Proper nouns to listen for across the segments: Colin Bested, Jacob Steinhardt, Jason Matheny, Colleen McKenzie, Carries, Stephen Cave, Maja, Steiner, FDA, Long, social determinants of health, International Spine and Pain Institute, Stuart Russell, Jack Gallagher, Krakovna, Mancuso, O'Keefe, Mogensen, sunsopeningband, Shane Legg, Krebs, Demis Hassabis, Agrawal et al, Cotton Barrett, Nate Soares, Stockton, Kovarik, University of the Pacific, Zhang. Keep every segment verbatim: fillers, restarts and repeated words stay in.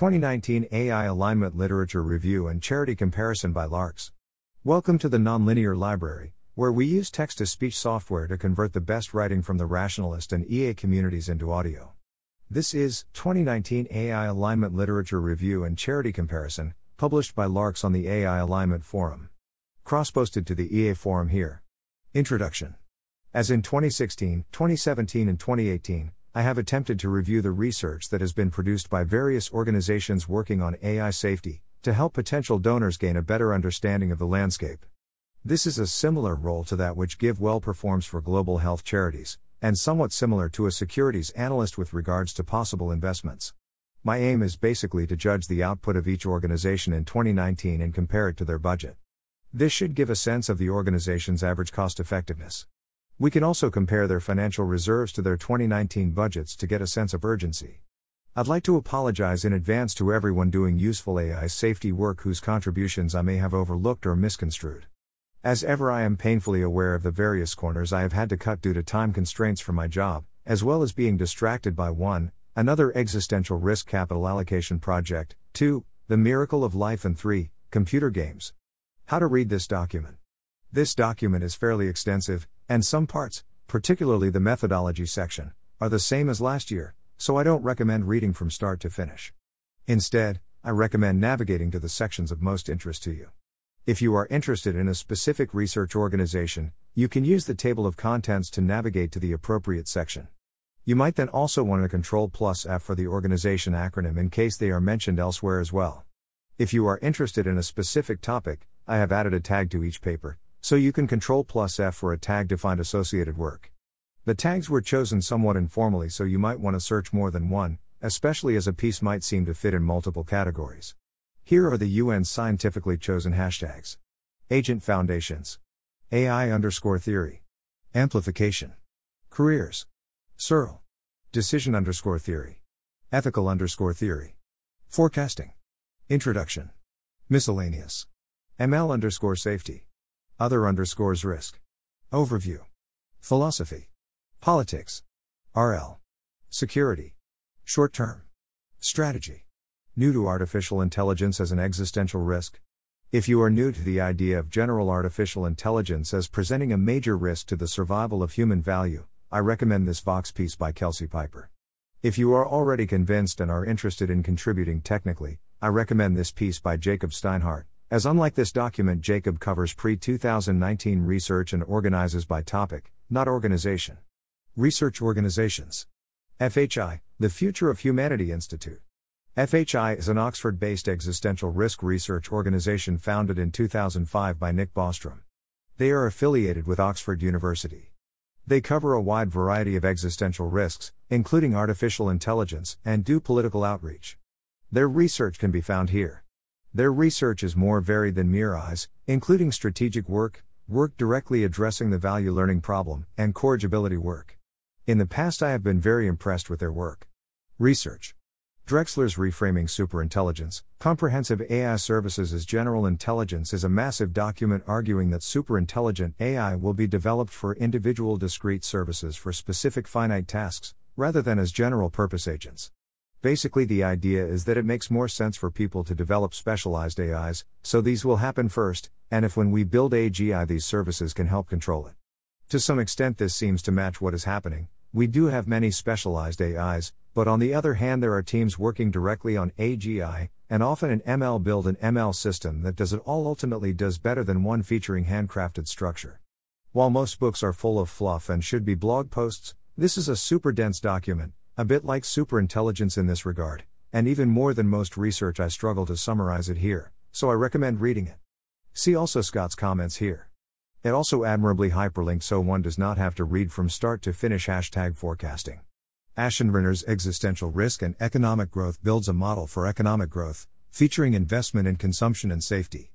twenty nineteen A I Alignment Literature Review and Charity Comparison by Larks. Welcome to the Nonlinear Library, where we use text-to-speech software to convert the best writing from the rationalist and E A communities into audio. This is twenty nineteen A I Alignment Literature Review and Charity Comparison, published by Larks on the A I Alignment Forum. Cross-posted to the E A Forum here. Introduction. As in twenty sixteen, twenty seventeen and twenty eighteen, I have attempted to review the research that has been produced by various organizations working on A I safety, to help potential donors gain a better understanding of the landscape. This is a similar role to that which GiveWell performs for global health charities, and somewhat similar to a securities analyst with regards to possible investments. My aim is basically to judge the output of each organization in twenty nineteen and compare it to their budget. This should give a sense of the organization's average cost effectiveness. We can also compare their financial reserves to their twenty nineteen budgets to get a sense of urgency. I'd like to apologize in advance to everyone doing useful A I safety work whose contributions I may have overlooked or misconstrued. As ever, I am painfully aware of the various corners I have had to cut due to time constraints for my job, as well as being distracted by one, another existential risk capital allocation project, two, the miracle of life, and three, computer games. How to read this document. This document is fairly extensive, and some parts, particularly the methodology section, are the same as last year, so I don't recommend reading from start to finish. Instead, I recommend navigating to the sections of most interest to you. If you are interested in a specific research organization, you can use the table of contents to navigate to the appropriate section. You might then also want to control plus F for the organization acronym in case they are mentioned elsewhere as well. If you are interested in a specific topic, I have added a tag to each paper, so you can control plus F for a tag to find associated work. The tags were chosen somewhat informally, so you might want to search more than one, especially as a piece might seem to fit in multiple categories. Here are the U N scientifically chosen hashtags. Agent Foundations. A I underscore theory. Amplification. Careers. Searle. Decision underscore theory. Ethical underscore theory. Forecasting. Introduction. Miscellaneous. M L underscore safety. Other underscores risk. Overview. Philosophy. Politics. R L. Security. Short term. Strategy. New to artificial intelligence as an existential risk. If you are new to the idea of general artificial intelligence as presenting a major risk to the survival of human value, I recommend this Vox piece by Kelsey Piper. If you are already convinced and are interested in contributing technically, I recommend this piece by Jacob Steinhardt. As unlike this document, Jacob covers pre-two thousand nineteen research and organizes by topic, not organization. Research organizations. F H I, the Future of Humanity Institute. F H I is an Oxford-based existential risk research organization founded in two thousand five by Nick Bostrom. They are affiliated with Oxford University. They cover a wide variety of existential risks, including artificial intelligence, and do political outreach. Their research can be found here. Their research is more varied than mere eyes, including strategic work, work directly addressing the value learning problem, and corrigibility work. In the past, I have been very impressed with their work. Research. Drexler's Reframing Superintelligence, Comprehensive A I Services as General Intelligence is a massive document arguing that superintelligent A I will be developed for individual discrete services for specific finite tasks, rather than as general-purpose agents. Basically, the idea is that it makes more sense for people to develop specialized A Is, so these will happen first, and if when we build A G I these services can help control it. To some extent this seems to match what is happening. We do have many specialized A Is, but on the other hand there are teams working directly on A G I, and often an M L build an M L system that does it all ultimately does better than one featuring handcrafted structure. While most books are full of fluff and should be blog posts, this is a super dense document, a bit like superintelligence in this regard, and even more than most research I struggle to summarize it here, so I recommend reading it. See also Scott's comments here. It also admirably hyperlinked so one does not have to read from start to finish. Hashtag forecasting. Aschenbrenner's Existential Risk and Economic Growth builds a model for economic growth, featuring investment in consumption and safety.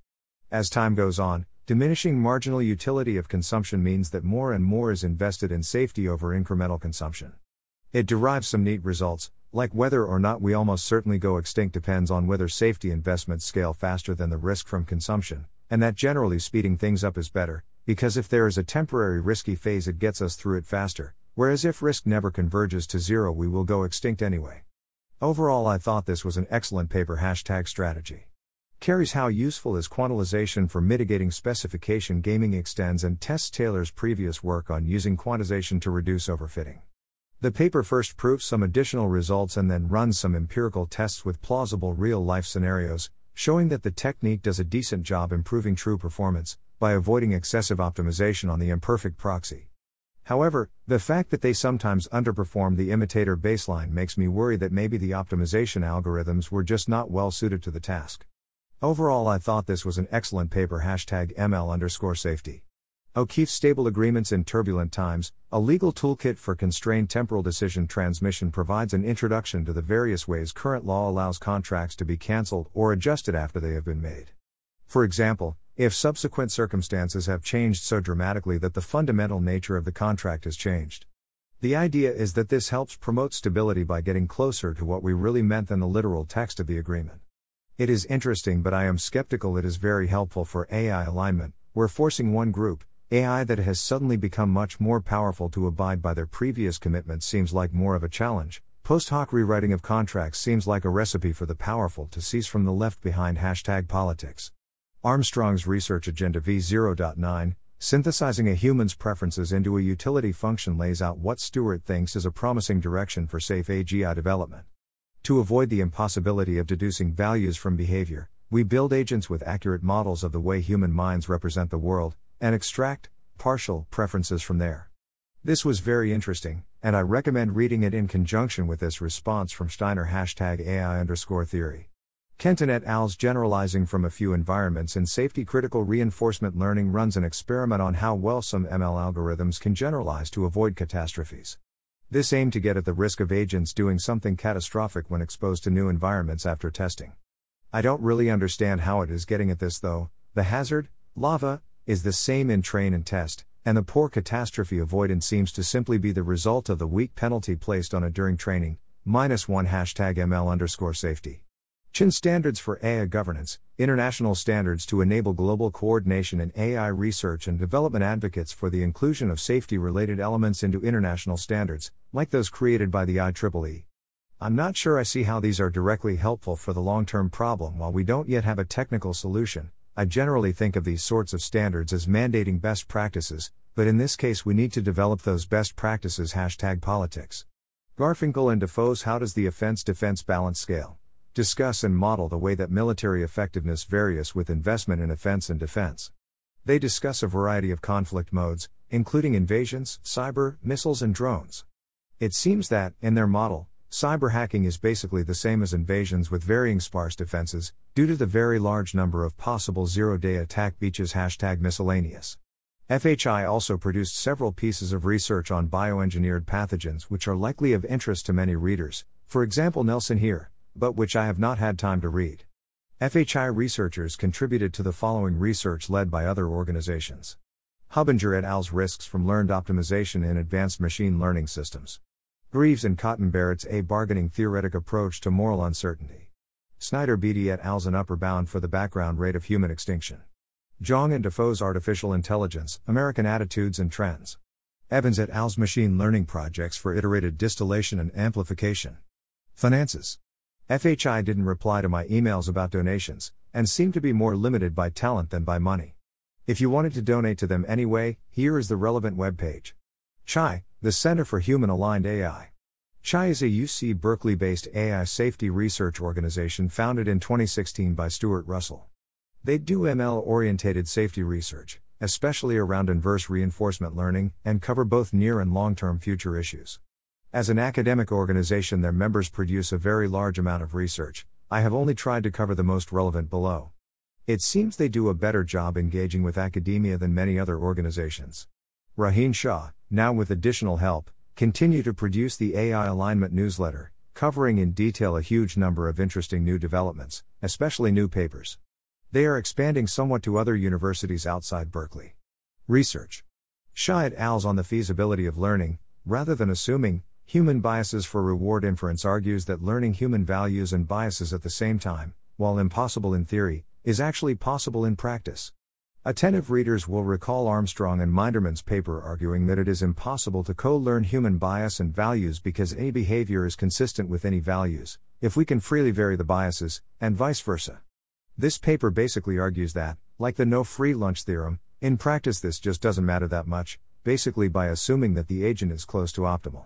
As time goes on, diminishing marginal utility of consumption means that more and more is invested in safety over incremental consumption. It derives some neat results, like whether or not we almost certainly go extinct depends on whether safety investments scale faster than the risk from consumption, and that generally speeding things up is better, because if there is a temporary risky phase it gets us through it faster, whereas if risk never converges to zero we will go extinct anyway. Overall, I thought this was an excellent paper hashtag strategy. Carries how useful is quantization for mitigating specification gaming extends and tests Taylor's previous work on using quantization to reduce overfitting. The paper first proves some additional results and then runs some empirical tests with plausible real-life scenarios, showing that the technique does a decent job improving true performance, by avoiding excessive optimization on the imperfect proxy. However, the fact that they sometimes underperform the imitator baseline makes me worry that maybe the optimization algorithms were just not well suited to the task. Overall, I thought this was an excellent paper hashtag M L underscore safety. O'Keefe's Stable Agreements in Turbulent Times, a legal toolkit for constrained temporal decision transmission provides an introduction to the various ways current law allows contracts to be cancelled or adjusted after they have been made. For example, if subsequent circumstances have changed so dramatically that the fundamental nature of the contract has changed. The idea is that this helps promote stability by getting closer to what we really meant than the literal text of the agreement. It is interesting, but I am skeptical it is very helpful for A I alignment, where forcing one group, A I that has suddenly become much more powerful to abide by their previous commitments seems like more of a challenge. Post hoc rewriting of contracts seems like a recipe for the powerful to seize from the left behind hashtag politics. Armstrong's Research Agenda v zero point nine, synthesizing a human's preferences into a utility function lays out what Stuart thinks is a promising direction for safe A G I development. To avoid the impossibility of deducing values from behavior, we build agents with accurate models of the way human minds represent the world, and extract partial preferences from there. This was very interesting, and I recommend reading it in conjunction with this response from Steiner hashtag A I underscore theory. Kenton et al.'s Generalizing from a Few Environments in Safety Critical Reinforcement Learning runs an experiment on how well some M L algorithms can generalize to avoid catastrophes. This aimed to get at the risk of agents doing something catastrophic when exposed to new environments after testing. I don't really understand how it is getting at this though. The hazard, lava, is the same in train and test, and the poor catastrophe avoidance seems to simply be the result of the weak penalty placed on it during training, minus one hashtag M L underscore safety. Chin Standards for A I Governance, International Standards to Enable Global Coordination in A I Research and Development advocates for the inclusion of safety-related elements into international standards, like those created by the I triple E. I'm not sure I see how these are directly helpful for the long-term problem while we don't yet have a technical solution. I generally think of these sorts of standards as mandating best practices, but in this case we need to develop those best practices hashtag politics. Garfinkel and Defoe's How Does the Offense-Defense Balance Scale? Discuss and model the way that military effectiveness varies with investment in offense and defense. They discuss a variety of conflict modes, including invasions, cyber, missiles and drones. It seems that, in their model, cyber hacking is basically the same as invasions with varying sparse defenses, due to the very large number of possible zero-day attack beaches hashtag miscellaneous. F H I also produced several pieces of research on bioengineered pathogens which are likely of interest to many readers, for example Nelson here, but which I have not had time to read. F H I researchers contributed to the following research led by other organizations. Hubinger et al.'s Risks from Learned Optimization in Advanced Machine Learning Systems. Greaves and Cotton Barrett's A Bargaining Theoretic Approach to Moral Uncertainty. Snyder Beatty et al.'s An Upper Bound for the Background Rate of Human Extinction. Zhang and Defoe's Artificial Intelligence, American Attitudes and Trends. Evans et al.'s Machine Learning Projects for Iterated Distillation and Amplification. Finances. F H I didn't reply to my emails about donations, and seemed to be more limited by talent than by money. If you wanted to donate to them anyway, here is the relevant webpage. C H I, the Center for Human-Aligned A I. C H I is a U C Berkeley-based A I safety research organization founded in twenty sixteen by Stuart Russell. They do M L-oriented safety research, especially around inverse reinforcement learning, and cover both near and long-term future issues. As an academic organization, their members produce a very large amount of research. I have only tried to cover the most relevant below. It seems they do a better job engaging with academia than many other organizations. Rohin Shah, now with additional help, continue to produce the A I Alignment newsletter, covering in detail a huge number of interesting new developments, especially new papers. They are expanding somewhat to other universities outside Berkeley. Research. Shah et al.'s On the Feasibility of Learning, Rather Than Assuming, Human Biases for Reward Inference argues that learning human values and biases at the same time, while impossible in theory, is actually possible in practice. Attentive readers will recall Armstrong and Minderman's paper arguing that it is impossible to co-learn human bias and values because any behavior is consistent with any values, if we can freely vary the biases, and vice versa. This paper basically argues that, like the no free lunch theorem, in practice this just doesn't matter that much, basically by assuming that the agent is close to optimal.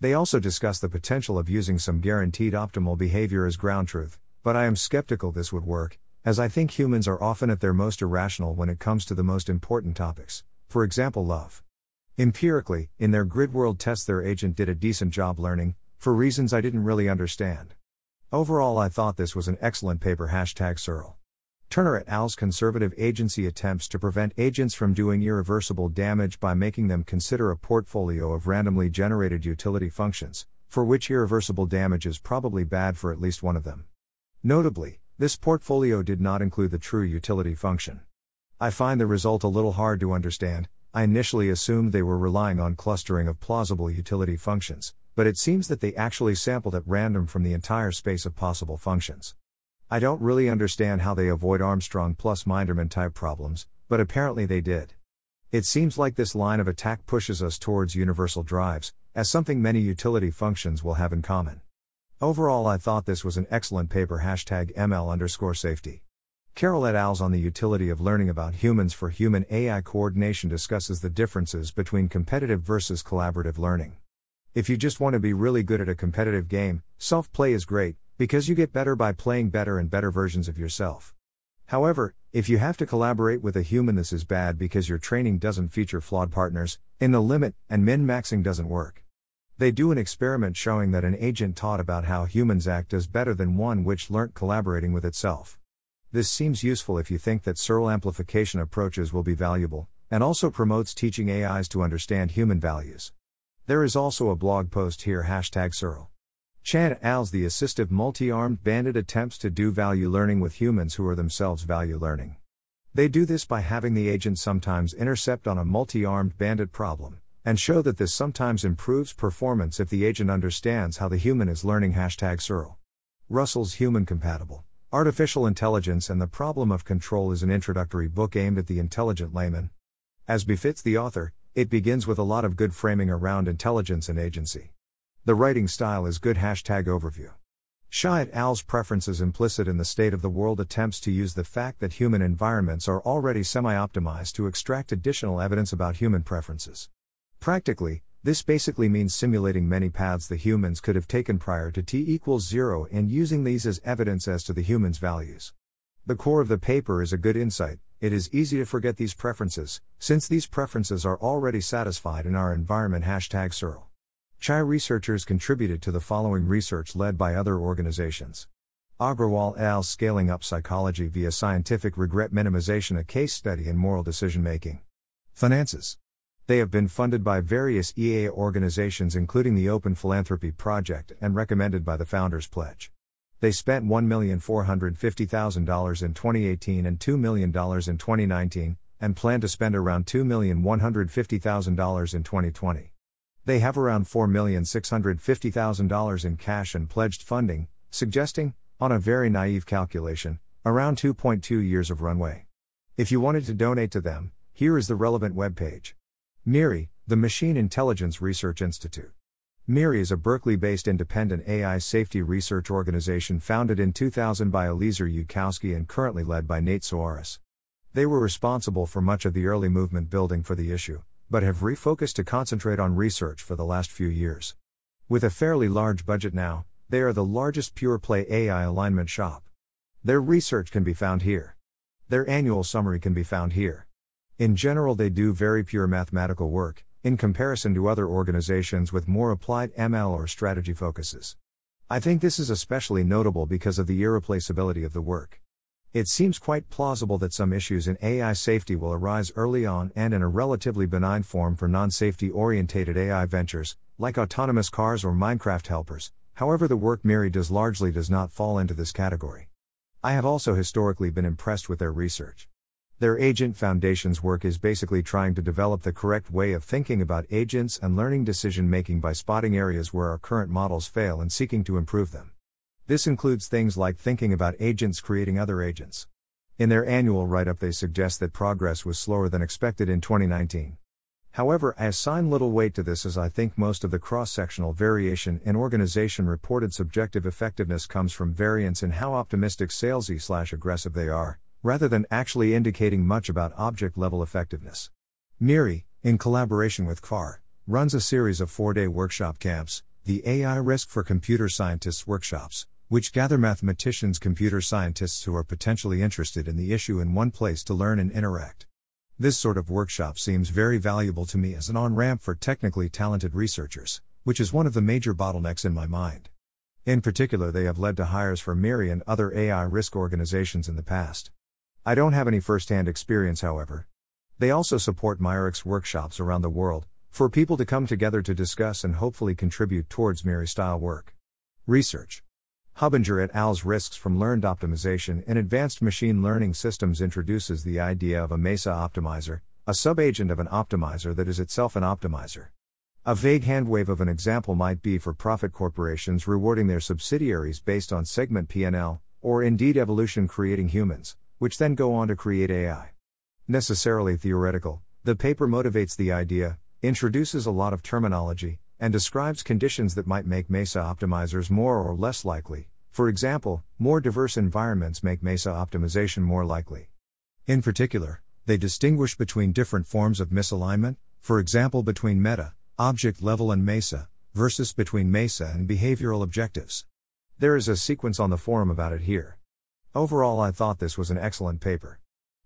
They also discuss the potential of using some guaranteed optimal behavior as ground truth, but I am skeptical this would work, as I think humans are often at their most irrational when it comes to the most important topics, for example love. Empirically, in their grid world test their agent did a decent job learning, for reasons I didn't really understand. Overall I thought this was an excellent paper. Hashtag Searle. Turner et al.'s conservative agency attempts to prevent agents from doing irreversible damage by making them consider a portfolio of randomly generated utility functions, for which irreversible damage is probably bad for at least one of them. Notably, this portfolio did not include the true utility function. I find the result a little hard to understand. I initially assumed they were relying on clustering of plausible utility functions, but it seems that they actually sampled at random from the entire space of possible functions. I don't really understand how they avoid Armstrong plus Minderman type problems, but apparently they did. It seems like this line of attack pushes us towards universal drives, as something many utility functions will have in common. Overall I thought this was an excellent paper. Hashtag M L underscore safety. Carroll et al.'s on the utility of learning about humans for human A I coordination discusses the differences between competitive versus collaborative learning. If you just want to be really good at a competitive game, self-play is great, because you get better by playing better and better versions of yourself. However, if you have to collaborate with a human this is bad because your training doesn't feature flawed partners, in the limit, and min-maxing doesn't work. They do an experiment showing that an agent taught about how humans act is better than one which learnt collaborating with itself. This seems useful if you think that Searle amplification approaches will be valuable, and also promotes teaching A Is to understand human values. There is also a blog post here. Hashtag Searle. Chan et al.'s The Assistive Multi-Armed Bandit attempts to do value learning with humans who are themselves value learning. They do this by having the agent sometimes intercept on a multi-armed bandit problem, and show that this sometimes improves performance if the agent understands how the human is learning. Hashtag Searle. Russell's Human Compatible, Artificial Intelligence and the Problem of Control is an introductory book aimed at the intelligent layman. As befits the author, it begins with a lot of good framing around intelligence and agency. The writing style is good. Hashtag overview. Shah et al.'s Preferences Implicit in the State of the World attempts to use the fact that human environments are already semi-optimized to extract additional evidence about human preferences. Practically, this basically means simulating many paths the humans could have taken prior to t equals zero and using these as evidence as to the humans' values. The core of the paper is a good insight. It is easy to forget these preferences, since these preferences are already satisfied in our environment. Hashtag Searle. Chai researchers contributed to the following research led by other organizations. Agrawal et al. Scaling Up Psychology via Scientific Regret Minimization, a Case Study in Moral Decision Making. Finances. They have been funded by various E A organizations including the Open Philanthropy Project and recommended by the Founders Pledge. They spent one million four hundred fifty thousand dollars in twenty eighteen and two million dollars in twenty nineteen, and plan to spend around two million one hundred fifty thousand dollars in twenty twenty. They have around four million six hundred fifty thousand dollars in cash and pledged funding, suggesting, on a very naive calculation, around two point two years of runway. If you wanted to donate to them, here is the relevant webpage. MIRI, the Machine Intelligence Research Institute. MIRI is a Berkeley-based independent A I safety research organization founded in two thousand by Eliezer Yudkowsky and currently led by Nate Soares. They were responsible for much of the early movement building for the issue, but have refocused to concentrate on research for the last few years. With a fairly large budget now, they are the largest pure-play A I alignment shop. Their research can be found here. Their annual summary can be found here. In general they do very pure mathematical work, in comparison to other organizations with more applied M L or strategy focuses. I think this is especially notable because of the irreplaceability of the work. It seems quite plausible that some issues in A I safety will arise early on and in a relatively benign form for non-safety orientated A I ventures, like autonomous cars or Minecraft helpers. However, the work MIRI does largely does not fall into this category. I have also historically been impressed with their research. Their Agent Foundation's work is basically trying to develop the correct way of thinking about agents and learning decision-making by spotting areas where our current models fail and seeking to improve them. This includes things like thinking about agents creating other agents. In their annual write-up they suggest that progress was slower than expected in twenty nineteen. However, I assign little weight to this as I think most of the cross-sectional variation in organization-reported subjective effectiveness comes from variance in how optimistic, salesy-slash-aggressive they are, rather than actually indicating much about object-level effectiveness. Neary, in collaboration with Carr, runs a series of four-day workshop camps, the A I Risk for Computer Scientists workshops, which gather mathematicians, computer scientists who are potentially interested in the issue in one place to learn and interact. This sort of workshop seems very valuable to me as an on-ramp for technically talented researchers, which is one of the major bottlenecks in my mind. In particular, they have led to hires for Miri and other A I risk organizations in the past. I don't have any first-hand experience, however. They also support MIRIC's workshops around the world, for people to come together to discuss and hopefully contribute towards Miri-style work. Research. Hubinger et al.'s Risks from Learned Optimization in Advanced Machine Learning Systems introduces the idea of a MESA optimizer, a subagent of an optimizer that is itself an optimizer. A vague handwave of an example might be for profit corporations rewarding their subsidiaries based on segment P and L, or indeed evolution creating humans, which then go on to create A I. Necessarily theoretical, the paper motivates the idea, introduces a lot of terminology, and describes conditions that might make MESA optimizers more or less likely. For example, more diverse environments make MESA optimization more likely. In particular, they distinguish between different forms of misalignment, for example between meta, object level and MESA, versus between MESA and behavioral objectives. There is a sequence on the forum about it here. Overall, I thought this was an excellent paper.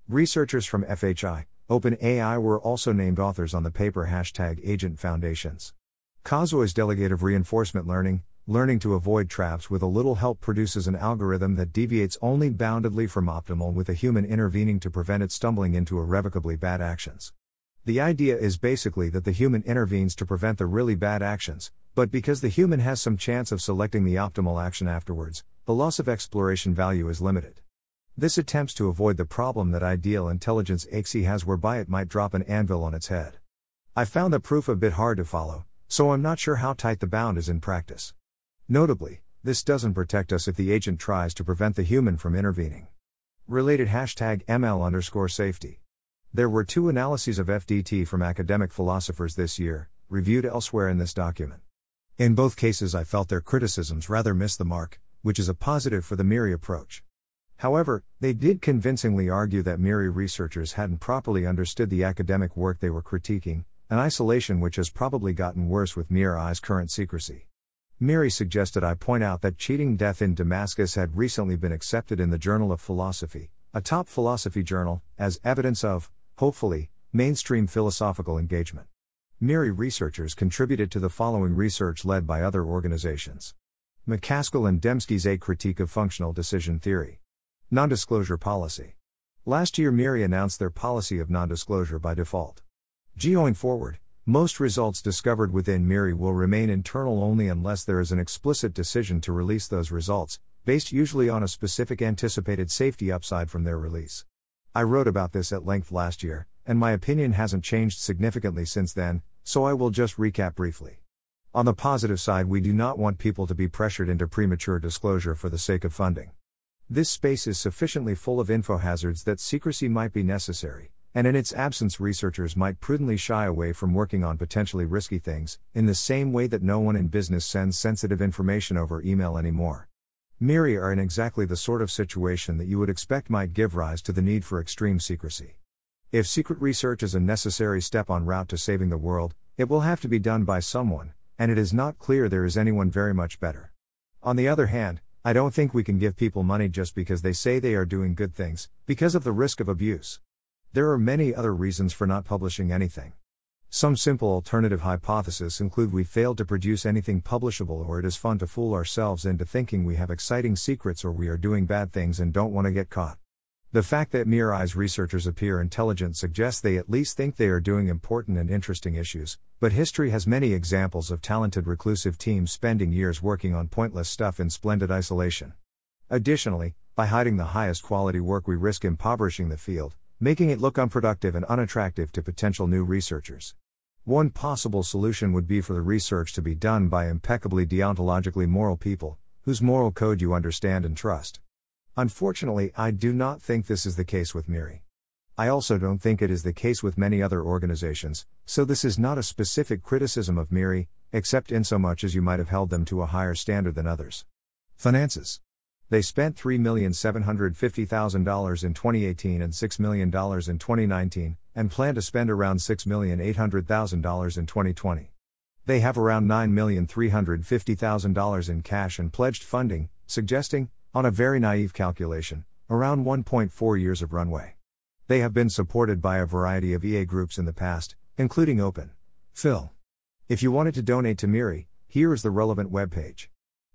Researchers from F H I, OpenAI were also named authors on the paper. Hashtag Agent Foundations. Kazuo's delegative reinforcement learning, learning to avoid traps with a little help, produces an algorithm that deviates only boundedly from optimal with a human intervening to prevent it stumbling into irrevocably bad actions. The idea is basically that the human intervenes to prevent the really bad actions, but because the human has some chance of selecting the optimal action afterwards, the loss of exploration value is limited. This attempts to avoid the problem that ideal intelligence A I has, whereby it might drop an anvil on its head. I found the proof a bit hard to follow, so I'm not sure how tight the bound is in practice. Notably, this doesn't protect us if the agent tries to prevent the human from intervening. Related, hashtag M L underscore safety. There were two analyses of F D T from academic philosophers this year, reviewed elsewhere in this document. In both cases I felt their criticisms rather missed the mark, which is a positive for the Miri approach. However, they did convincingly argue that Miri researchers hadn't properly understood the academic work they were critiquing, an isolation which has probably gotten worse with Miri's current secrecy. Miri suggested I point out that cheating death in Damascus had recently been accepted in the Journal of Philosophy, a top philosophy journal, as evidence of, hopefully, mainstream philosophical engagement. Miri researchers contributed to the following research led by other organizations. McCaskill and Dembski's A Critique of Functional Decision Theory. Nondisclosure policy. Last year Miri announced their policy of nondisclosure by default. Going forward, most results discovered within Miri will remain internal only unless there is an explicit decision to release those results, based usually on a specific anticipated safety upside from their release. I wrote about this at length last year, and my opinion hasn't changed significantly since then, so I will just recap briefly. On the positive side, we do not want people to be pressured into premature disclosure for the sake of funding. This space is sufficiently full of info hazards that secrecy might be necessary, and in its absence researchers might prudently shy away from working on potentially risky things, in the same way that no one in business sends sensitive information over email anymore. Miri are in exactly the sort of situation that you would expect might give rise to the need for extreme secrecy. If secret research is a necessary step en route to saving the world, it will have to be done by someone, and it is not clear there is anyone very much better. On the other hand, I don't think we can give people money just because they say they are doing good things, because of the risk of abuse. There are many other reasons for not publishing anything. Some simple alternative hypotheses include we failed to produce anything publishable, or it is fun to fool ourselves into thinking we have exciting secrets, or we are doing bad things and don't want to get caught. The fact that Miri's researchers appear intelligent suggests they at least think they are doing important and interesting issues, but history has many examples of talented reclusive teams spending years working on pointless stuff in splendid isolation. Additionally, by hiding the highest quality work we risk impoverishing the field, making it look unproductive and unattractive to potential new researchers. One possible solution would be for the research to be done by impeccably deontologically moral people, whose moral code you understand and trust. Unfortunately, I do not think this is the case with MIRI. I also don't think it is the case with many other organizations, so this is not a specific criticism of MIRI, except insomuch as you might have held them to a higher standard than others. Finances. They spent three million seven hundred fifty thousand dollars in twenty eighteen and six million dollars in twenty nineteen, and plan to spend around six million eight hundred thousand dollars in twenty twenty. They have around nine million three hundred fifty thousand dollars in cash and pledged funding, suggesting, on a very naive calculation, around one point four years of runway. They have been supported by a variety of E A groups in the past, including Open. Phil. If you wanted to donate to MIRI, here is the relevant webpage.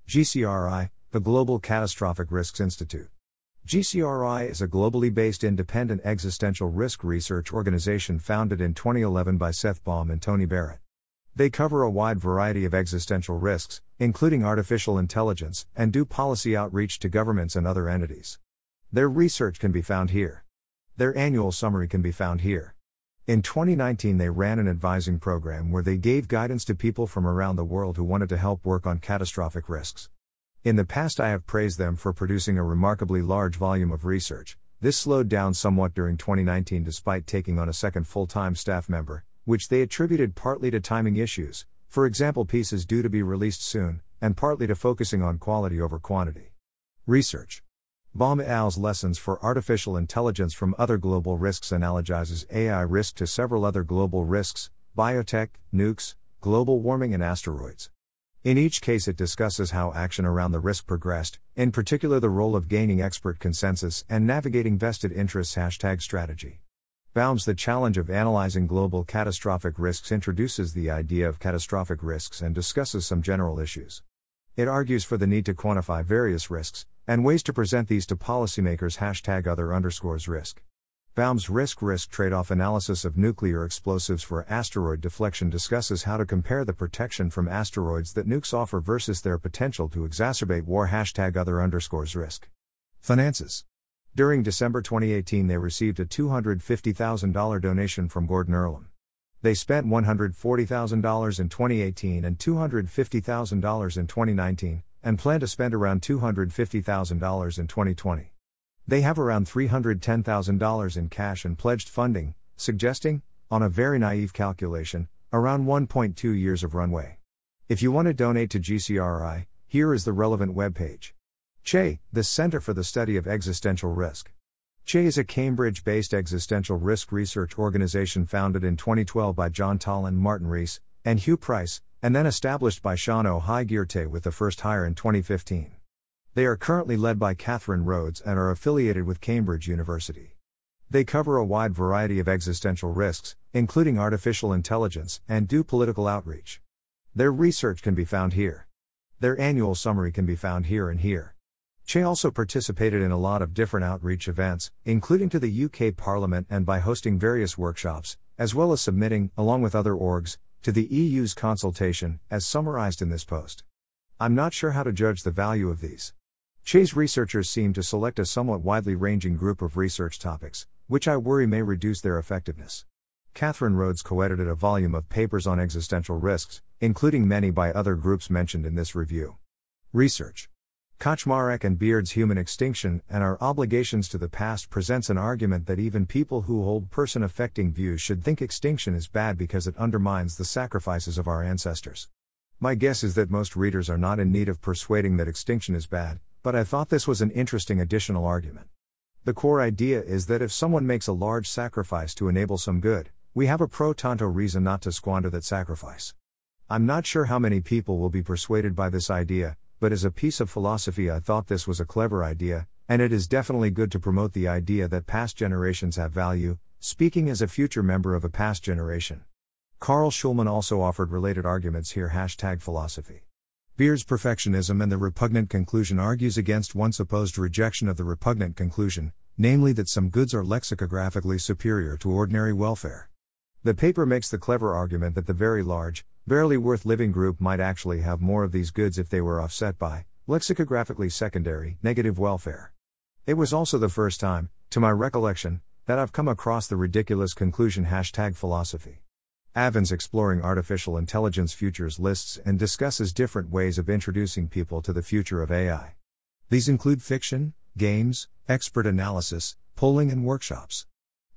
G C R I, the Global Catastrophic Risks Institute. G C R I is a globally based independent existential risk research organization founded in twenty eleven by Seth Baum and Tony Barrett. They cover a wide variety of existential risks, including artificial intelligence, and do policy outreach to governments and other entities. Their research can be found here. Their annual summary can be found here. In twenty nineteen, they ran an advising program where they gave guidance to people from around the world who wanted to help work on catastrophic risks. In the past, I have praised them for producing a remarkably large volume of research. This slowed down somewhat during twenty nineteen despite taking on a second full-time staff member, which they attributed partly to timing issues, for example pieces due to be released soon, and partly to focusing on quality over quantity. Research. Baum et al.'s Lessons for Artificial Intelligence from Other Global Risks analogizes A I risk to several other global risks, biotech, nukes, global warming and asteroids. In each case it discusses how action around the risk progressed, in particular the role of gaining expert consensus and navigating vested interests hashtag strategy. Baum's The Challenge of Analyzing Global Catastrophic Risks introduces the idea of catastrophic risks and discusses some general issues. It argues for the need to quantify various risks, and ways to present these to policymakers hashtag other underscores risk. Baum's risk-risk trade-off analysis of nuclear explosives for asteroid deflection discusses how to compare the protection from asteroids that nukes offer versus their potential to exacerbate war hashtag other underscores risk. Finances. During December twenty eighteen they received a two hundred fifty thousand dollars donation from Gordon Earlham. They spent one hundred forty thousand dollars in twenty eighteen and two hundred fifty thousand dollars in twenty nineteen, and plan to spend around two hundred fifty thousand dollars in twenty twenty. They have around three hundred ten thousand dollars in cash and pledged funding, suggesting, on a very naive calculation, around one point two years of runway. If you want to donate to G C R I, here is the relevant webpage. C H E, the Center for the Study of Existential Risk. C H E is a Cambridge-based existential risk research organization founded in twenty twelve by John Tallon, Martin Rees, and Hugh Price, and then established by Sean O'Higirte with the first hire in twenty fifteen. They are currently led by Catherine Rhodes and are affiliated with Cambridge University. They cover a wide variety of existential risks, including artificial intelligence, and do political outreach. Their research can be found here. Their annual summary can be found here and here. C H E also participated in a lot of different outreach events, including to the U K Parliament and by hosting various workshops, as well as submitting, along with other orgs, to the E U's consultation, as summarised in this post. I'm not sure how to judge the value of these. C H E's researchers seem to select a somewhat widely ranging group of research topics, which I worry may reduce their effectiveness. Catherine Rhodes co-edited a volume of papers on existential risks, including many by other groups mentioned in this review. Research. Kaczmarek and Beard's Human Extinction and Our Obligations to the Past presents an argument that even people who hold person-affecting views should think extinction is bad because it undermines the sacrifices of our ancestors. My guess is that most readers are not in need of persuading that extinction is bad, but I thought this was an interesting additional argument. The core idea is that if someone makes a large sacrifice to enable some good, we have a pro tanto reason not to squander that sacrifice. I'm not sure how many people will be persuaded by this idea, but as a piece of philosophy I thought this was a clever idea, and it is definitely good to promote the idea that past generations have value, speaking as a future member of a past generation. Carl Schulman also offered related arguments here hashtag philosophy. Beer's perfectionism and the repugnant conclusion argues against one supposed rejection of the repugnant conclusion, namely that some goods are lexicographically superior to ordinary welfare. The paper makes the clever argument that the very large, barely worth living group might actually have more of these goods if they were offset by, lexicographically secondary, negative welfare. It was also the first time, to my recollection, that I've come across the ridiculous conclusion hashtag philosophy. Evans Exploring Artificial Intelligence Futures lists and discusses different ways of introducing people to the future of A I. These include fiction, games, expert analysis, polling and workshops.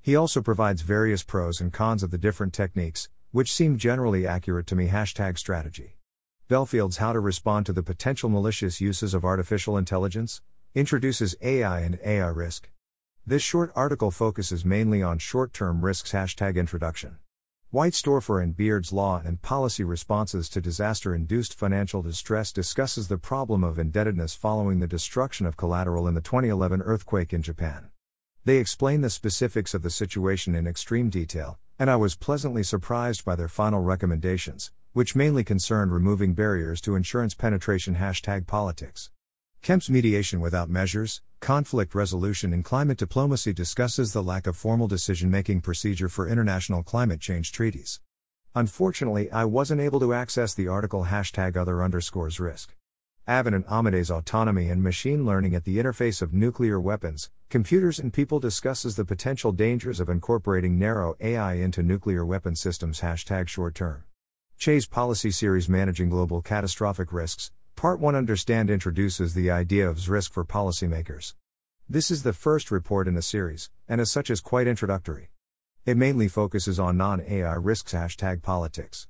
He also provides various pros and cons of the different techniques, which seem generally accurate to me. Hashtag strategy. Belfield's How to Respond to the Potential Malicious Uses of Artificial Intelligence, introduces A I and A I risk. This short article focuses mainly on short-term risks. Hashtag introduction. Weitstoffer and Beard's Law and Policy Responses to Disaster-Induced Financial Distress discusses the problem of indebtedness following the destruction of collateral in the twenty eleven earthquake in Japan. They explain the specifics of the situation in extreme detail, and I was pleasantly surprised by their final recommendations, which mainly concerned removing barriers to insurance penetration. Hashtag politics. Kemp's Mediation Without Measures, Conflict Resolution in Climate Diplomacy discusses the lack of formal decision-making procedure for international climate change treaties. Unfortunately, I wasn't able to access the article. Hashtag other underscores risk. Avin and Amade's Autonomy and Machine Learning at the Interface of Nuclear Weapons, Computers and People discusses the potential dangers of incorporating narrow A I into nuclear weapon systems. Hashtag short-term. Chase Policy Series Managing Global Catastrophic Risks, Part one Understand introduces the idea of risk for policymakers. This is the first report in the series, and as such is quite introductory. It mainly focuses on non-A I risks. Hashtag politics.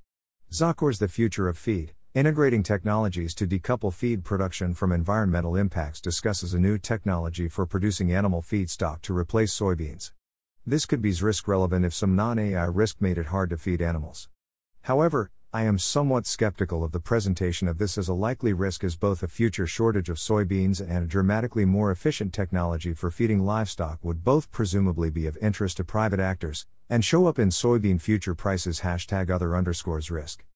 Zakor's The Future of Feed, Integrating Technologies to Decouple Feed Production from Environmental Impacts discusses a new technology for producing animal feedstock to replace soybeans. This could be risk relevant if some non-A I risk made it hard to feed animals. However, I am somewhat skeptical of the presentation of this as a likely risk as both a future shortage of soybeans and a dramatically more efficient technology for feeding livestock would both presumably be of interest to private actors, and show up in soybean future prices. Hashtag other underscores risk.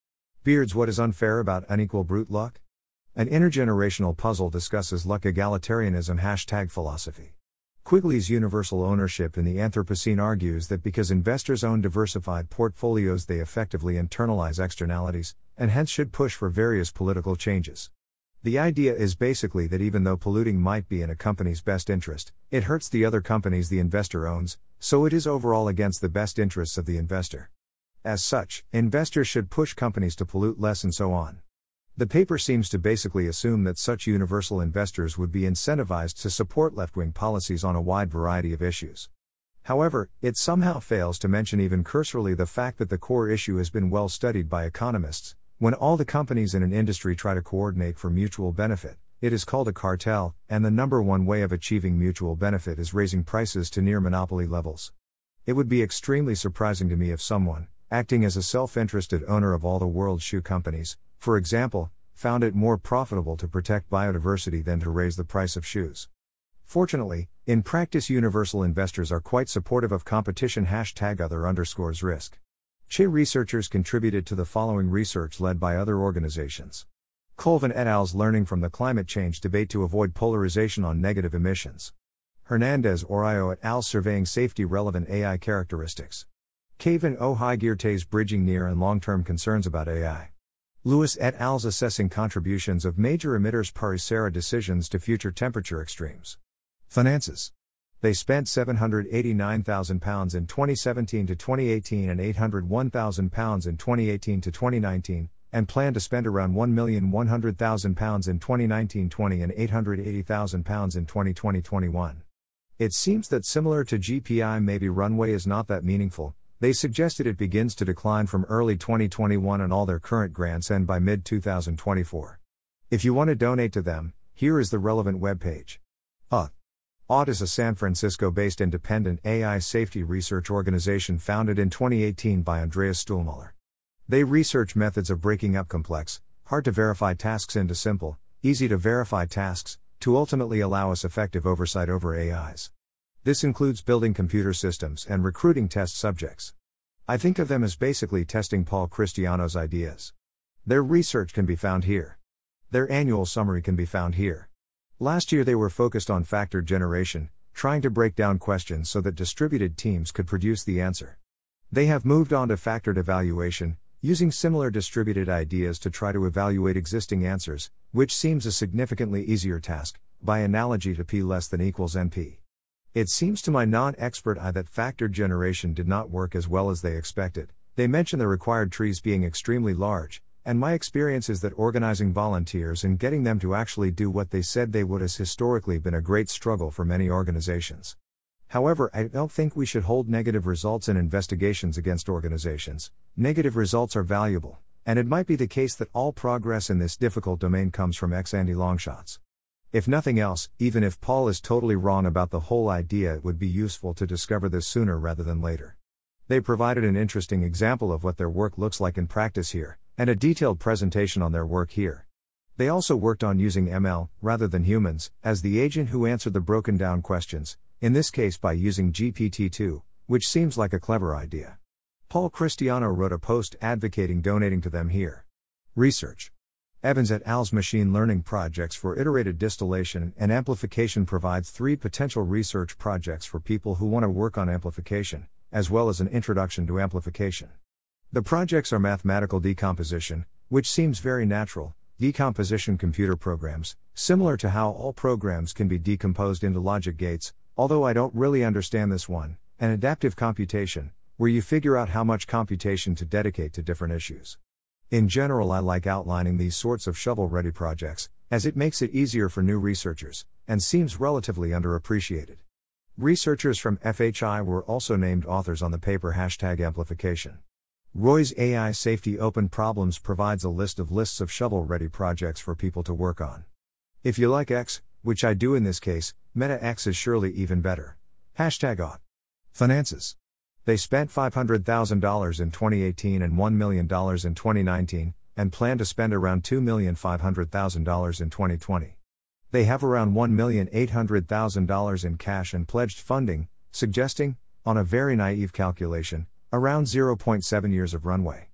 Beard's What is Unfair About Unequal Brute Luck? An intergenerational puzzle discusses luck egalitarianism. Hashtag philosophy. Quigley's Universal Ownership in the Anthropocene argues that because investors own diversified portfolios, they effectively internalize externalities, and hence should push for various political changes. The idea is basically that even though polluting might be in a company's best interest, it hurts the other companies the investor owns, so it is overall against the best interests of the investor. As such, investors should push companies to pollute less and so on. The paper seems to basically assume that such universal investors would be incentivized to support left-wing policies on a wide variety of issues. However, it somehow fails to mention even cursorily the fact that the core issue has been well studied by economists. When all the companies in an industry try to coordinate for mutual benefit, it is called a cartel, and the number one way of achieving mutual benefit is raising prices to near monopoly levels. It would be extremely surprising to me if someone, acting as a self-interested owner of all the world's shoe companies, for example, found it more profitable to protect biodiversity than to raise the price of shoes. Fortunately, in practice universal investors are quite supportive of competition. Hashtag other underscores risk. Che researchers contributed to the following research led by other organizations. Colvin et al.'s Learning from the Climate Change Debate to Avoid Polarization on Negative Emissions. Hernandez Orayo et al. Surveying Safety Relevant A I Characteristics. Kavan O. Higirte's Bridging Near and Long-Term Concerns About A I. Lewis et al.'s Assessing Contributions of Major Emitters Paris-Serra Decisions to Future Temperature Extremes. Finances. They spent seven hundred eighty-nine thousand pounds in twenty seventeen to twenty eighteen and eight hundred one thousand pounds in twenty eighteen to twenty nineteen, and plan to spend around one million one hundred thousand pounds in twenty nineteen twenty and eight hundred eighty thousand pounds in twenty twenty twenty-one. It seems that similar to G P I, maybe runway is not that meaningful. They suggested it begins to decline from early twenty twenty-one and all their current grants end by mid twenty twenty-four. If you want to donate to them, here is the relevant webpage. Uh. Aut is a San Francisco-based independent A I safety research organization founded in twenty eighteen by Andreas Stuhlmuller. They research methods of breaking up complex, hard-to-verify tasks into simple, easy-to-verify tasks, to ultimately allow us effective oversight over A Is. This includes building computer systems and recruiting test subjects. I think of them as basically testing Paul Cristiano's ideas. Their research can be found here. Their annual summary can be found here. Last year they were focused on factor generation, trying to break down questions so that distributed teams could produce the answer. They have moved on to factored evaluation, using similar distributed ideas to try to evaluate existing answers, which seems a significantly easier task, by analogy to P less than equals N P. It seems to my non-expert eye that factored generation did not work as well as they expected. They mention the required trees being extremely large, and my experience is that organizing volunteers and getting them to actually do what they said they would has historically been a great struggle for many organizations. However, I don't think we should hold negative results in investigations against organizations. Negative results are valuable, and it might be the case that all progress in this difficult domain comes from ex-ante longshots. If nothing else, even if Paul is totally wrong about the whole idea, it would be useful to discover this sooner rather than later. They provided an interesting example of what their work looks like in practice here, and a detailed presentation on their work here. They also worked on using M L, rather than humans, as the agent who answered the broken-down questions, in this case by using G P T two, which seems like a clever idea. Paul Cristiano wrote a post advocating donating to them here. Research. Evans et al.'s machine learning projects for iterated distillation and amplification provides three potential research projects for people who want to work on amplification, as well as an introduction to amplification. The projects are mathematical decomposition, which seems very natural, decomposition computer programs, similar to how all programs can be decomposed into logic gates, although I don't really understand this one, and adaptive computation, where you figure out how much computation to dedicate to different issues. In general, I like outlining these sorts of shovel-ready projects, as it makes it easier for new researchers, and seems relatively underappreciated. Researchers from F H I were also named authors on the paper hashtag amplification. Roy's A I Safety Open Problems provides a list of lists of shovel-ready projects for people to work on. If you like X, which I do in this case, Meta X is surely even better. Hashtag aut. Finances. They spent five hundred thousand dollars in twenty eighteen and one million dollars in twenty nineteen, and plan to spend around two million five hundred thousand dollars in twenty twenty. They have around one million eight hundred thousand dollars in cash and pledged funding, suggesting, on a very naive calculation, around zero point seven years of runway.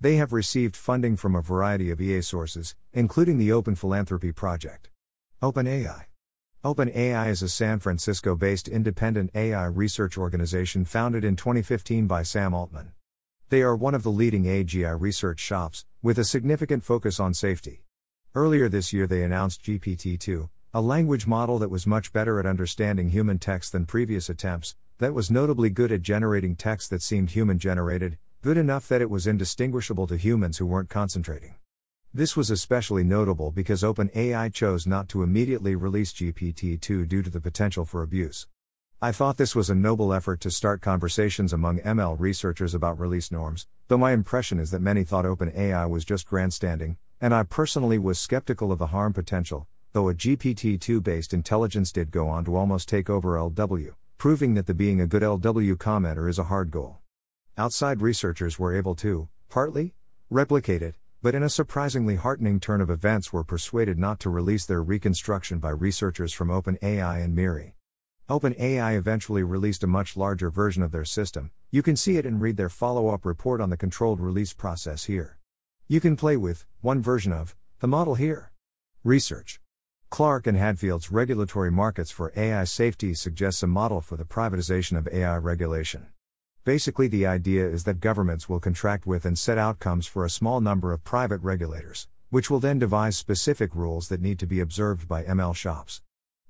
They have received funding from a variety of E A sources, including the Open Philanthropy Project. OpenAI. OpenAI is a San Francisco-based independent A I research organization founded in twenty fifteen by Sam Altman. They are one of the leading A G I research shops, with a significant focus on safety. Earlier this year they announced G P T two, a language model that was much better at understanding human text than previous attempts, that was notably good at generating text that seemed human-generated, good enough that it was indistinguishable to humans who weren't concentrating. This was especially notable because OpenAI chose not to immediately release G P T two due to the potential for abuse. I thought this was a noble effort to start conversations among M L researchers about release norms, though my impression is that many thought OpenAI was just grandstanding, and I personally was skeptical of the harm potential, though a G P T two-based intelligence did go on to almost take over L W, proving that the being a good L W commenter is a hard goal. Outside researchers were able to, partly, replicate it, but in a surprisingly heartening turn of events were persuaded not to release their reconstruction by researchers from OpenAI and Miri. OpenAI eventually released a much larger version of their system. You can see it and read their follow-up report on the controlled release process here. You can play with one version of the model here. Research. Clark and Hadfield's Regulatory Markets for A I Safety suggests a model for the privatization of A I regulation. Basically, the idea is that governments will contract with and set outcomes for a small number of private regulators, which will then devise specific rules that need to be observed by M L shops.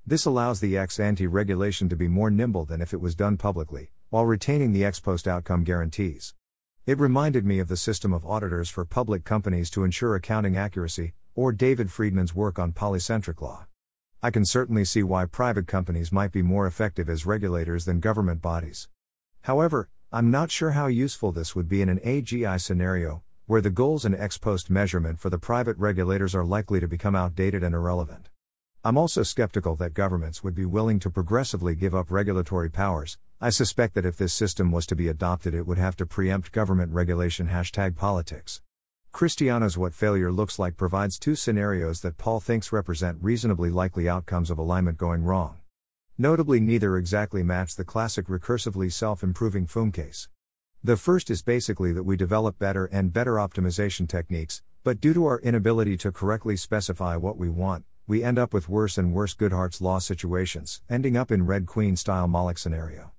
This allows the ex-ante regulation to be more nimble than if it was done publicly, while retaining the ex-post outcome guarantees. It reminded me of the system of auditors for public companies to ensure accounting accuracy, or David Friedman's work on polycentric law. I can certainly see why private companies might be more effective as regulators than government bodies. However, I'm not sure how useful this would be in an A G I scenario, where the goals and ex-post measurement for the private regulators are likely to become outdated and irrelevant. I'm also skeptical that governments would be willing to progressively give up regulatory powers. I suspect that if this system was to be adopted, it would have to preempt government regulation. Hashtag politics. Cristiano's What Failure Looks Like provides two scenarios that Paul thinks represent reasonably likely outcomes of alignment going wrong. Notably, neither exactly match the classic recursively self-improving F U M case. The first is basically that we develop better and better optimization techniques, but due to our inability to correctly specify what we want, we end up with worse and worse Goodhart's Law situations, ending up in Red Queen-style Moloch scenario.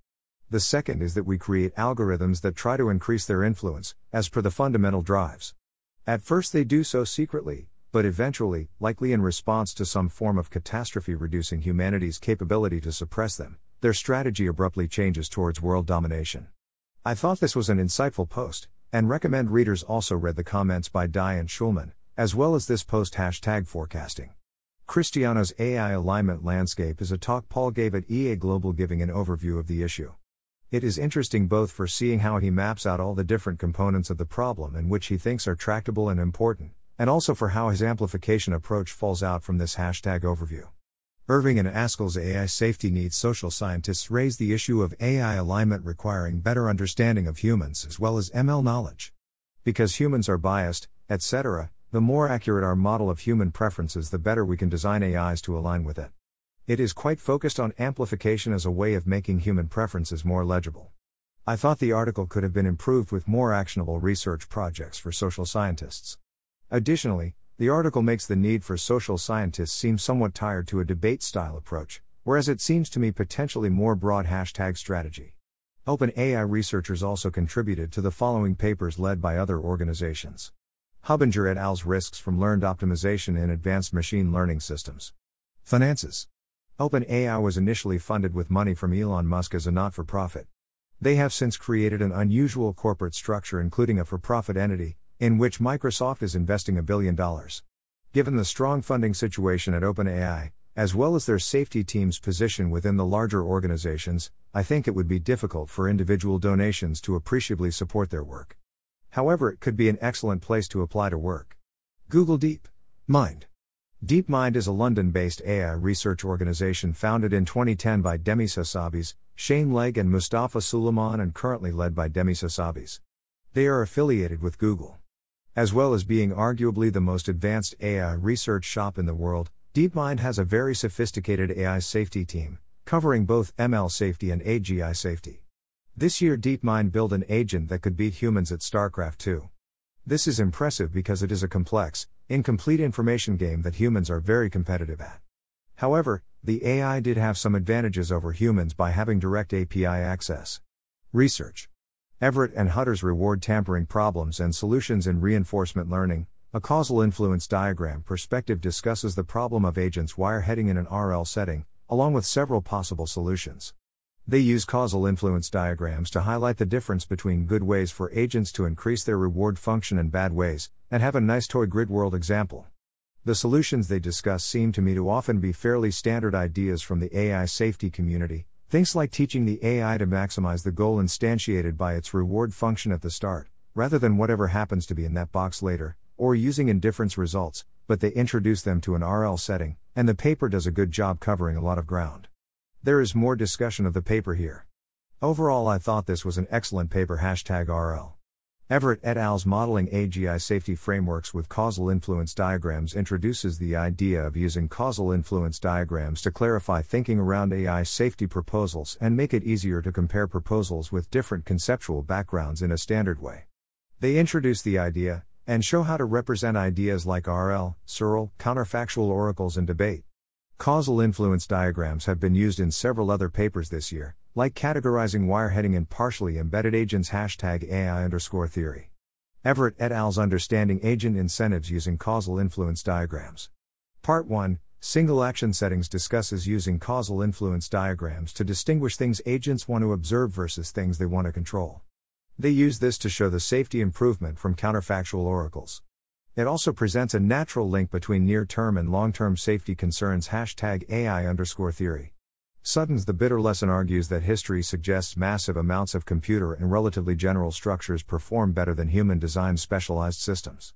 The second is that we create algorithms that try to increase their influence, as per the fundamental drives. At first they do so secretly, but eventually, likely in response to some form of catastrophe reducing humanity's capability to suppress them, their strategy abruptly changes towards world domination. I thought this was an insightful post, and recommend readers also read the comments by Dai and Schulman, as well as this post hashtag forecasting. Cristiano's A I alignment landscape is a talk Paul gave at E A Global giving an overview of the issue. It is interesting both for seeing how he maps out all the different components of the problem and which he thinks are tractable and important, and also for how his amplification approach falls out from this hashtag overview. Irving and Askell's A I safety needs social scientists raise the issue of A I alignment requiring better understanding of humans as well as M L knowledge. Because humans are biased, et cetera, the more accurate our model of human preferences, the better we can design A Is to align with it. It is quite focused on amplification as a way of making human preferences more legible. I thought the article could have been improved with more actionable research projects for social scientists. Additionally, the article makes the need for social scientists seem somewhat tied to a debate-style approach, whereas it seems to me potentially more broad hashtag strategy. OpenAI researchers also contributed to the following papers led by other organizations. Hubinger et al.'s Risks from Learned Optimization in Advanced Machine Learning Systems. Finances. OpenAI was initially funded with money from Elon Musk as a not-for-profit. They have since created an unusual corporate structure, including a for-profit entity, in which Microsoft is investing a billion dollars. Given the strong funding situation at OpenAI, as well as their safety team's position within the larger organizations, I think it would be difficult for individual donations to appreciably support their work. However, it could be an excellent place to apply to work. Google DeepMind. DeepMind is a London-based A I research organization founded in twenty ten by Demis Hassabis, Shane Legg and Mustafa Suleiman, and currently led by Demis Hassabis. They are affiliated with Google. As well as being arguably the most advanced A I research shop in the world, DeepMind has a very sophisticated A I safety team, covering both M L safety and A G I safety. This year DeepMind built an agent that could beat humans at StarCraft two. This is impressive because it is a complex, incomplete information game that humans are very competitive at. However, the A I did have some advantages over humans by having direct A P I access. Research. Everitt and Hutter's Reward Tampering Problems and Solutions in Reinforcement Learning, a causal influence diagram perspective discusses the problem of agents wireheading in an R L setting, along with several possible solutions. They use causal influence diagrams to highlight the difference between good ways for agents to increase their reward function and bad ways, and have a nice toy grid world example. The solutions they discuss seem to me to often be fairly standard ideas from the A I safety community. Things like teaching the A I to maximize the goal instantiated by its reward function at the start, rather than whatever happens to be in that box later, or using indifference results, but they introduce them to an R L setting, and the paper does a good job covering a lot of ground. There is more discussion of the paper here. Overall, I thought this was an excellent paper hashtag R L. Everitt et al.'s Modeling A G I Safety Frameworks with Causal Influence Diagrams introduces the idea of using causal influence diagrams to clarify thinking around A I safety proposals and make it easier to compare proposals with different conceptual backgrounds in a standard way. They introduce the idea, and show how to represent ideas like R L, S R L, counterfactual oracles, and debate. Causal influence diagrams have been used in several other papers this year, like categorizing wireheading in partially embedded agents hashtag A I underscore theory. Everitt et al.'s Understanding Agent Incentives Using Causal Influence Diagrams. Part one, Single Action Settings discusses using causal influence diagrams to distinguish things agents want to observe versus things they want to control. They use this to show the safety improvement from counterfactual oracles. It also presents a natural link between near-term and long-term safety concerns hashtag A I underscore theory. Sutton's The Bitter Lesson argues that history suggests massive amounts of computer and relatively general structures perform better than human-designed specialized systems.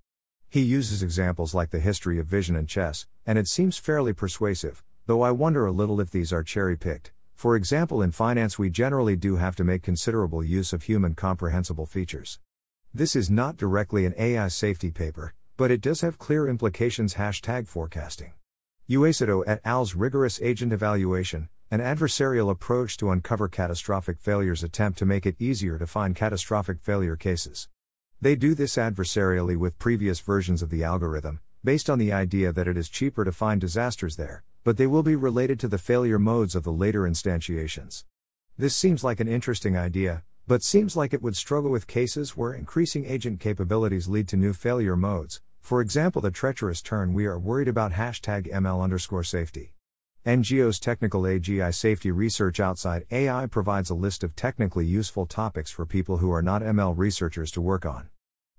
He uses examples like the history of vision and chess, and it seems fairly persuasive, though I wonder a little if these are cherry-picked. For example, in finance we generally do have to make considerable use of human-comprehensible features. This is not directly an A I safety paper, but it does have clear implications hashtag forecasting. Uesito et al.'s Rigorous Agent Evaluation, an adversarial approach to uncover catastrophic failures attempt to make it easier to find catastrophic failure cases. They do this adversarially with previous versions of the algorithm, based on the idea that it is cheaper to find disasters there, but they will be related to the failure modes of the later instantiations. This seems like an interesting idea, but seems like it would struggle with cases where increasing agent capabilities lead to new failure modes, for example the treacherous turn we are worried about hashtag M L underscore safety. N G O's Technical A G I Safety Research Outside A I provides a list of technically useful topics for people who are not M L researchers to work on.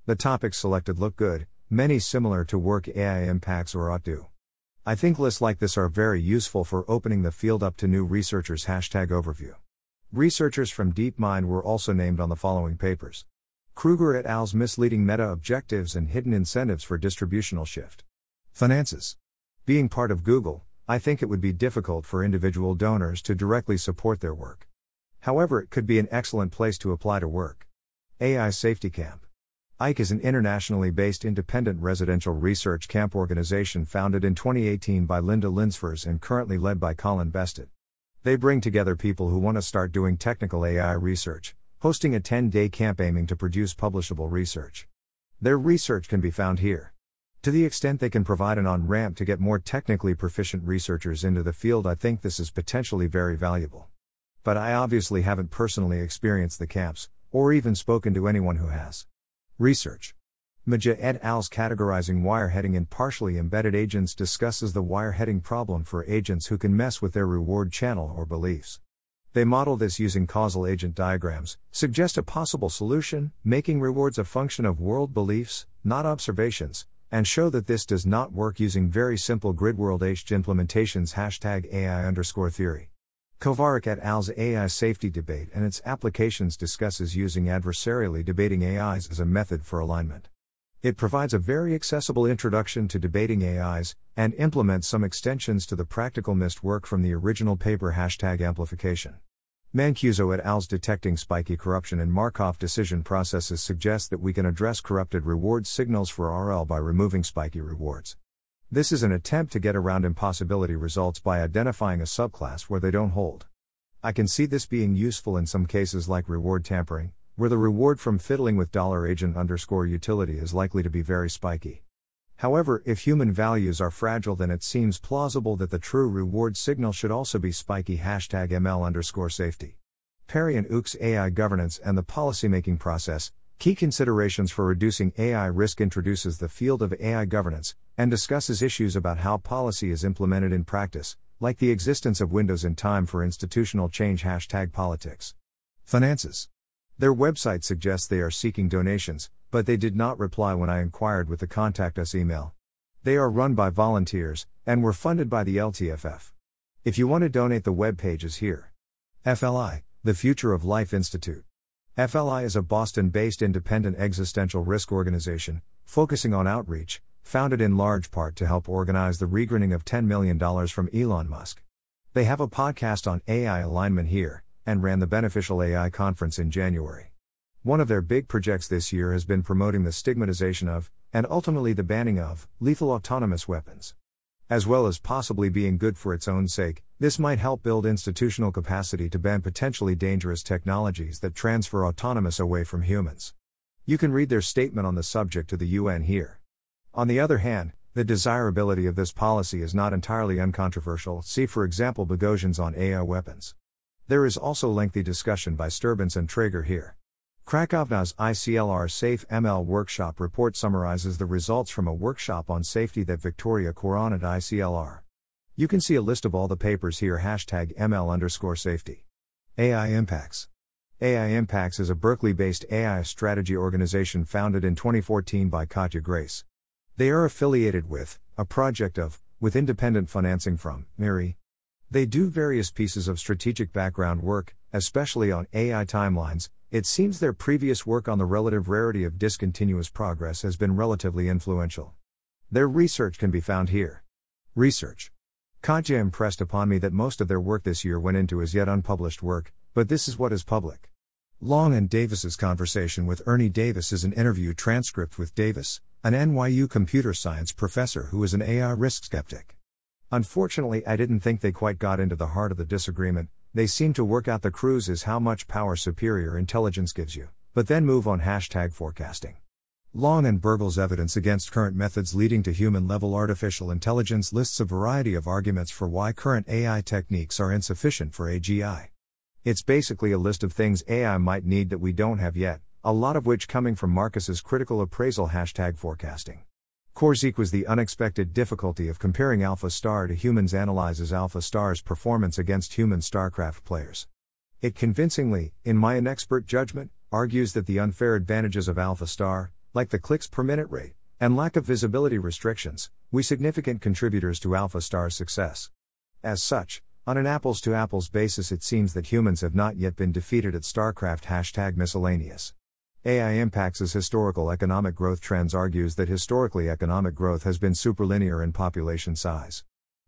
The topics selected look good, many similar to work A I impacts or ought to. I think lists like this are very useful for opening the field up to new researchers. Hashtag overview. Researchers from DeepMind were also named on the following papers. Krueger et al.'s Misleading Meta-Objectives and Hidden Incentives for Distributional Shift. Finances. Being part of Google, I think it would be difficult for individual donors to directly support their work. However, it could be an excellent place to apply to work. A I Safety Camp. I C E is an internationally based independent residential research camp organization founded in twenty eighteen by Linda Linsfors and currently led by Colin Bested. They bring together people who want to start doing technical A I research, hosting a ten-day camp aiming to produce publishable research. Their research can be found here. To the extent they can provide an on-ramp to get more technically proficient researchers into the field, I think this is potentially very valuable. But I obviously haven't personally experienced the camps, or even spoken to anyone who has. Research. Maja et al.'s Categorizing Wireheading in Partially Embedded Agents discusses the wireheading problem for agents who can mess with their reward channel or beliefs. They model this using causal agent diagrams, suggest a possible solution, making rewards a function of world beliefs, not observations, and show that this does not work using very simple grid-world agent implementations. Hashtag A I underscore theory. Kovarik et al.'s A I Safety Debate and its Applications discusses using adversarially debating A Is as a method for alignment. It provides a very accessible introduction to debating A Is, and implements some extensions to the practical missed work from the original paper. Hashtag amplification. Mancuso et al.'s Detecting Spiky Corruption in Markov Decision Processes suggests that we can address corrupted reward signals for R L by removing spiky rewards. This is an attempt to get around impossibility results by identifying a subclass where they don't hold. I can see this being useful in some cases like reward tampering, where the reward from fiddling with $agent underscore utility is likely to be very spiky. However, if human values are fragile, then it seems plausible that the true reward signal should also be spiky. Hashtag M L underscore safety. Perry and Ook's A I Governance and the Policymaking Process, Key Considerations for Reducing A I Risk introduces the field of A I governance, and discusses issues about how policy is implemented in practice, like the existence of windows in time for institutional change. Hashtag politics. Finances. Their website suggests they are seeking donations, but they did not reply when I inquired with the Contact Us email. They are run by volunteers, and were funded by the L T F F. If you want to donate, the web page is here. F L I, the Future of Life Institute. F L I is a Boston-based independent existential risk organization, focusing on outreach, founded in large part to help organize the regreening of ten million dollars from Elon Musk. They have a podcast on A I alignment here, and ran the Beneficial A I Conference in January. One of their big projects this year has been promoting the stigmatization of, and ultimately the banning of, lethal autonomous weapons. As well as possibly being good for its own sake, this might help build institutional capacity to ban potentially dangerous technologies that transfer autonomous away from humans. You can read their statement on the subject to the U N here. On the other hand, the desirability of this policy is not entirely uncontroversial. See for example Boghossian's on A I weapons. There is also lengthy discussion by Sturbans and Traeger here. Krakovna's I C L R Safe M L Workshop report summarizes the results from a workshop on safety that Victoria Koran at I C L R. You can see a list of all the papers here. Hashtag M L underscore safety. A I Impacts. A I Impacts is a Berkeley-based A I strategy organization founded in twenty fourteen by Katya Grace. They are affiliated with, a project of, with independent financing from, MIRI. They do various pieces of strategic background work, especially on A I timelines. It seems their previous work on the relative rarity of discontinuous progress has been relatively influential. Their research can be found here. Research. Katya impressed upon me that most of their work this year went into as yet unpublished work, but this is what is public. Long and Davis's conversation with Ernie Davis is an interview transcript with Davis, an N Y U computer science professor who is an A I risk skeptic. Unfortunately, I didn't think they quite got into the heart of the disagreement. They seem to work out the cruise is how much power superior intelligence gives you, but then move on. Hashtag forecasting. Long and Burgle's Evidence Against Current Methods Leading to Human-Level Artificial Intelligence lists a variety of arguments for why current A I techniques are insufficient for A G I. It's basically a list of things A I might need that we don't have yet, a lot of which coming from Marcus's critical appraisal. Hashtag forecasting. Core's equals the unexpected difficulty of comparing Alpha Star to humans analyzes Alpha Star's performance against human StarCraft players. It convincingly, in my inexpert judgment, argues that the unfair advantages of Alpha Star, like the clicks per minute rate, and lack of visibility restrictions, were significant contributors to Alpha Star's success. As such, on an apples-to-apples basis it seems that humans have not yet been defeated at StarCraft hashtag miscellaneous. A I impacts as historical economic growth trends argues that historically economic growth has been superlinear in population size.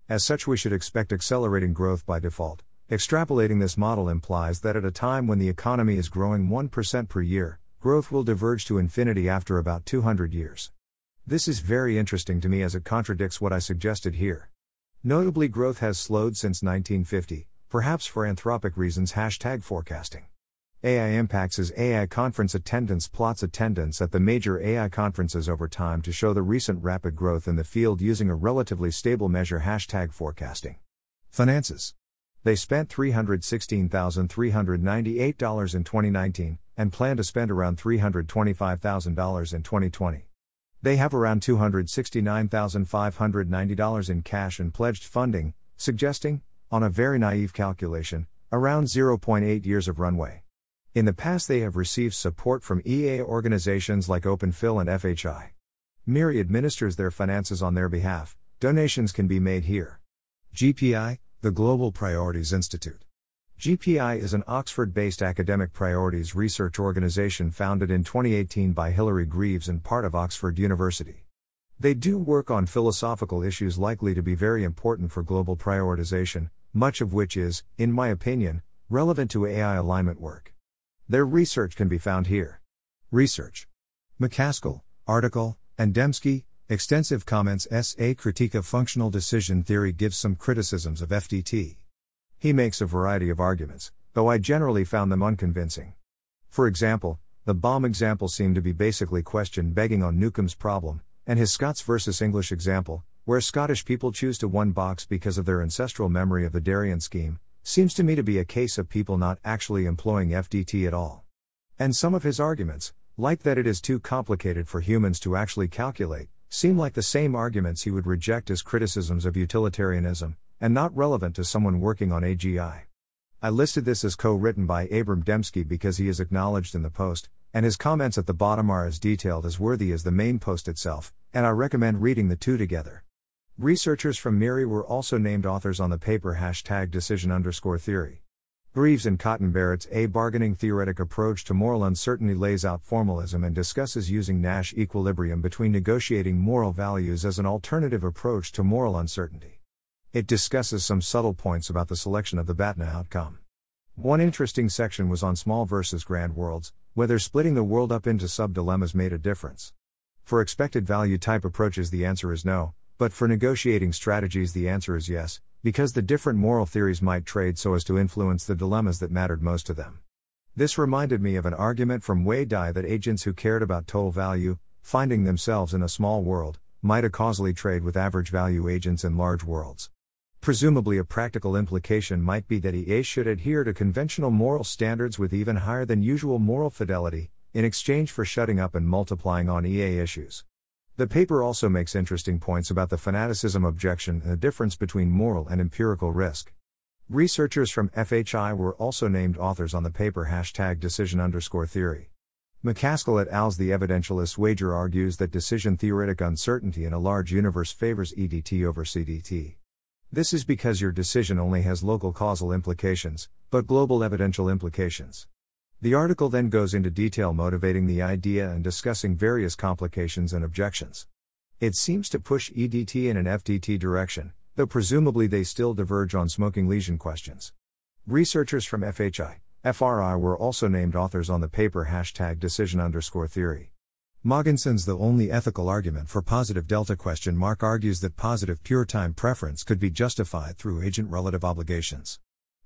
As such we should expect accelerating growth by default. Extrapolating this model implies that at a time when the economy is growing one percent per year, growth will diverge to infinity after about two hundred years. This is very interesting to me as it contradicts what I suggested here. Notably growth has slowed since nineteen fifty, perhaps for anthropic reasons hashtag forecasting. A I impacts as A I conference attendance plots attendance at the major A I conferences over time to show the recent rapid growth in the field using a relatively stable measure hashtag forecasting. Finances. They spent three hundred sixteen thousand three hundred ninety-eight dollars in twenty nineteen, and plan to spend around three hundred twenty-five thousand dollars in twenty twenty. They have around two hundred sixty-nine thousand five hundred ninety dollars in cash and pledged funding, suggesting, on a very naive calculation, around zero point eight years of runway. In the past they have received support from E A organizations like OpenPhil and F H I. M I R I administers their finances on their behalf. Donations can be made here. G P I, the Global Priorities Institute. G P I is an Oxford-based academic priorities research organization founded in twenty eighteen by Hilary Greaves and part of Oxford University. They do work on philosophical issues likely to be very important for global prioritization, much of which is, in my opinion, relevant to A I alignment work. Their research can be found here. Research. McCaskill, article, and Dembski, extensive comments essay Critique of Functional Decision Theory gives some criticisms of F D T. He makes a variety of arguments, though I generally found them unconvincing. For example, the bomb example seemed to be basically question begging on Newcomb's problem, and his Scots versus English example, where Scottish people choose to one box because of their ancestral memory of the Darien scheme, seems to me to be a case of people not actually employing F D T at all. And some of his arguments, like that it is too complicated for humans to actually calculate, seem like the same arguments he would reject as criticisms of utilitarianism, and not relevant to someone working on A G I. I listed this as co-written by Abram Dembski because he is acknowledged in the post, and his comments at the bottom are as detailed as worthy as the main post itself, and I recommend reading the two together. Researchers from M I R I were also named authors on the paper hashtag decision underscore theory. Greaves and Cotton Barrett's A Bargaining Theoretic Approach to Moral Uncertainty lays out formalism and discusses using Nash equilibrium between negotiating moral values as an alternative approach to moral uncertainty. It discusses some subtle points about the selection of the BATNA outcome. One interesting section was on small versus grand worlds, whether splitting the world up into sub-dilemmas made a difference. For expected value type approaches the answer is no, but for negotiating strategies the answer is yes, because the different moral theories might trade so as to influence the dilemmas that mattered most to them. This reminded me of an argument from Wei Dai that agents who cared about total value, finding themselves in a small world, might causally trade with average value agents in large worlds. Presumably a practical implication might be that E A should adhere to conventional moral standards with even higher than usual moral fidelity, in exchange for shutting up and multiplying on E A issues. The paper also makes interesting points about the fanaticism objection and the difference between moral and empirical risk. Researchers from F H I were also named authors on the paper hashtag decision underscore theory. McCaskill et al.'s The Evidentialist's Wager argues that decision theoretic uncertainty in a large universe favors E D T over C D T. This is because your decision only has local causal implications, but global evidential implications. The article then goes into detail motivating the idea and discussing various complications and objections. It seems to push E D T in an F D T direction, though presumably they still diverge on smoking lesion questions. Researchers from F H I, F R I were also named authors on the paper hashtag decision underscore theory. Mogensen's The Only Ethical Argument for Positive Delta question mark argues that positive pure-time preference could be justified through agent-relative obligations.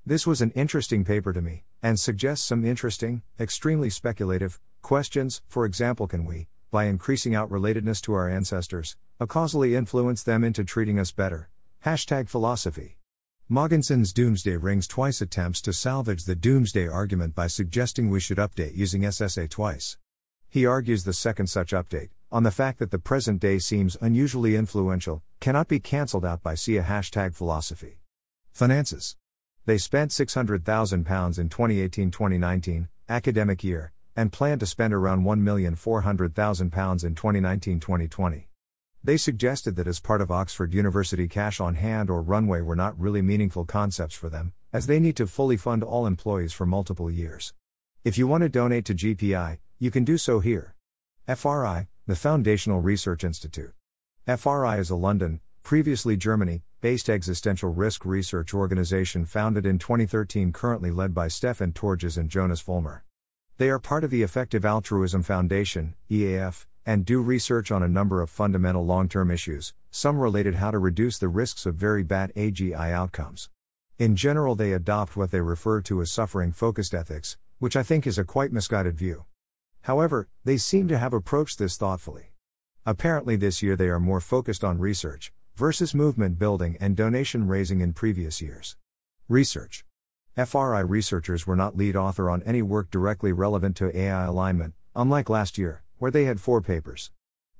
This was an interesting paper to me, and suggests some interesting, extremely speculative, questions. For example, can we, by increasing out relatedness to our ancestors, causally influence them into treating us better? Hashtag philosophy. Mogensen's Doomsday Rings Twice attempts to salvage the doomsday argument by suggesting we should update using S S A twice. He argues the second such update, on the fact that the present day seems unusually influential, cannot be cancelled out by C A hashtag philosophy. Finances. They spent six hundred thousand pounds in twenty eighteen twenty nineteen, academic year, and plan to spend around one million four hundred thousand pounds in twenty nineteen twenty twenty. They suggested that as part of Oxford University, cash on hand or runway were not really meaningful concepts for them, as they need to fully fund all employees for multiple years. If you want to donate to G P I, you can do so here. F R I, the Foundational Research Institute. F R I is a London, previously Germany, based existential risk research organization founded in twenty thirteen, currently led by Stefan Torges and Jonas Vollmer. They are part of the Effective Altruism Foundation, E A F, and do research on a number of fundamental long-term issues, some related how to reduce the risks of very bad A G I outcomes. In general, they adopt what they refer to as suffering-focused ethics, which I think is a quite misguided view. However, they seem to have approached this thoughtfully. Apparently this year they are more focused on research, versus movement building and donation raising in previous years. Research. F R I researchers were not lead author on any work directly relevant to A I alignment, unlike last year, where they had four papers.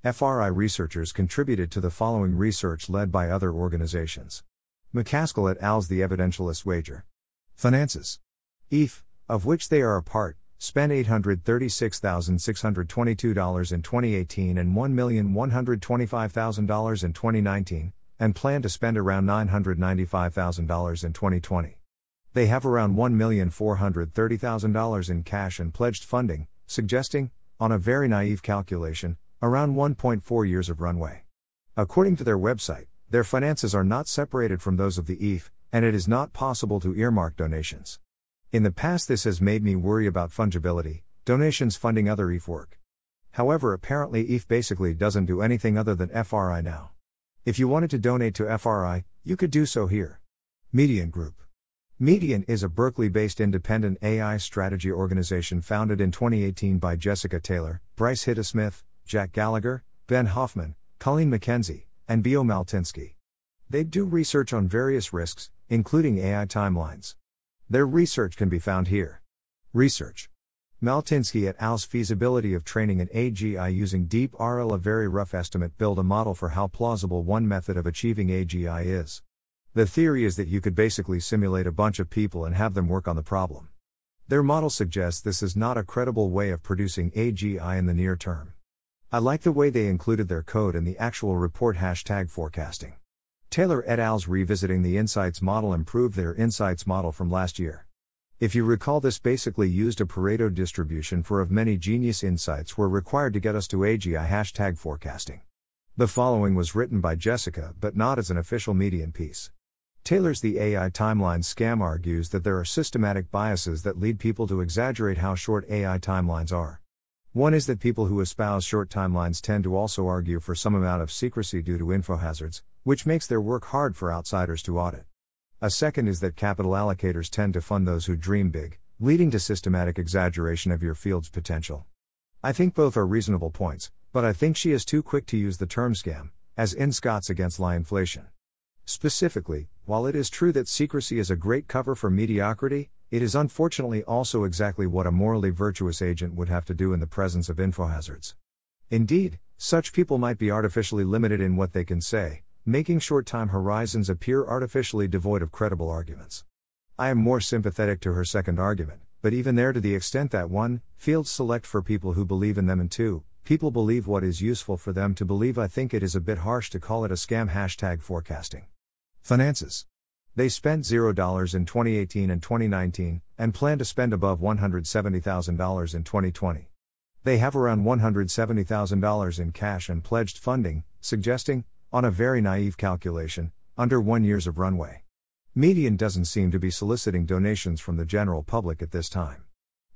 F R I researchers contributed to the following research led by other organizations. McCaskill et al.'s The Evidentialist Wager. Finances. E F, of which they are a part, spent eight hundred thirty-six thousand six hundred twenty-two dollars in twenty eighteen and one million one hundred twenty-five thousand dollars in twenty nineteen, and plan to spend around nine hundred ninety-five thousand dollars in twenty twenty. They have around one million four hundred thirty thousand dollars in cash and pledged funding, suggesting, on a very naive calculation, around one point four years of runway. According to their website, their finances are not separated from those of the E F, and it is not possible to earmark donations. In the past this has made me worry about fungibility, donations funding other E F work. However, apparently E F basically doesn't do anything other than F R I now. If you wanted to donate to F R I, you could do so here. Median Group. Median is a Berkeley-based independent A I strategy organization founded in twenty eighteen by Jessica Taylor, Bryce Hitta-Smith, Jack Gallagher, Ben Hoffman, Colleen McKenzie, and Bio Maltinsky. They do research on various risks, including A I timelines. Their research can be found here. Research. Maltinsky et al.'s feasibility of training an A G I using deep R L, a very rough estimate, build a model for how plausible one method of achieving A G I is. The theory is that you could basically simulate a bunch of people and have them work on the problem. Their model suggests this is not a credible way of producing A G I in the near term. I like the way they included their code in the actual report hashtag forecasting. Taylor et al.'s revisiting the insights model improved their insights model from last year. If you recall, this basically used a Pareto distribution for of many genius insights were required to get us to A G I hashtag forecasting. The following was written by Jessica but not as an official Median piece. Taylor's The A I Timeline Scam argues that there are systematic biases that lead people to exaggerate how short A I timelines are. One is that people who espouse short timelines tend to also argue for some amount of secrecy due to info hazards, which makes their work hard for outsiders to audit. A second is that capital allocators tend to fund those who dream big, leading to systematic exaggeration of your field's potential. I think both are reasonable points, but I think she is too quick to use the term scam, as in Scott's Against Lie Inflation. Specifically, while it is true that secrecy is a great cover for mediocrity, it is unfortunately also exactly what a morally virtuous agent would have to do in the presence of infohazards. Indeed, such people might be artificially limited in what they can say, making short-time horizons appear artificially devoid of credible arguments. I am more sympathetic to her second argument, but even there, to the extent that one, fields select for people who believe in them, and two, people believe what is useful for them to believe, I think it is a bit harsh to call it a scam hashtag forecasting. Finances. They spent zero dollars in twenty eighteen and twenty nineteen, and plan to spend above one hundred seventy thousand dollars in twenty twenty. They have around one hundred seventy thousand dollars in cash and pledged funding, suggesting, on a very naive calculation, under one years of runway. Median doesn't seem to be soliciting donations from the general public at this time.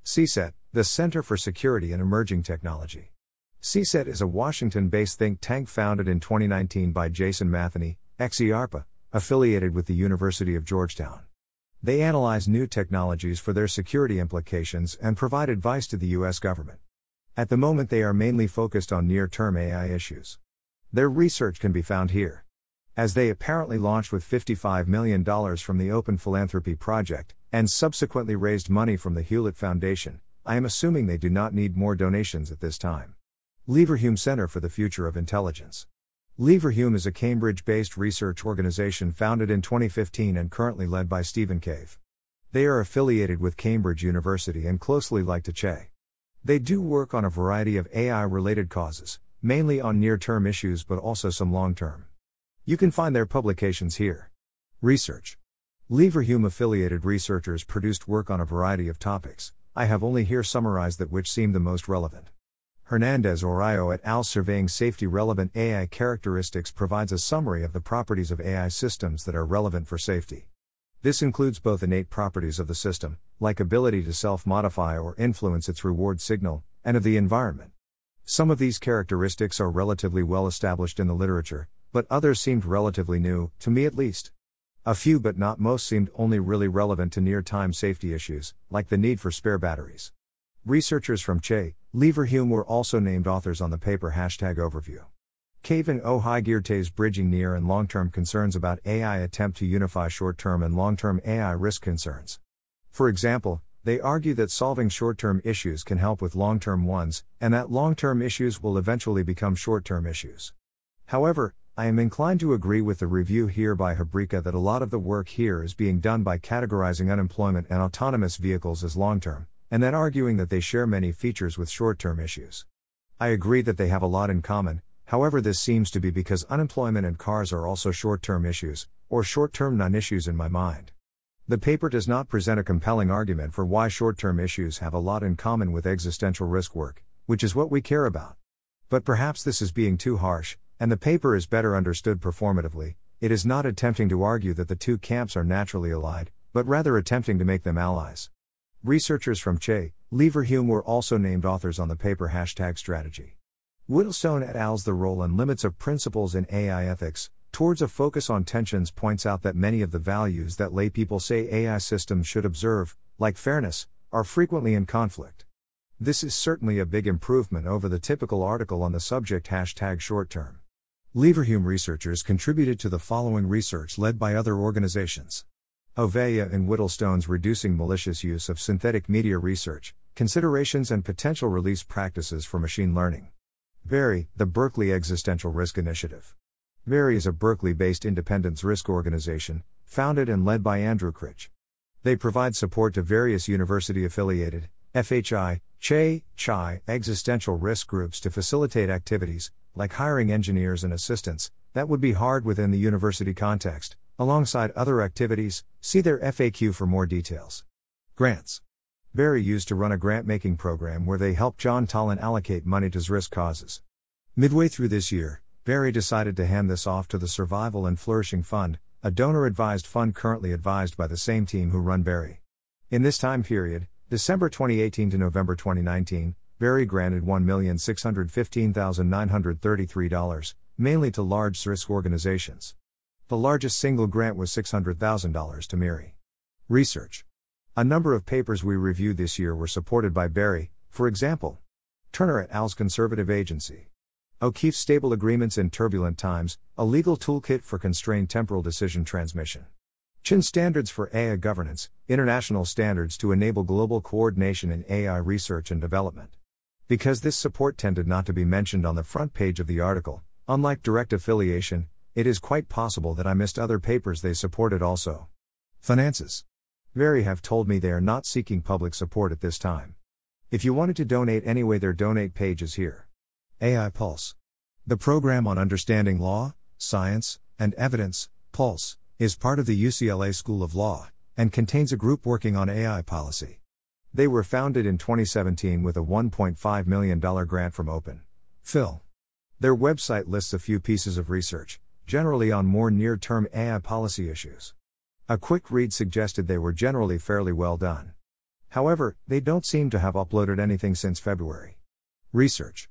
C SET, the Center for Security and Emerging Technology. C SET is a Washington-based think tank founded in twenty nineteen by Jason Matheny, ex-E A R P A, affiliated with the University of Georgetown. They analyze new technologies for their security implications and provide advice to the U S government. At the moment they are mainly focused on near-term A I issues. Their research can be found here. As they apparently launched with fifty-five million dollars from the Open Philanthropy Project, and subsequently raised money from the Hewlett Foundation, I am assuming they do not need more donations at this time. Leverhulme Center for the Future of Intelligence. Leverhulme is a Cambridge-based research organization founded in twenty fifteen and currently led by Stephen Cave. They are affiliated with Cambridge University and closely linked to C H E. They do work on a variety of A I-related causes, mainly on near-term issues but also some long-term. You can find their publications here. Research. Leverhulme-affiliated researchers produced work on a variety of topics. I have only here summarized that which seemed the most relevant. Hernandez-Orio et al. Surveying Safety-Relevant A I Characteristics provides a summary of the properties of A I systems that are relevant for safety. This includes both innate properties of the system, like ability to self-modify or influence its reward signal, and of the environment. Some of these characteristics are relatively well established in the literature, but others seemed relatively new, to me at least. A few but not most seemed only really relevant to near-time safety issues, like the need for spare batteries. Researchers from C H E, Leverhulme were also named authors on the paper hashtag overview. Cave and Ohigirte's Bridging Near and Long-Term Concerns About A I attempt to unify short-term and long-term A I risk concerns. For example, they argue that solving short-term issues can help with long-term ones, and that long-term issues will eventually become short-term issues. However, I am inclined to agree with the review here by Hubinger that a lot of the work here is being done by categorizing unemployment and autonomous vehicles as long-term, and then arguing that they share many features with short-term issues. I agree that they have a lot in common. However, this seems to be because unemployment and cars are also short-term issues, or short-term non-issues in my mind. The paper does not present a compelling argument for why short-term issues have a lot in common with existential risk work, which is what we care about. But perhaps this is being too harsh, and the paper is better understood performatively. It is not attempting to argue that the two camps are naturally allied, but rather attempting to make them allies. Researchers from C H E, Leverhulme were also named authors on the paper hashtag strategy. Whittlestone et al.'s The Role and Limits of Principles in A I Ethics, towards a focus on tensions, points out that many of the values that lay people say A I systems should observe, like fairness, are frequently in conflict. This is certainly a big improvement over the typical article on the subject hashtag short-term. Leverhulme researchers contributed to the following research led by other organizations. Oveja and Whittlestone's Reducing Malicious Use of Synthetic Media Research, Considerations and Potential Release Practices for Machine Learning. Perry, the Berkeley Existential Risk Initiative. Perry is a Berkeley-based independence risk organization, founded and led by Andrew Critch. They provide support to various university-affiliated, F H I, C H E, C H I, existential risk groups to facilitate activities, like hiring engineers and assistants, that would be hard within the university context, alongside other activities. See their F A Q for more details. Grants. Perry used to run a grant-making program where they helped John Tallon allocate money to risk causes. Midway through this year, Perry decided to hand this off to the Survival and Flourishing Fund, a donor-advised fund currently advised by the same team who run Perry. In this time period, December twenty eighteen to November twenty nineteen, Perry granted one million six hundred fifteen thousand nine hundred thirty-three dollars, mainly to large risk organizations. The largest single grant was six hundred thousand dollars to Perry. Research. A number of papers we reviewed this year were supported by Perry, for example, Turner et al.'s Conservative Agency. O'Keefe's Stable Agreements in Turbulent Times, a legal toolkit for constrained temporal decision transmission. Chin Standards for A I Governance, international standards to enable global coordination in A I research and development. Because this support tended not to be mentioned on the front page of the article, unlike direct affiliation, it is quite possible that I missed other papers they supported also. Finances. Perry have told me they are not seeking public support at this time. If you wanted to donate anyway, their donate page is here. A I Pulse. The program on understanding law, science, and evidence, Pulse, is part of the U C L A School of Law, and contains a group working on A I policy. They were founded in twenty seventeen with a one point five million dollars grant from Open Phil. Their website lists a few pieces of research, generally on more near-term A I policy issues. A quick read suggested they were generally fairly well done. However, they don't seem to have uploaded anything since February. Research.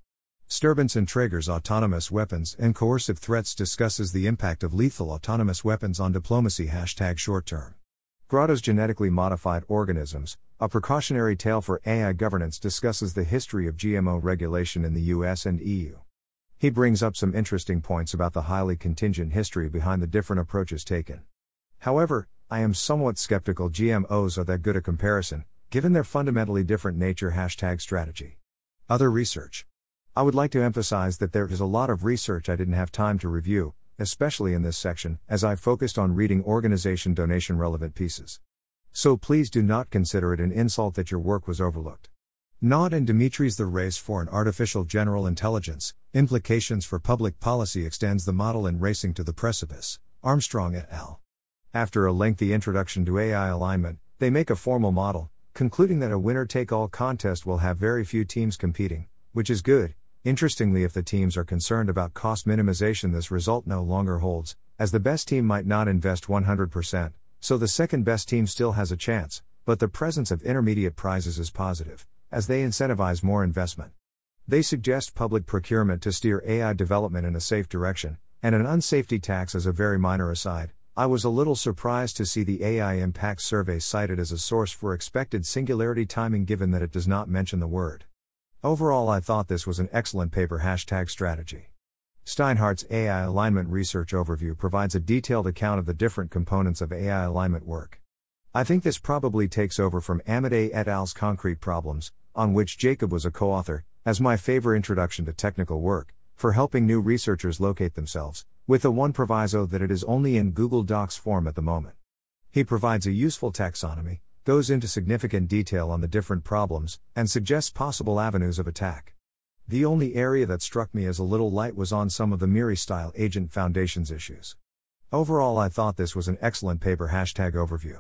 Sturbance and Traeger's Autonomous Weapons and Coercive Threats discusses the impact of lethal autonomous weapons on diplomacy hashtag short-term. Grotto's Genetically Modified Organisms, a precautionary tale for A I governance, discusses the history of G M O regulation in the U S and E U. He brings up some interesting points about the highly contingent history behind the different approaches taken. However, I am somewhat skeptical G M Os are that good a comparison, given their fundamentally different nature hashtag strategy. Other research. I would like to emphasize that there is a lot of research I didn't have time to review, especially in this section, as I focused on reading organization donation relevant pieces. So please do not consider it an insult that your work was overlooked. Nod and Dimitri's The Race for an Artificial General Intelligence, Implications for Public Policy Extends the Model in Racing to the Precipice, Armstrong et al. After a lengthy introduction to A I alignment, they make a formal model, concluding that a winner-take-all contest will have very few teams competing, which is good. Interestingly, if the teams are concerned about cost minimization, this result no longer holds, as the best team might not invest one hundred percent, so the second-best team still has a chance, but the presence of intermediate prizes is positive, as they incentivize more investment. They suggest public procurement to steer A I development in a safe direction, and an unsafety tax as a very minor aside. I was a little surprised to see the A I impact survey cited as a source for expected singularity timing, given that it does not mention the word. Overall, I thought this was an excellent paper. Hashtag strategy. Steinhardt's A I alignment research overview provides a detailed account of the different components of A I alignment work. I think this probably takes over from Amade et al.'s Concrete Problems, on which Jacob was a co-author, as my favorite introduction to technical work, for helping new researchers locate themselves, with the one proviso that it is only in Google Docs form at the moment. He provides a useful taxonomy, goes into significant detail on the different problems, and suggests possible avenues of attack. The only area that struck me as a little light was on some of the Miri-style agent foundations issues. Overall, I thought this was an excellent paper. Hashtag overview.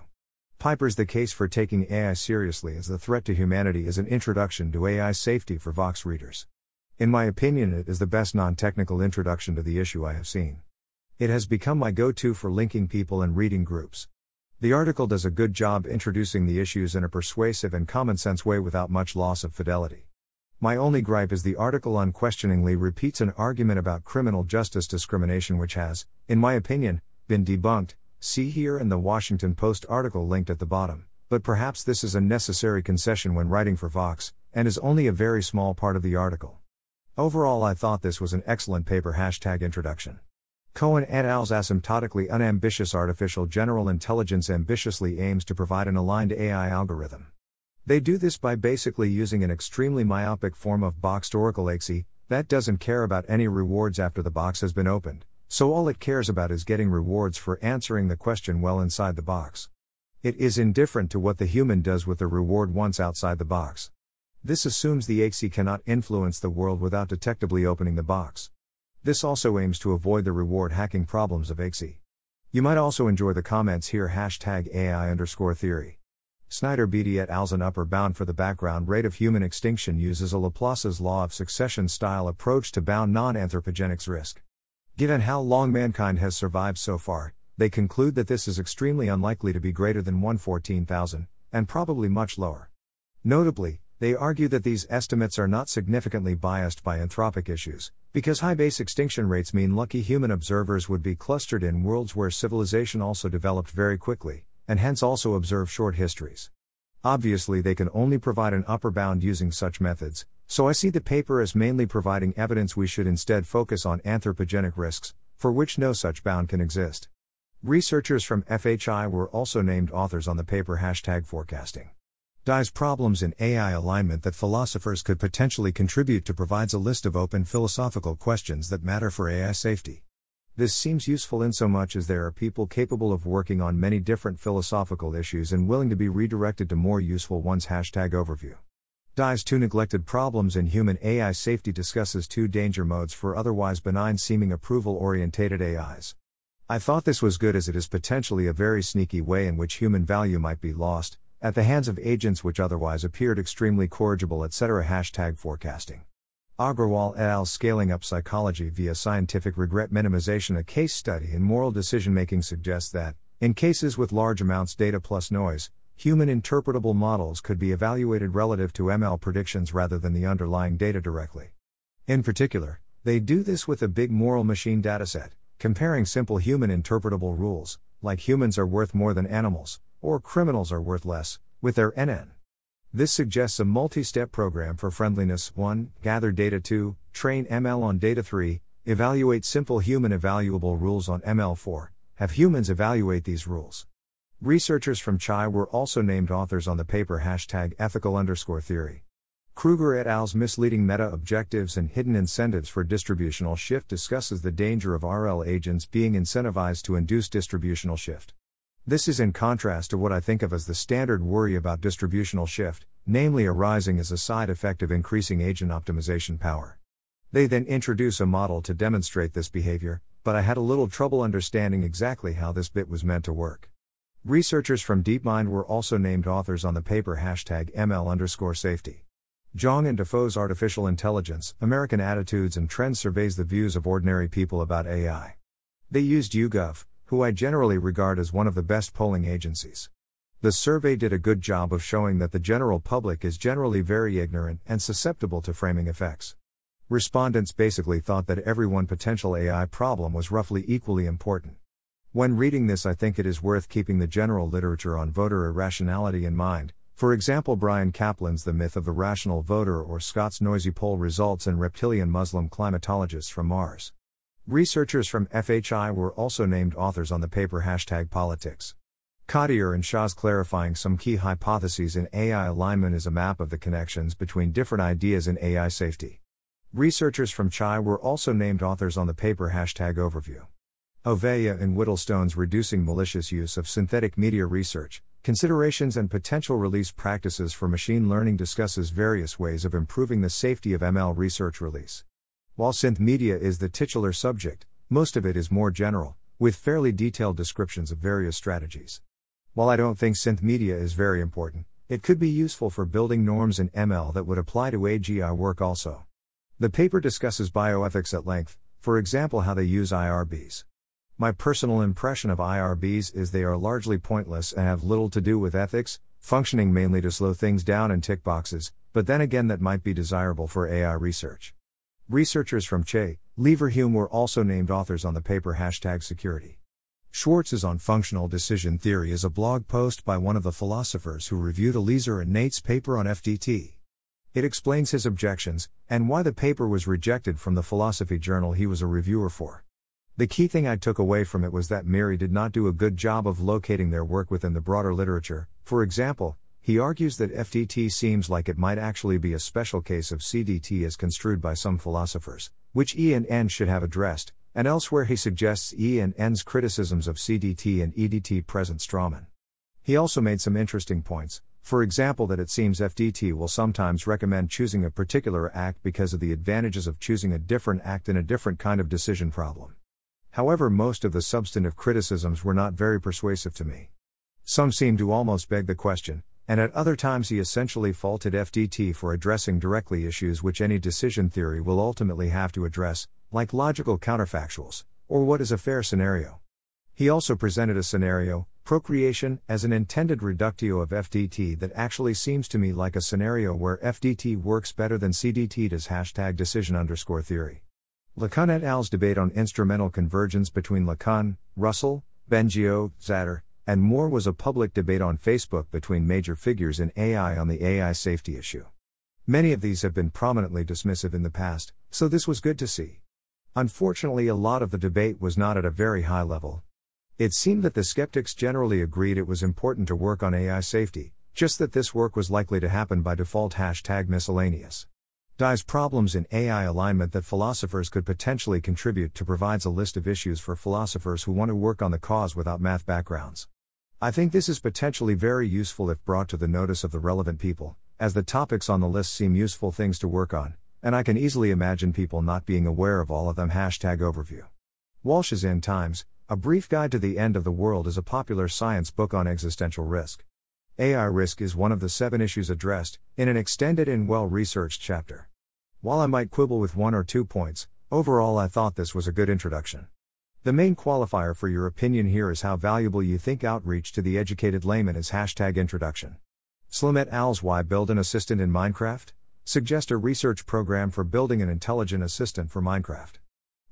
Piper's The Case for Taking A I Seriously as the Threat to Humanity is an introduction to A I safety for Vox readers. In my opinion, it is the best non-technical introduction to the issue I have seen. It has become my go-to for linking people and reading groups. The article does a good job introducing the issues in a persuasive and common-sense way without much loss of fidelity. My only gripe is the article unquestioningly repeats an argument about criminal justice discrimination which has, in my opinion, been debunked. See here in the Washington Post article linked at the bottom, but perhaps this is a necessary concession when writing for Vox, and is only a very small part of the article. Overall, I thought this was an excellent paper. Hashtag introduction. Cohen et al.'s Asymptotically Unambitious Artificial General Intelligence ambitiously aims to provide an aligned A I algorithm. They do this by basically using an extremely myopic form of boxed Oracle A I that doesn't care about any rewards after the box has been opened. So all it cares about is getting rewards for answering the question well inside the box. It is indifferent to what the human does with the reward once outside the box. This assumes the A I cannot influence the world without detectably opening the box. This also aims to avoid the reward hacking problems of A I. You might also enjoy the comments here. Hashtag A I underscore theory. Snyder B D et al.'s An Upper Bound for the Background Rate of Human Extinction uses a Laplace's Law of Succession style approach to bound non-anthropogenics risk. Given how long mankind has survived so far, they conclude that this is extremely unlikely to be greater than one in fourteen thousand, and probably much lower. Notably, they argue that these estimates are not significantly biased by anthropic issues, because high base extinction rates mean lucky human observers would be clustered in worlds where civilization also developed very quickly, and hence also observe short histories. Obviously, they can only provide an upper bound using such methods, so I see the paper as mainly providing evidence we should instead focus on anthropogenic risks, for which no such bound can exist. Researchers from F H I were also named authors on the paper. Hashtag forecasting. Dye's Problems in A I Alignment that Philosophers Could Potentially Contribute to provides a list of open philosophical questions that matter for A I safety. This seems useful insomuch as there are people capable of working on many different philosophical issues and willing to be redirected to more useful ones. Hashtag overview. Dye's Two Neglected Problems in Human A I Safety discusses two danger modes for otherwise benign-seeming approval-orientated A Is. I thought this was good as it is potentially a very sneaky way in which human value might be lost, at the hands of agents which otherwise appeared extremely corrigible, et cetera. Hashtag forecasting. Agrawal et al. Scaling Up Psychology via Scientific Regret Minimization, a case study in moral decision-making, suggests that, in cases with large amounts data plus noise, human interpretable models could be evaluated relative to M L predictions rather than the underlying data directly. In particular, they do this with a big moral machine dataset, comparing simple human interpretable rules, like humans are worth more than animals, or criminals are worth less, with their N N. This suggests a multi-step program for friendliness. one. Gather data. two. Train M L on data. three. Evaluate simple human evaluable rules on M L. four. Have humans evaluate these rules. Researchers from C H I were also named authors on the paper. Hashtag ethical underscore theory. Krueger et al.'s Misleading Meta-Objectives and Hidden Incentives for Distributional Shift discusses the danger of R L agents being incentivized to induce distributional shift. This is in contrast to what I think of as the standard worry about distributional shift, namely arising as a side effect of increasing agent optimization power. They then introduce a model to demonstrate this behavior, but I had a little trouble understanding exactly how this bit was meant to work. Researchers from DeepMind were also named authors on the paper hashtag M L underscore safety. Zhang and Defoe's Artificial Intelligence, American Attitudes and Trends surveys the views of ordinary people about A I. They used YouGov, who I generally regard as one of the best polling agencies. The survey did a good job of showing that the general public is generally very ignorant and susceptible to framing effects. Respondents basically thought that every one potential A I problem was roughly equally important. When reading this, I think it is worth keeping the general literature on voter irrationality in mind. For example, Brian Kaplan's The Myth of the Rational Voter or Scott's Noisy Poll Results and Reptilian Muslim Climatologists from Mars. Researchers from F H I were also named authors on the paper hashtag politics. Cottier and Shah's Clarifying Some Key Hypotheses in A I Alignment is a map of the connections between different ideas in A I safety. Researchers from C H I were also named authors on the paper hashtag overview. Oveja and Whittlestone's Reducing Malicious Use of Synthetic Media Research, Considerations and Potential Release Practices for Machine Learning discusses various ways of improving the safety of M L research release. While synth media is the titular subject, most of it is more general, with fairly detailed descriptions of various strategies. While I don't think synth media is very important, it could be useful for building norms in M L that would apply to A G I work also. The paper discusses bioethics at length, for example how they use I R Bs. My personal impression of I R Bs is they are largely pointless and have little to do with ethics, functioning mainly to slow things down and tick boxes, but then again that might be desirable for A I research. Researchers from C H E, Leverhulme were also named authors on the paper hashtag security. Schwartz's On Functional Decision Theory is a blog post by one of the philosophers who reviewed Eliezer and Nate's paper on F T T. It explains his objections, and why the paper was rejected from the philosophy journal he was a reviewer for. The key thing I took away from it was that Miri did not do a good job of locating their work within the broader literature. For example, he argues that F T T seems like it might actually be a special case of C D T as construed by some philosophers, which E and N should have addressed, and elsewhere he suggests E and N's criticisms of C D T and E D T present strawman. He also made some interesting points, for example that it seems F T T will sometimes recommend choosing a particular act because of the advantages of choosing a different act in a different kind of decision problem. However, most of the substantive criticisms were not very persuasive to me. Some seemed to almost beg the question, and at other times he essentially faulted F T T for addressing directly issues which any decision theory will ultimately have to address, like logical counterfactuals, or what is a fair scenario. He also presented a scenario, procreation, as an intended reductio of F T T that actually seems to me like a scenario where F T T works better than C D T does hashtag decision underscore theory. Lacan et al.'s debate on instrumental convergence between Lacan, Russell, Bengio, Zatter, and more was a public debate on Facebook between major figures in A I on the A I safety issue. Many of these have been prominently dismissive in the past, so this was good to see. Unfortunately, a lot of the debate was not at a very high level. It seemed that the skeptics generally agreed it was important to work on A I safety, just that this work was likely to happen by default hashtag miscellaneous. Dye's Problems in A I Alignment that philosophers could potentially contribute to provides a list of issues for philosophers who want to work on the cause without math backgrounds. I think this is potentially very useful if brought to the notice of the relevant people, as the topics on the list seem useful things to work on, and I can easily imagine people not being aware of all of them hashtag overview. Walsh's End Times, A Brief Guide to the End of the World is a popular science book on existential risk. A I risk is one of the seven issues addressed, in an extended and well-researched chapter. While I might quibble with one or two points, overall I thought this was a good introduction. The main qualifier for your opinion here is how valuable you think outreach to the educated layman is hashtag introduction. Slim et al.'s Why Build an Assistant in Minecraft? Suggest a research program for building an intelligent assistant for Minecraft.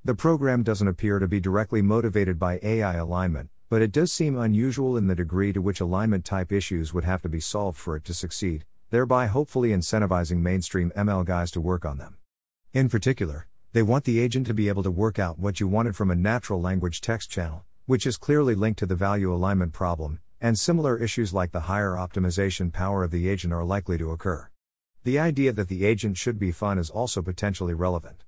The program doesn't appear to be directly motivated by A I alignment, but it does seem unusual in the degree to which alignment type issues would have to be solved for it to succeed, thereby hopefully incentivizing mainstream M L guys to work on them. In particular, they want the agent to be able to work out what you wanted from a natural language text channel, which is clearly linked to the value alignment problem, and similar issues like the higher optimization power of the agent are likely to occur. The idea that the agent should be fun is also potentially relevant.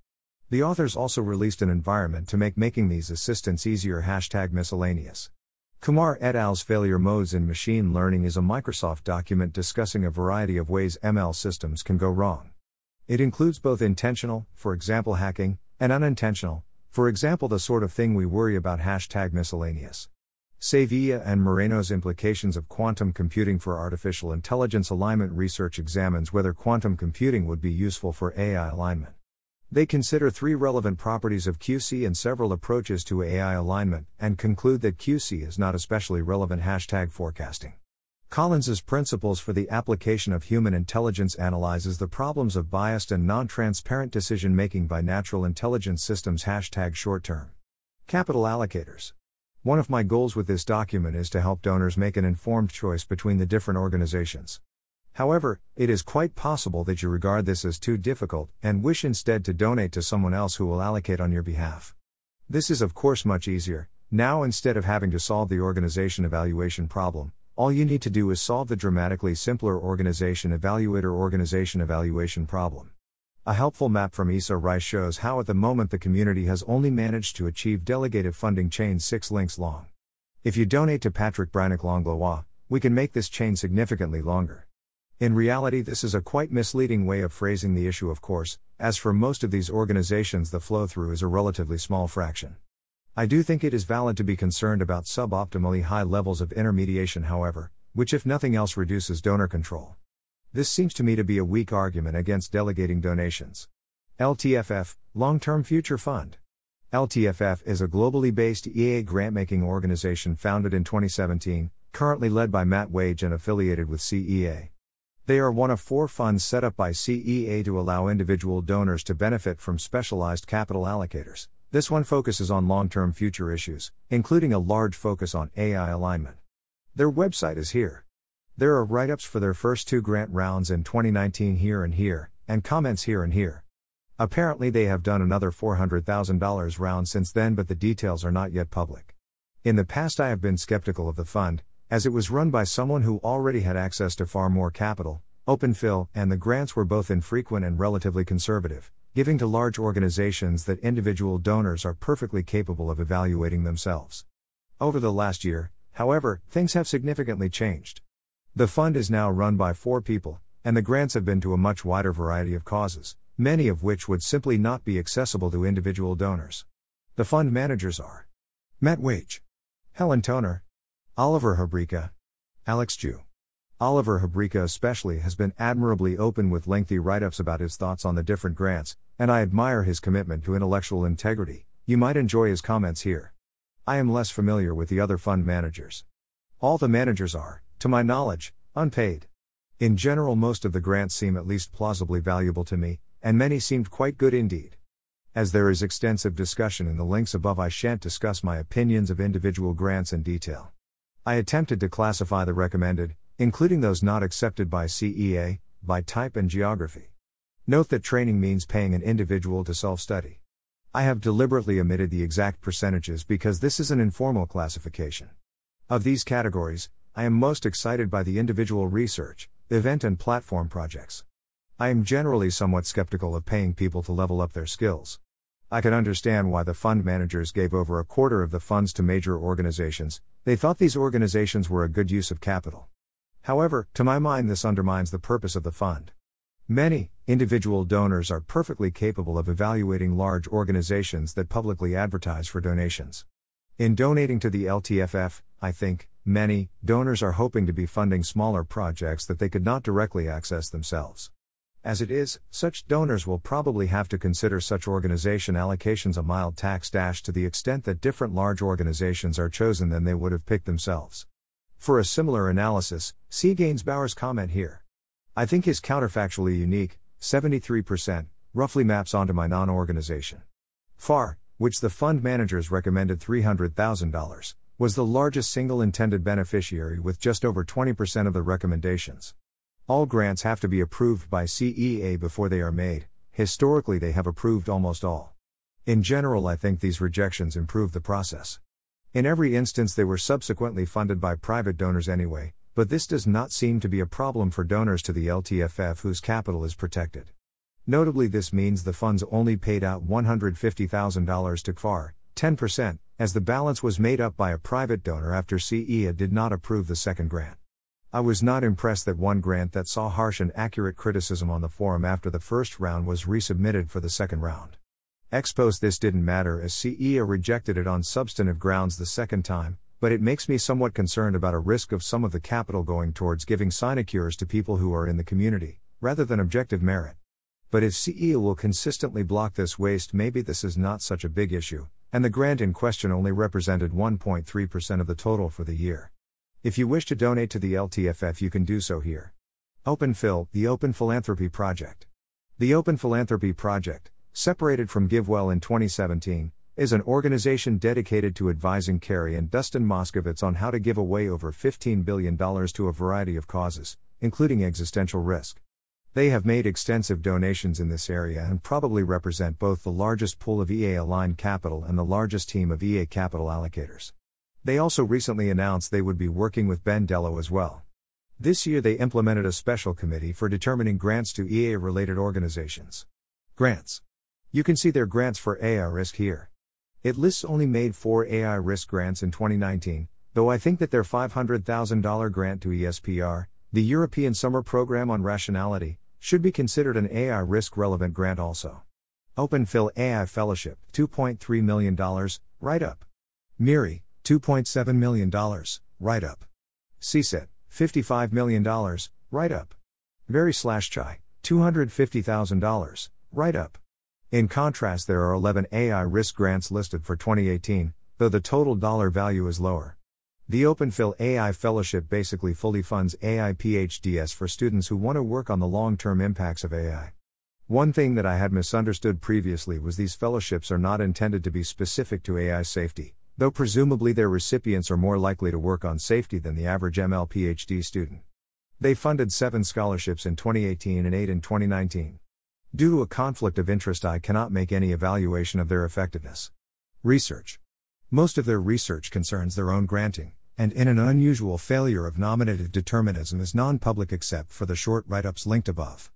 The authors also released an environment to make making these assistants easier. Hashtag miscellaneous. Kumar et al.'s Failure Modes in Machine Learning is a Microsoft document discussing a variety of ways M L systems can go wrong. It includes both intentional, for example hacking, and unintentional, for example the sort of thing we worry about. Hashtag miscellaneous. Sevilla and Moreno's Implications of Quantum Computing for Artificial Intelligence. Alignment research examines whether quantum computing would be useful for A I alignment. They consider three relevant properties of Q C and several approaches to A I alignment, and conclude that Q C is not especially relevant. Hashtag forecasting. Collins's Principles for the Application of Human Intelligence analyzes the problems of biased and non-transparent decision-making by natural intelligence systems. Hashtag short-term. Capital allocators. One of my goals with this document is to help donors make an informed choice between the different organizations. However, it is quite possible that you regard this as too difficult and wish instead to donate to someone else who will allocate on your behalf. This is of course much easier. Now instead of having to solve the organization evaluation problem, all you need to do is solve the dramatically simpler organization evaluator organization evaluation problem. A helpful map from Issa Rice shows how at the moment the community has only managed to achieve delegated funding chain six links long. If you donate to Patrick Brannick Langlois, we can make this chain significantly longer. In reality, this is a quite misleading way of phrasing the issue of course, as for most of these organizations the flow-through is a relatively small fraction. I do think it is valid to be concerned about suboptimally high levels of intermediation however, which if nothing else reduces donor control. This seems to me to be a weak argument against delegating donations. L T F F, Long-Term Future Fund. L T F F is a globally based E A grant-making organization founded in twenty seventeen, currently led by Matt Wage and affiliated with C E A. They are one of four funds set up by C E A to allow individual donors to benefit from specialized capital allocators. This one focuses on long-term future issues, including a large focus on A I alignment. Their website is here. There are write-ups for their first two grant rounds in twenty nineteen here and here, and comments here and here. Apparently they have done another four hundred thousand dollars round since then, but the details are not yet public. In the past I have been skeptical of the fund, as it was run by someone who already had access to far more capital, OpenPhil, and the grants were both infrequent and relatively conservative, giving to large organizations that individual donors are perfectly capable of evaluating themselves. Over the last year, however, things have significantly changed. The fund is now run by four people, and the grants have been to a much wider variety of causes, many of which would simply not be accessible to individual donors. The fund managers are Matt Wage, Helen Toner, Oliver Habrika, Alex Jew. Oliver Habrika especially has been admirably open with lengthy write-ups about his thoughts on the different grants, and I admire his commitment to intellectual integrity. You might enjoy his comments here. I am less familiar with the other fund managers. All the managers are, to my knowledge, unpaid. In general, most of the grants seem at least plausibly valuable to me, and many seemed quite good indeed. As there is extensive discussion in the links above, I shan't discuss my opinions of individual grants in detail. I attempted to classify the recommended, including those not accepted by C E A, by type and geography. Note that training means paying an individual to self-study. I have deliberately omitted the exact percentages because this is an informal classification. Of these categories, I am most excited by the individual research, event and platform projects. I am generally somewhat skeptical of paying people to level up their skills. I can understand why the fund managers gave over a quarter of the funds to major organizations. They thought these organizations were a good use of capital. However, to my mind this undermines the purpose of the fund. Many individual donors are perfectly capable of evaluating large organizations that publicly advertise for donations. In donating to the L T F F, I think, many donors are hoping to be funding smaller projects that they could not directly access themselves. As it is, such donors will probably have to consider such organization allocations a mild tax dash to the extent that different large organizations are chosen than they would have picked themselves. For a similar analysis, see Gainsbauer's comment here. I think his counterfactually unique, seventy-three percent, roughly maps onto my non-organization. F A R, which the fund managers recommended three hundred thousand dollars. Was the largest single intended beneficiary with just over twenty percent of the recommendations. All grants have to be approved by C E A before they are made. Historically they have approved almost all. In general I think these rejections improve the process. In every instance they were subsequently funded by private donors anyway, but this does not seem to be a problem for donors to the L T F F whose capital is protected. Notably, this means the funds only paid out one hundred fifty thousand dollars to K F A R, ten percent, as the balance was made up by a private donor after C E A did not approve the second grant. I was not impressed that one grant that saw harsh and accurate criticism on the forum after the first round was resubmitted for the second round. Ex post this didn't matter as C E A rejected it on substantive grounds the second time, but it makes me somewhat concerned about a risk of some of the capital going towards giving sinecures to people who are in the community, rather than objective merit. But if C E A will consistently block this waste, maybe this is not such a big issue, and the grant in question only represented one point three percent of the total for the year. If you wish to donate to the L T F F, you can do so here. OpenPhil, the Open Philanthropy Project. The Open Philanthropy Project, separated from GiveWell in twenty seventeen, is an organization dedicated to advising Kerry and Dustin Moskovitz on how to give away over fifteen billion dollars to a variety of causes, including existential risk. They have made extensive donations in this area and probably represent both the largest pool of E A-aligned capital and the largest team of E A capital allocators. They also recently announced they would be working with Ben Dello as well. This year they implemented a special committee for determining grants to E A-related organizations. Grants. You can see their grants for A I risk here. It lists only made four A I risk grants in twenty nineteen, though I think that their five hundred thousand dollars grant to E S P R, the European Summer Program on Rationality, should be considered an A I risk-relevant grant also. OpenPhil A I Fellowship, two point three million dollars, write-up. MIRI, two point seven million dollars, write-up. C S E T, fifty-five million dollars, write-up. Very/Chai, two hundred fifty thousand dollars, write-up. In contrast, there are eleven A I risk grants listed for twenty eighteen, though the total dollar value is lower. The OpenPhil A I Fellowship basically fully funds A I PhDs for students who want to work on the long-term impacts of A I. One thing that I had misunderstood previously was these fellowships are not intended to be specific to A I safety, though presumably their recipients are more likely to work on safety than the average M L PhD student. They funded seven scholarships in twenty eighteen and eight in twenty nineteen. Due to a conflict of interest, I cannot make any evaluation of their effectiveness. Research. Most of their research concerns their own granting, and in an unusual failure of nominative determinism is non-public except for the short write-ups linked above.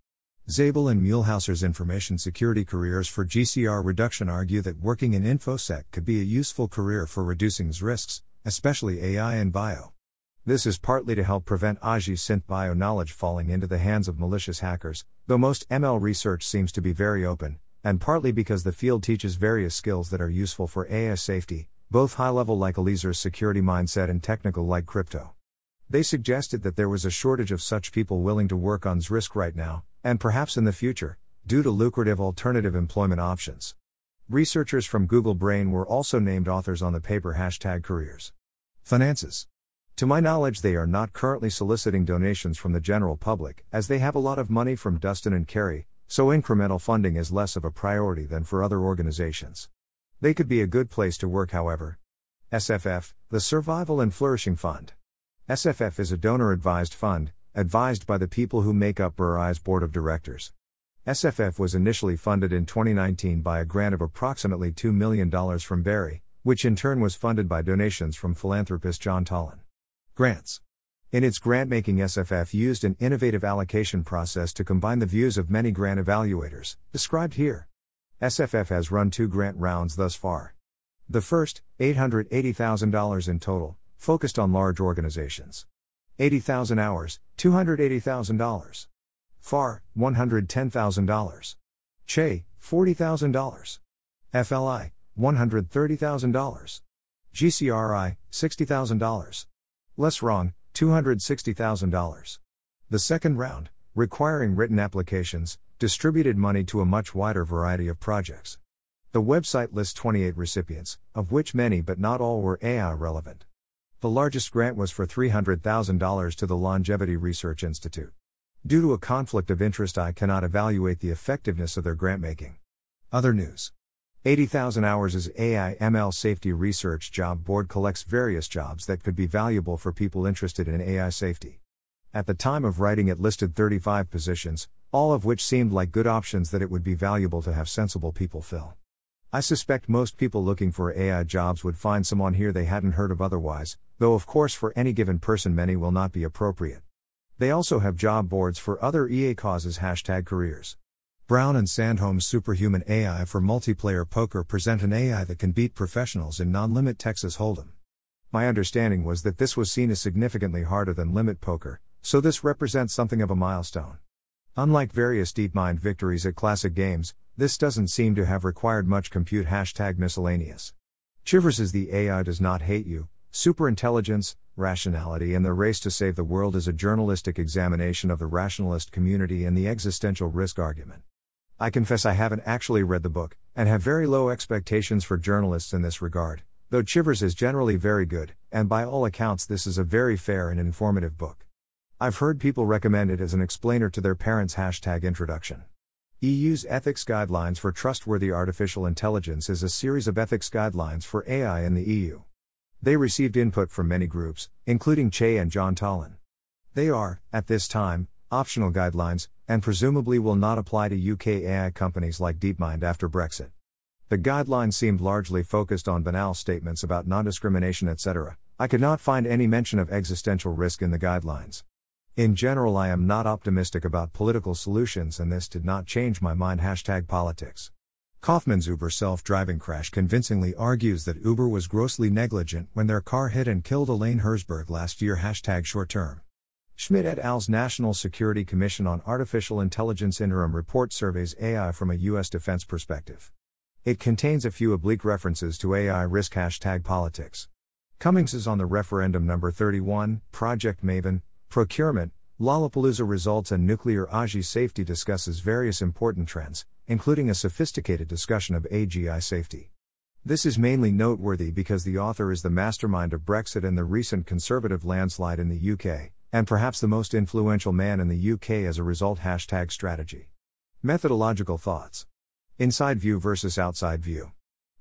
Zabel and Muehlhauser's information security careers for G C R reduction argue that working in InfoSec could be a useful career for reducing risks, especially A I and bio. This is partly to help prevent A G I synth bio knowledge falling into the hands of malicious hackers, though most M L research seems to be very open, and partly because the field teaches various skills that are useful for A I safety, both high-level like Eliezer's security mindset and technical like crypto. They suggested that there was a shortage of such people willing to work on risk right now, and perhaps in the future, due to lucrative alternative employment options. Researchers from Google Brain were also named authors on the paper hashtag careers. Finances. To my knowledge, they are not currently soliciting donations from the general public, as they have a lot of money from Dustin and Kerry, so incremental funding is less of a priority than for other organizations. They could be a good place to work, however. S F F, the Survival and Flourishing Fund. S F F is a donor-advised fund, advised by the people who make up B R I's board of directors. S F F was initially funded in twenty nineteen by a grant of approximately two million dollars from Perry, which in turn was funded by donations from philanthropist John Tallon. Grants. In its grant-making, S F F used an innovative allocation process to combine the views of many grant evaluators, described here. S F F has run two grant rounds thus far. The first, eight hundred eighty thousand dollars in total, focused on large organizations. eighty thousand hours, two hundred eighty thousand dollars. F A R, one hundred ten thousand dollars. C H E, forty thousand dollars. F L I, one hundred thirty thousand dollars. G C R I, sixty thousand dollars. Less wrong, two hundred sixty thousand dollars. The second round, requiring written applications, distributed money to a much wider variety of projects. The website lists twenty-eight recipients, of which many but not all were A I relevant. The largest grant was for three hundred thousand dollars to the Longevity Research Institute. Due to a conflict of interest, I cannot evaluate the effectiveness of their grant-making. Other news. eighty thousand Hours is A I M L Safety Research Job Board collects various jobs that could be valuable for people interested in A I safety. At the time of writing, it listed thirty-five positions, all of which seemed like good options that it would be valuable to have sensible people fill. I suspect most people looking for A I jobs would find some on here they hadn't heard of otherwise, though of course for any given person many will not be appropriate. They also have job boards for other E A causes hashtag careers. Brown and Sandholm's Superhuman A I for Multiplayer Poker present an A I that can beat professionals in non-limit Texas Hold'em. My understanding was that this was seen as significantly harder than limit poker, so this represents something of a milestone. Unlike various DeepMind victories at classic games, this doesn't seem to have required much compute hashtag miscellaneous. Chivers is the A I does not hate you, superintelligence, rationality and the race to save the world is a journalistic examination of the rationalist community and the existential risk argument. I confess I haven't actually read the book, and have very low expectations for journalists in this regard, though Chivers is generally very good, and by all accounts this is a very fair and informative book. I've heard people recommend it as an explainer to their parents' hashtag introduction. E U's Ethics Guidelines for Trustworthy Artificial Intelligence is a series of ethics guidelines for A I in the E U. They received input from many groups, including Che and John Tallon. They are, at this time, optional guidelines, and presumably will not apply to U K A I companies like DeepMind after Brexit. The guidelines seemed largely focused on banal statements about non-discrimination et cetera. I could not find any mention of existential risk in the guidelines. In general, I am not optimistic about political solutions, and this did not change my mind. Hashtag politics. Kaufman's Uber self-driving crash convincingly argues that Uber was grossly negligent when their car hit and killed Elaine Herzberg last year. Hashtag short-term. Schmidt et al.'s National Security Commission on Artificial Intelligence interim report surveys A I from a U S defense perspective. It contains a few oblique references to A I risk. Hashtag politics. Cummings is on the referendum number thirty-one, Project Maven, Procurement, Lollapalooza Results and Nuclear A G I Safety discusses various important trends, including a sophisticated discussion of A G I safety. This is mainly noteworthy because the author is the mastermind of Brexit and the recent Conservative landslide in the U K, and perhaps the most influential man in the U K as a result. Hashtag strategy. Methodological thoughts. Inside view versus outside view.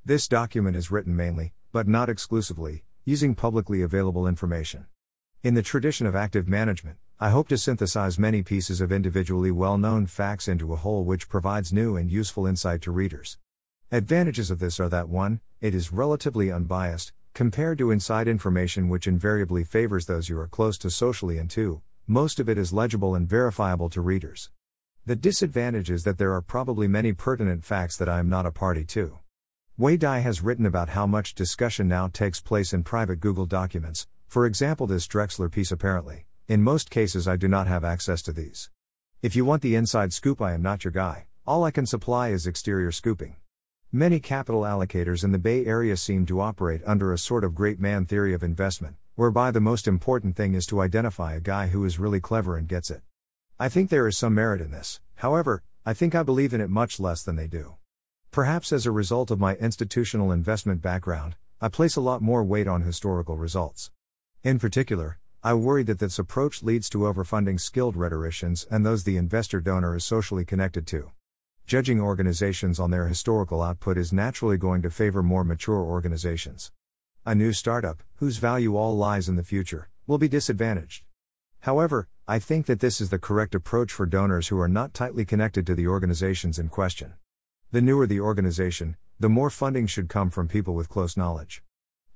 This document is written mainly, but not exclusively, using publicly available information. In the tradition of active management, I hope to synthesize many pieces of individually well-known facts into a whole which provides new and useful insight to readers. Advantages of this are that one, it is relatively unbiased, compared to inside information which invariably favors those you are close to socially, and two, most of it is legible and verifiable to readers. The disadvantage is that there are probably many pertinent facts that I am not a party to. Wei Dai has written about how much discussion now takes place in private Google documents. For example, this Drexler piece apparently. In most cases I do not have access to these. If you want the inside scoop, I am not your guy. All I can supply is exterior scooping. Many capital allocators in the Bay Area seem to operate under a sort of great man theory of investment, whereby the most important thing is to identify a guy who is really clever and gets it. I think there is some merit in this, however, I think I believe in it much less than they do. Perhaps as a result of my institutional investment background, I place a lot more weight on historical results. In particular, I worry that this approach leads to overfunding skilled rhetoricians and those the investor donor is socially connected to. Judging organizations on their historical output is naturally going to favor more mature organizations. A new startup, whose value all lies in the future, will be disadvantaged. However, I think that this is the correct approach for donors who are not tightly connected to the organizations in question. The newer the organization, the more funding should come from people with close knowledge.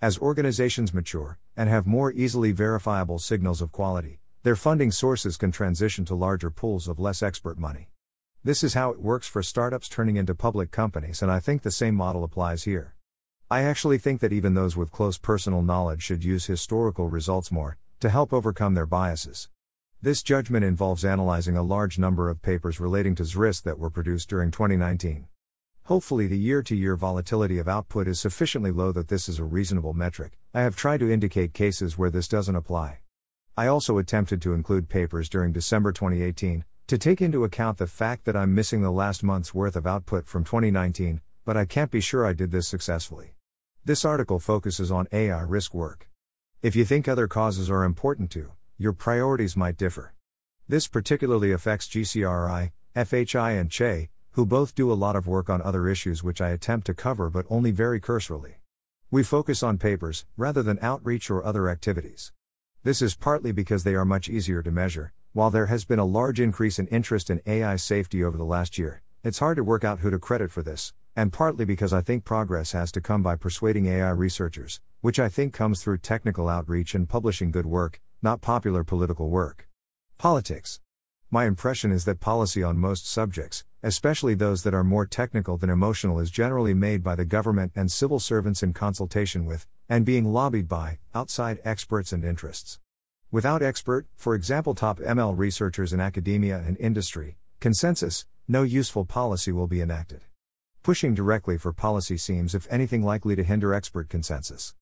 As organizations mature, and have more easily verifiable signals of quality, their funding sources can transition to larger pools of less expert money. This is how it works for startups turning into public companies, and I think the same model applies here. I actually think that even those with close personal knowledge should use historical results more, to help overcome their biases. This judgment involves analyzing a large number of papers relating to risk that were produced during twenty nineteen. Hopefully the year-to-year volatility of output is sufficiently low that this is a reasonable metric. I have tried to indicate cases where this doesn't apply. I also attempted to include papers during December twenty eighteen, to take into account the fact that I'm missing the last month's worth of output from twenty nineteen, but I can't be sure I did this successfully. This article focuses on A I risk work. If you think other causes are important too, your priorities might differ. This particularly affects G C R I, F H I and C H E, who both do a lot of work on other issues which I attempt to cover but only very cursorily. We focus on papers, rather than outreach or other activities. This is partly because they are much easier to measure. While there has been a large increase in interest in A I safety over the last year, it's hard to work out who to credit for this, and partly because I think progress has to come by persuading A I researchers, which I think comes through technical outreach and publishing good work, not popular political work. Politics. My impression is that policy on most subjects, especially those that are more technical than emotional, is generally made by the government and civil servants in consultation with, and being lobbied by, outside experts and interests. Without expert, for example top M L researchers in academia and industry, consensus, no useful policy will be enacted. Pushing directly for policy seems, if anything, likely to hinder expert consensus.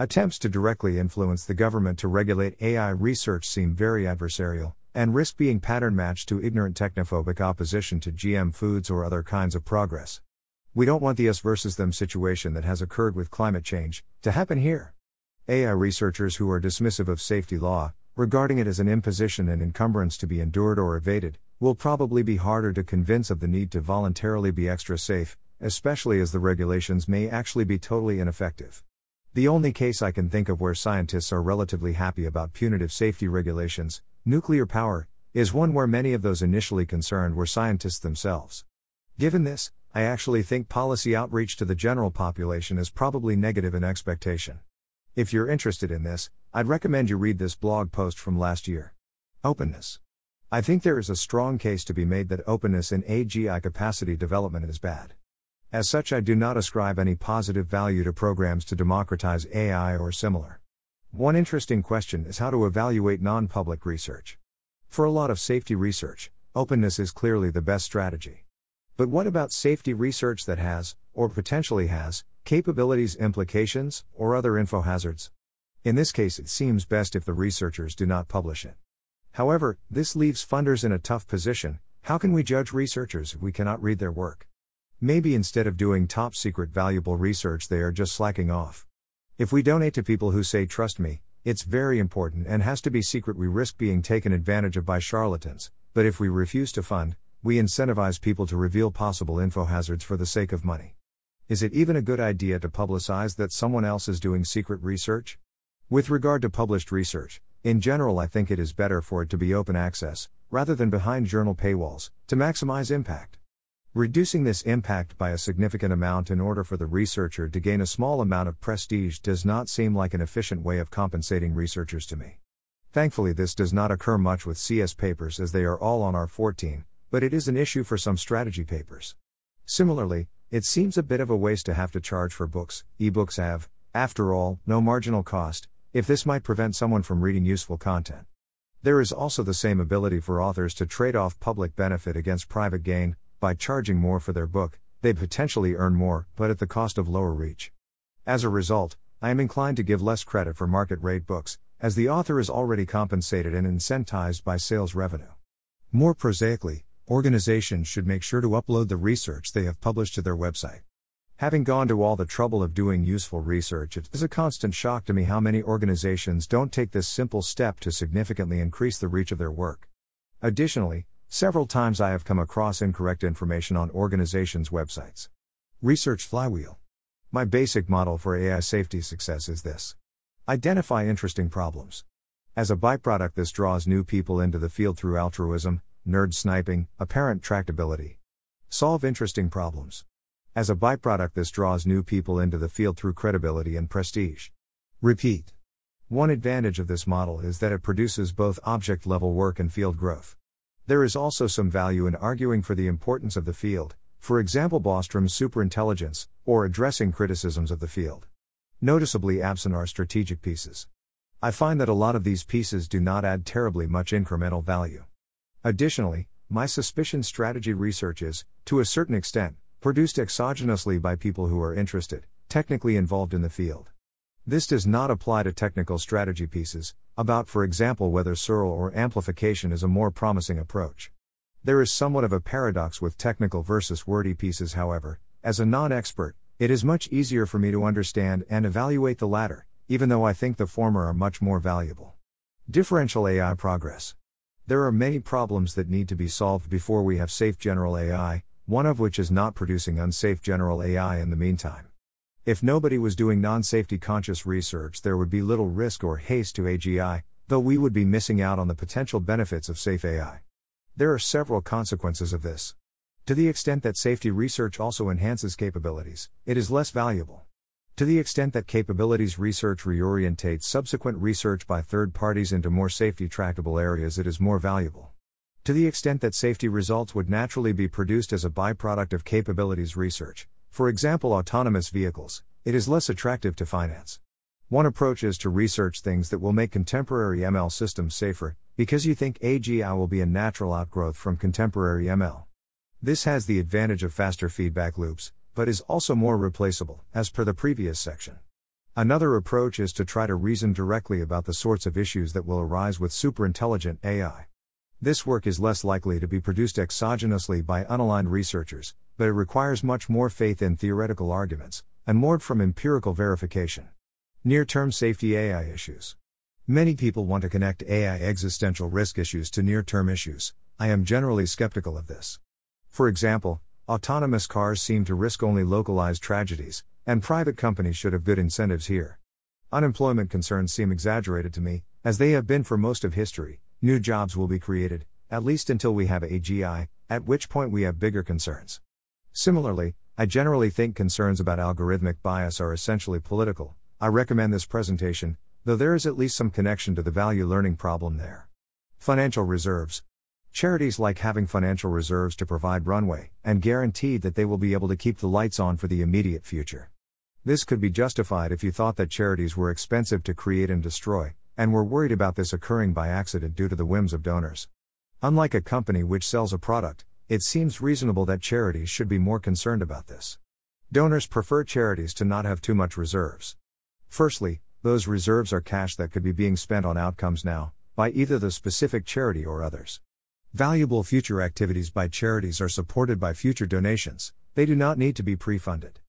Attempts to directly influence the government to regulate A I research seem very adversarial, and risk being pattern matched to ignorant technophobic opposition to G M foods or other kinds of progress. We don't want the us versus them situation that has occurred with climate change to happen here. A I researchers who are dismissive of safety law, regarding it as an imposition and encumbrance to be endured or evaded, will probably be harder to convince of the need to voluntarily be extra safe, especially as the regulations may actually be totally ineffective. The only case I can think of where scientists are relatively happy about punitive safety regulations, nuclear power, is one where many of those initially concerned were scientists themselves. Given this, I actually think policy outreach to the general population is probably negative in expectation. If you're interested in this, I'd recommend you read this blog post from last year. Openness. I think there is a strong case to be made that openness in A G I capacity development is bad. As such, I do not ascribe any positive value to programs to democratize A I or similar. One interesting question is how to evaluate non-public research. For a lot of safety research, openness is clearly the best strategy. But what about safety research that has, or potentially has, capabilities, implications, or other infohazards? In this case, it seems best if the researchers do not publish it. However, this leaves funders in a tough position. How can we judge researchers if we cannot read their work? Maybe instead of doing top-secret valuable research, they are just slacking off. If we donate to people who say, "Trust me, it's very important and has to be secret," we risk being taken advantage of by charlatans, but if we refuse to fund, we incentivize people to reveal possible infohazards for the sake of money. Is it even a good idea to publicize that someone else is doing secret research? With regard to published research, in general, I think it is better for it to be open access, rather than behind journal paywalls, to maximize impact. Reducing this impact by a significant amount in order for the researcher to gain a small amount of prestige does not seem like an efficient way of compensating researchers to me. Thankfully, this does not occur much with C S papers as they are all on R fourteen, but it is an issue for some strategy papers. Similarly, it seems a bit of a waste to have to charge for books. Ebooks have, after all, no marginal cost, if this might prevent someone from reading useful content. There is also the same ability for authors to trade off public benefit against private gain. By charging more for their book, they potentially earn more, but at the cost of lower reach. As a result, I am inclined to give less credit for market rate books, as the author is already compensated and incentivized by sales revenue. More prosaically, organizations should make sure to upload the research they have published to their website. Having gone to all the trouble of doing useful research, it is a constant shock to me how many organizations don't take this simple step to significantly increase the reach of their work. Additionally, several times I have come across incorrect information on organizations' websites. Research flywheel. My basic model for A I safety success is this: identify interesting problems. As a byproduct, this draws new people into the field through altruism, nerd sniping, apparent tractability. Solve interesting problems. As a byproduct, this draws new people into the field through credibility and prestige. Repeat. One advantage of this model is that it produces both object-level work and field growth. There is also some value in arguing for the importance of the field, for example Bostrom's superintelligence, or addressing criticisms of the field. Noticeably absent are strategic pieces. I find that a lot of these pieces do not add terribly much incremental value. Additionally, my suspicion strategy research is, to a certain extent, produced exogenously by people who are interested, technically involved in the field. This does not apply to technical strategy pieces, about for example whether Searle or amplification is a more promising approach. There is somewhat of a paradox with technical versus wordy pieces, however. As a non-expert, it is much easier for me to understand and evaluate the latter, even though I think the former are much more valuable. Differential A I progress. There are many problems that need to be solved before we have safe general A I, one of which is not producing unsafe general A I in the meantime. If nobody was doing non-safety conscious research, there would be little risk or haste to A G I, though we would be missing out on the potential benefits of safe A I. There are several consequences of this. To the extent that safety research also enhances capabilities, it is less valuable. To the extent that capabilities research reorientates subsequent research by third parties into more safety tractable areas, it is more valuable. To the extent that safety results would naturally be produced as a byproduct of capabilities research, for example autonomous vehicles, it is less attractive to finance. One approach is to research things that will make contemporary M L systems safer, because you think A G I will be a natural outgrowth from contemporary M L. This has the advantage of faster feedback loops, but is also more replaceable, as per the previous section. Another approach is to try to reason directly about the sorts of issues that will arise with superintelligent A I. This work is less likely to be produced exogenously by unaligned researchers, but it requires much more faith in theoretical arguments, and more from empirical verification. Near-term safety A I issues. Many people want to connect A I existential risk issues to near-term issues. I am generally skeptical of this. For example, autonomous cars seem to risk only localized tragedies, and private companies should have good incentives here. Unemployment concerns seem exaggerated to me, as they have been for most of history. New jobs will be created, at least until we have A G I, at which point we have bigger concerns. Similarly, I generally think concerns about algorithmic bias are essentially political. I recommend this presentation, though there is at least some connection to the value learning problem there. Financial reserves. Charities like having financial reserves to provide runway, and guaranteed that they will be able to keep the lights on for the immediate future. This could be justified if you thought that charities were expensive to create and destroy, and were worried about this occurring by accident due to the whims of donors. Unlike a company which sells a product, it seems reasonable that charities should be more concerned about this. Donors prefer charities to not have too much reserves. Firstly, those reserves are cash that could be being spent on outcomes now, by either the specific charity or others. Valuable future activities by charities are supported by future donations, they do not need to be pre-funded.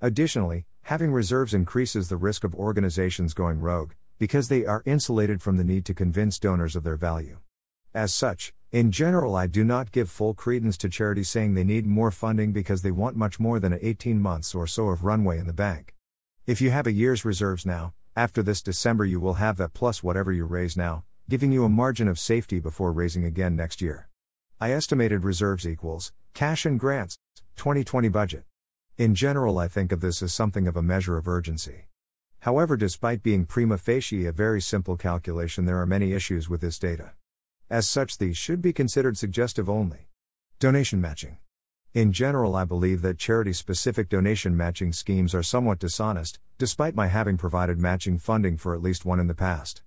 Additionally, having reserves increases the risk of organizations going rogue, because they are insulated from the need to convince donors of their value. As such, in general I do not give full credence to charities saying they need more funding because they want much more than eighteen months or so of runway in the bank. If you have a year's reserves now, after this December you will have that plus whatever you raise now, giving you a margin of safety before raising again next year. I estimated reserves equals, cash and grants, twenty twenty budget. In general I think of this as something of a measure of urgency. However, despite being prima facie a very simple calculation, there are many issues with this data. As such, these should be considered suggestive only. Donation matching. In general I believe that charity-specific donation matching schemes are somewhat dishonest, despite my having provided matching funding for at least one in the past.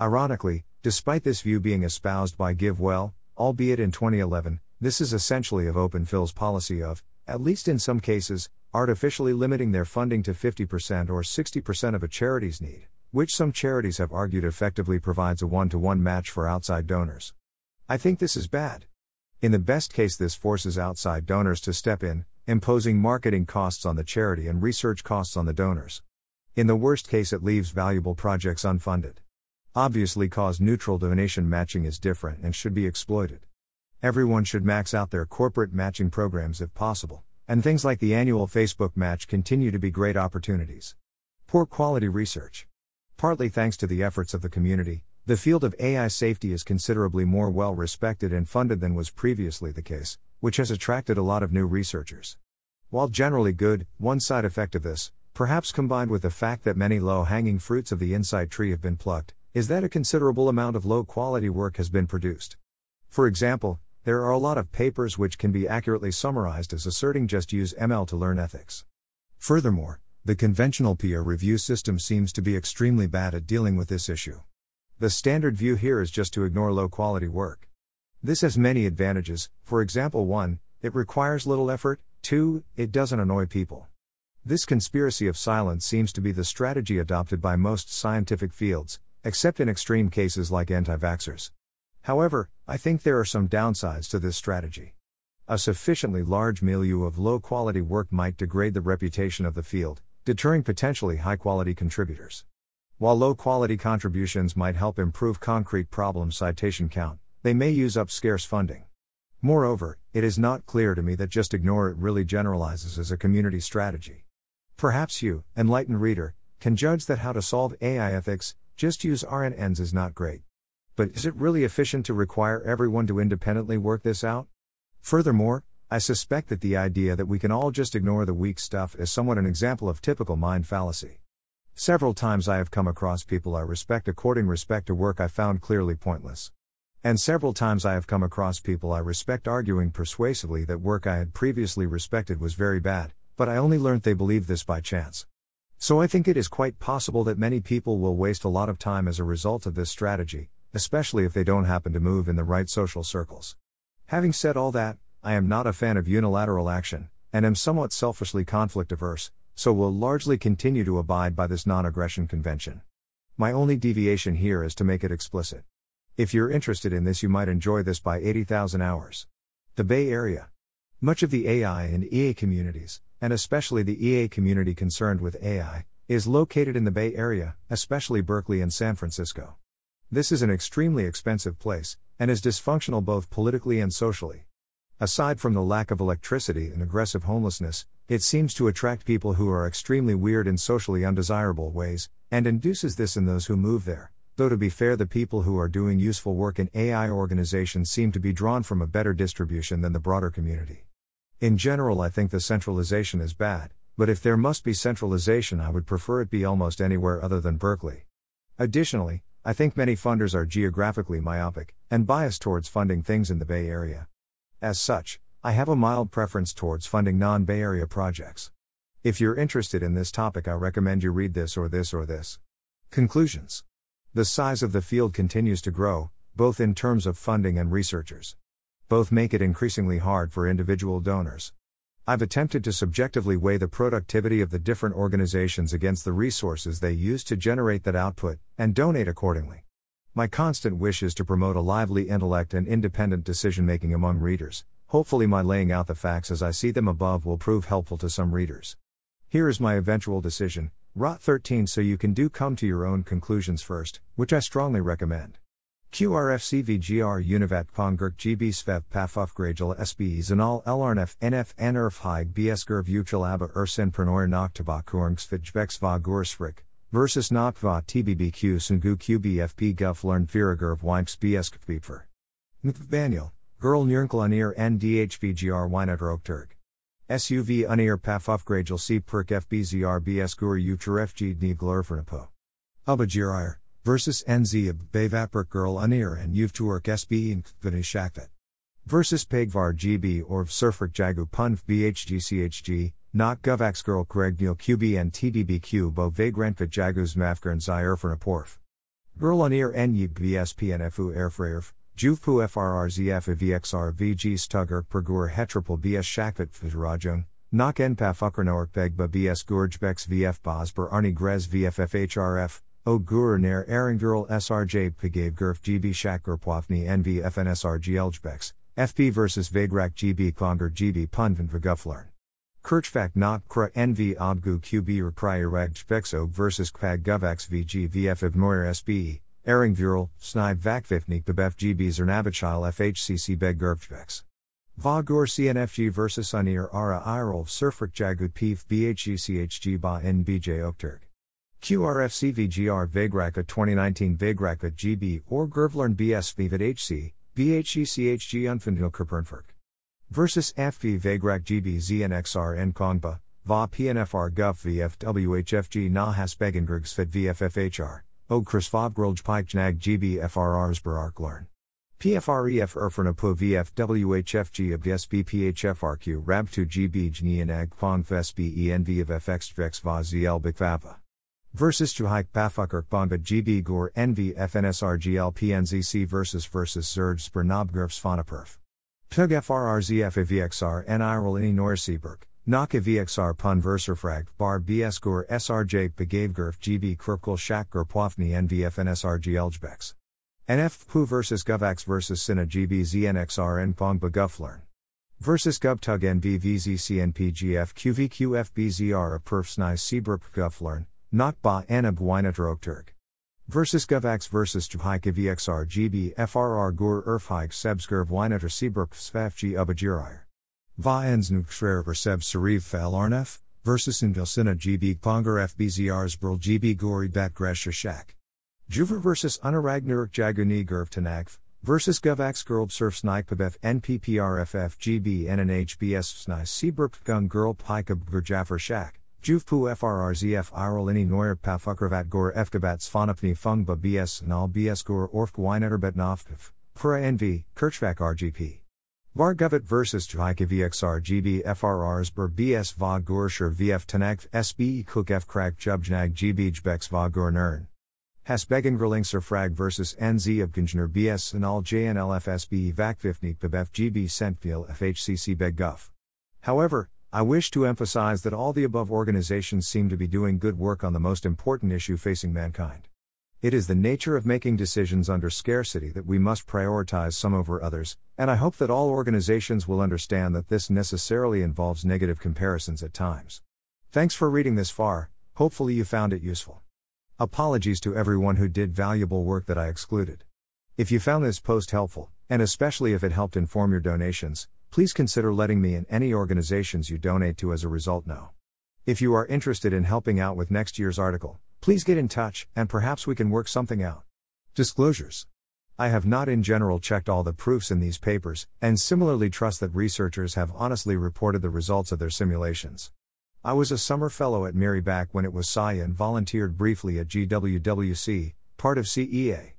Ironically, despite this view being espoused by GiveWell, albeit in twenty eleven, this is essentially of OpenPhil's policy of, at least in some cases, artificially limiting their funding to fifty percent or sixty percent of a charity's need, which some charities have argued effectively provides a one-to-one match for outside donors. I think this is bad. In the best case this forces outside donors to step in, imposing marketing costs on the charity and research costs on the donors. In the worst case it leaves valuable projects unfunded. Obviously cause-neutral donation matching is different and should be exploited. Everyone should max out their corporate matching programs if possible, and things like the annual Facebook match continue to be great opportunities. Poor quality research. Partly thanks to the efforts of the community, the field of A I safety is considerably more well respected and funded than was previously the case, which has attracted a lot of new researchers. While generally good, one side effect of this, perhaps combined with the fact that many low-hanging fruits of the insight tree have been plucked, is that a considerable amount of low-quality work has been produced. For example, there are a lot of papers which can be accurately summarized as asserting just use M L to learn ethics. Furthermore, the conventional peer review system seems to be extremely bad at dealing with this issue. The standard view here is just to ignore low-quality work. This has many advantages, for example one, it requires little effort, two, it doesn't annoy people. This conspiracy of silence seems to be the strategy adopted by most scientific fields, except in extreme cases like anti-vaxxers. However, I think there are some downsides to this strategy. A sufficiently large milieu of low-quality work might degrade the reputation of the field, deterring potentially high-quality contributors. While low-quality contributions might help improve concrete problem citation count, they may use up scarce funding. Moreover, it is not clear to me that just ignore it really generalizes as a community strategy. Perhaps you, enlightened reader, can judge that how to solve A I ethics, just use R N Ns is not great. But is it really efficient to require everyone to independently work this out? Furthermore, I suspect that the idea that we can all just ignore the weak stuff is somewhat an example of typical mind fallacy. Several times I have come across people I respect according respect to work I found clearly pointless. And several times I have come across people I respect arguing persuasively that work I had previously respected was very bad, but I only learnt they believed this by chance. So I think it is quite possible that many people will waste a lot of time as a result of this strategy, especially if they don't happen to move in the right social circles. Having said all that, I am not a fan of unilateral action, and am somewhat selfishly conflict-averse, so will largely continue to abide by this non-aggression convention. My only deviation here is to make it explicit. If you're interested in this you might enjoy this by eighty thousand hours. The Bay Area. Much of the A I and E A communities, and especially the E A community concerned with A I, is located in the Bay Area, especially Berkeley and San Francisco. This is an extremely expensive place, and is dysfunctional both politically and socially. Aside from the lack of electricity and aggressive homelessness, it seems to attract people who are extremely weird in socially undesirable ways, and induces this in those who move there. Though to be fair, the people who are doing useful work in A I organizations seem to be drawn from a better distribution than the broader community. In general, I think the centralization is bad, but if there must be centralization I would prefer it be almost anywhere other than Berkeley. Additionally, I think many funders are geographically myopic, and biased towards funding things in the Bay Area. As such, I have a mild preference towards funding non-Bay Area projects. If you're interested in this topic I recommend you read this or this or this. Conclusions. The size of the field continues to grow, both in terms of funding and researchers. Both make it increasingly hard for individual donors. I've attempted to subjectively weigh the productivity of the different organizations against the resources they use to generate that output, and donate accordingly. My constant wish is to promote a lively intellect and independent decision-making among readers. Hopefully my laying out the facts as I see them above will prove helpful to some readers. Here is my eventual decision. Rot thirteen so you can do come to your own conclusions first, which I strongly recommend. Q R F C V G R Univat Pongurk G B Svev Pafuf Grajal S B E Zanal L R N F N F N R F Haig B S Gerv Uchal Abba Ursin Prenoir Noctabakurng Svijbeks Vagursfrik, versus Noctva T B B Q Sungu Q B F P Guff Learn Viragurv Wimps B S Kvipfer. Nthvaniel, Girl Nurnkel Unir N D H V G R Winetrok Turk. S U V Unir Pafuf Grajal C Perk F B Z R B S Gur Uchur F G D Glurfernapo. Ubajir versus N Z Ab Bavapurk Girl Unir and Yuvturk S B in Kvinishakvat. Versus Pagvar G B or Surfrik Jagu Punv B H G C H G, Not Govax Girl Greg Neil Q B and T D B Q Bo Vagrantvat Jagus Mafgern Zierfernaporf. Girl Unir N Yib B S P and F U Airfraerf. Juvpu F R R Z F E V X R V G Stugger Pergur Hetrapal B S Shakvit Fizrajung, Nok Npaf Ukranorik Begba B S Gurjbeks V F Bosber Arni Grez V F F H R F, O Gurner Eringurl S R J Pagavgurf G B Shakgurpwafni N V F N S R G Eljbeks, F P versus Vagrak G B Konger G B Punvin Vaguflern. Kirchvak Nok Kra N V Obgu Q B Reprioragdbeks O versus Kpag Govax V G V F Evnoir S B E. Eringvurl, Snive Vakvifnik Bebef G B Zernavichil F H C C Begurvjvex. Vagur C N F G versus Unir Ara Irolv Surfrik Jagut Pif B H G C H G Ba N B J Okturk. Q R F C V G R Vagraka twenty nineteen Vagraka G B or Gervlern B S Vivit H C, B H G C H G Unfindil Kerpernfurk. Versus F V Vagrak G B Z N X R N Kongba, Va P N F R Guf V F W H F G Nahas Begengrgsfit V F F H R. O Krisvavgrolj Pikjnag G B F R Rsberark Learn. P F R E F Erfernapu V F W H F G of S B P H F R Q Rabtu G B Jnianag Pongfes B E N V of F X Vex Va Z L Bikvava. Versus Juhaik Pafukirk Bonvat G B Gur N V F N S R G L P N Z C versus versus Zerj Spernobgurf Svanapurf. Tug F R R Z F E V X R N Irel Ini Norseberg. Nak V X R pun verserfragt bar B S Gur S R J Begavgurf G B Krpkul Shakgur Pwafni N V F N S R G Eljbeks. N F Pu versus Govax versus Sina G B Z N X R N Pong Beguflern. Versus Gubtug N V V Z C N P G F Q V Q F B Z R A Perf Sni Seberp Guflern, Nak Ba Anab Winatrogturg. Versus Govax versus Jvhike V X R G B F R R Gur Erfhike Sebsgurv Winatr Seberp Svafg Ubajirir. Va ens nuxrer verseb seriv fal arnef, versus in vilsina G B ponger F B Z Rs brl G B gori bat gresher shak. Juver versus unaragnurk jagunigurv tanagv, versus Govax Girl Surfsnike Pabef N P P R F F G B N N H B S Sni Seaburp Gung Girl Pikab Gurjaffer Shak, Juvpu F R R Z F Irel Inni Noyer Pafukravat Gore Efkabat Svanapni Fungba B S Nal B S Gore Orfk Wineterbet Novtv, Pura N V, Kirchvak R G P. Vargovet versus. Jvika V X R G B F R Rs Ber B S Va Gursher V F Tanakv S B E Cook F Krak Jubjnag G B Jbeks Va Gurnern. Hasbegan Grlingsir Frag versus. N Z Abgenjner B S Sanal J N L F S B E Vakvifnik Pabef G B Sentfil F H C C Beg Guff. However, I wish to emphasize that all the above organizations seem to be doing good work on the most important issue facing mankind. It is the nature of making decisions under scarcity that we must prioritize some over others, and I hope that all organizations will understand that this necessarily involves negative comparisons at times. Thanks for reading this far, hopefully you found it useful. Apologies to everyone who did valuable work that I excluded. If you found this post helpful, and especially if it helped inform your donations, please consider letting me and any organizations you donate to as a result know. If you are interested in helping out with next year's article, please get in touch, and perhaps we can work something out. Disclosures. I have not in general checked all the proofs in these papers, and similarly trust that researchers have honestly reported the results of their simulations. I was a summer fellow at Miri back when it was S I A and volunteered briefly at G W W C, part of C E A.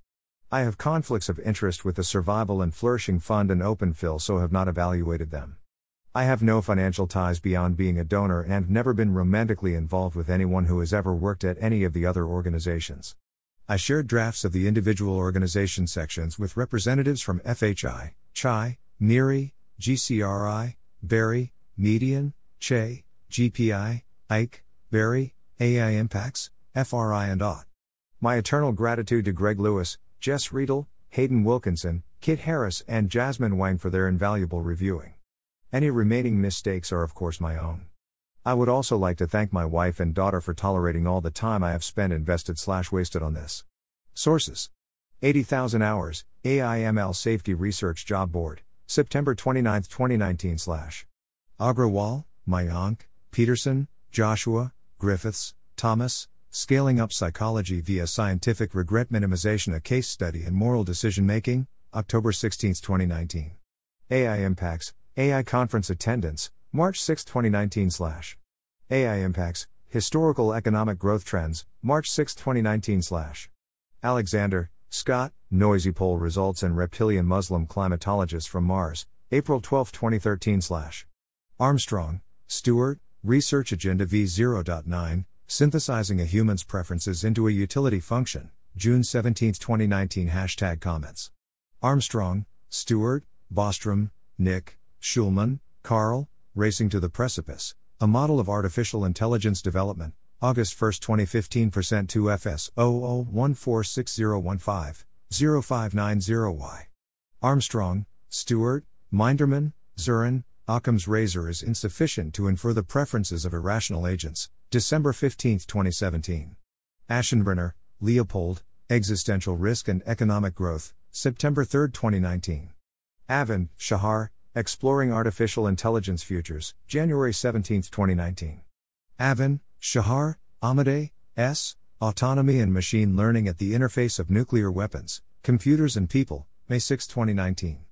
I have conflicts of interest with the Survival and Flourishing Fund and OpenPhil, so have not evaluated them. I have no financial ties beyond being a donor and have never been romantically involved with anyone who has ever worked at any of the other organizations. I shared drafts of the individual organization sections with representatives from F H I, C H I, Miri, G C R I, Berry, Median, C H E, G P I, Ike, Berry, A I Impacts, F R I and O T. My eternal gratitude to Greg Lewis, Jess Riedel, Hayden Wilkinson, Kit Harris and Jasmine Wang for their invaluable reviewing. Any remaining mistakes are of course my own. I would also like to thank my wife and daughter for tolerating all the time I have spent invested slash wasted on this. Sources. eighty thousand hours, A I M L Safety Research Job Board, September twenty-ninth, twenty nineteen slash. Agrawal, Mayank, Peterson, Joshua, Griffiths, Thomas, Scaling Up Psychology via Scientific Regret Minimization, a Case Study in Moral Decision Making, October sixteenth, twenty nineteen. A I Impacts, A I Conference Attendance, March sixth, twenty nineteen slash. A I Impacts, Historical Economic Growth Trends, March sixth, twenty nineteen slash. Alexander, Scott, Noisy Poll Results and Reptilian Muslim Climatologists from Mars, April twelfth, twenty thirteen slash. Armstrong, Stuart, Research Agenda V zero point nine, Synthesizing a Human's Preferences into a Utility Function, June seventeenth, twenty nineteen hashtag comments. Armstrong, Stuart, Bostrom, Nick, Schulman, Carroll, Racing to the Precipice, A Model of Artificial Intelligence Development, August first, twenty fifteen, two F S zero zero one four six zero one five zero five nine zero Y. Armstrong, Stewart, Minderman, Zurin, Occam's Razor is Insufficient to Infer the Preferences of Irrational Agents, December fifteenth, twenty seventeen. Aschenbrenner, Leopold, Existential Risk and Economic Growth, September third, twenty nineteen. Avin, Shahar, Exploring Artificial Intelligence Futures, January seventeenth, twenty nineteen. Avin, Shahar, Amade, S., Autonomy and Machine Learning at the Interface of Nuclear Weapons, Computers and People, May sixth, twenty nineteen.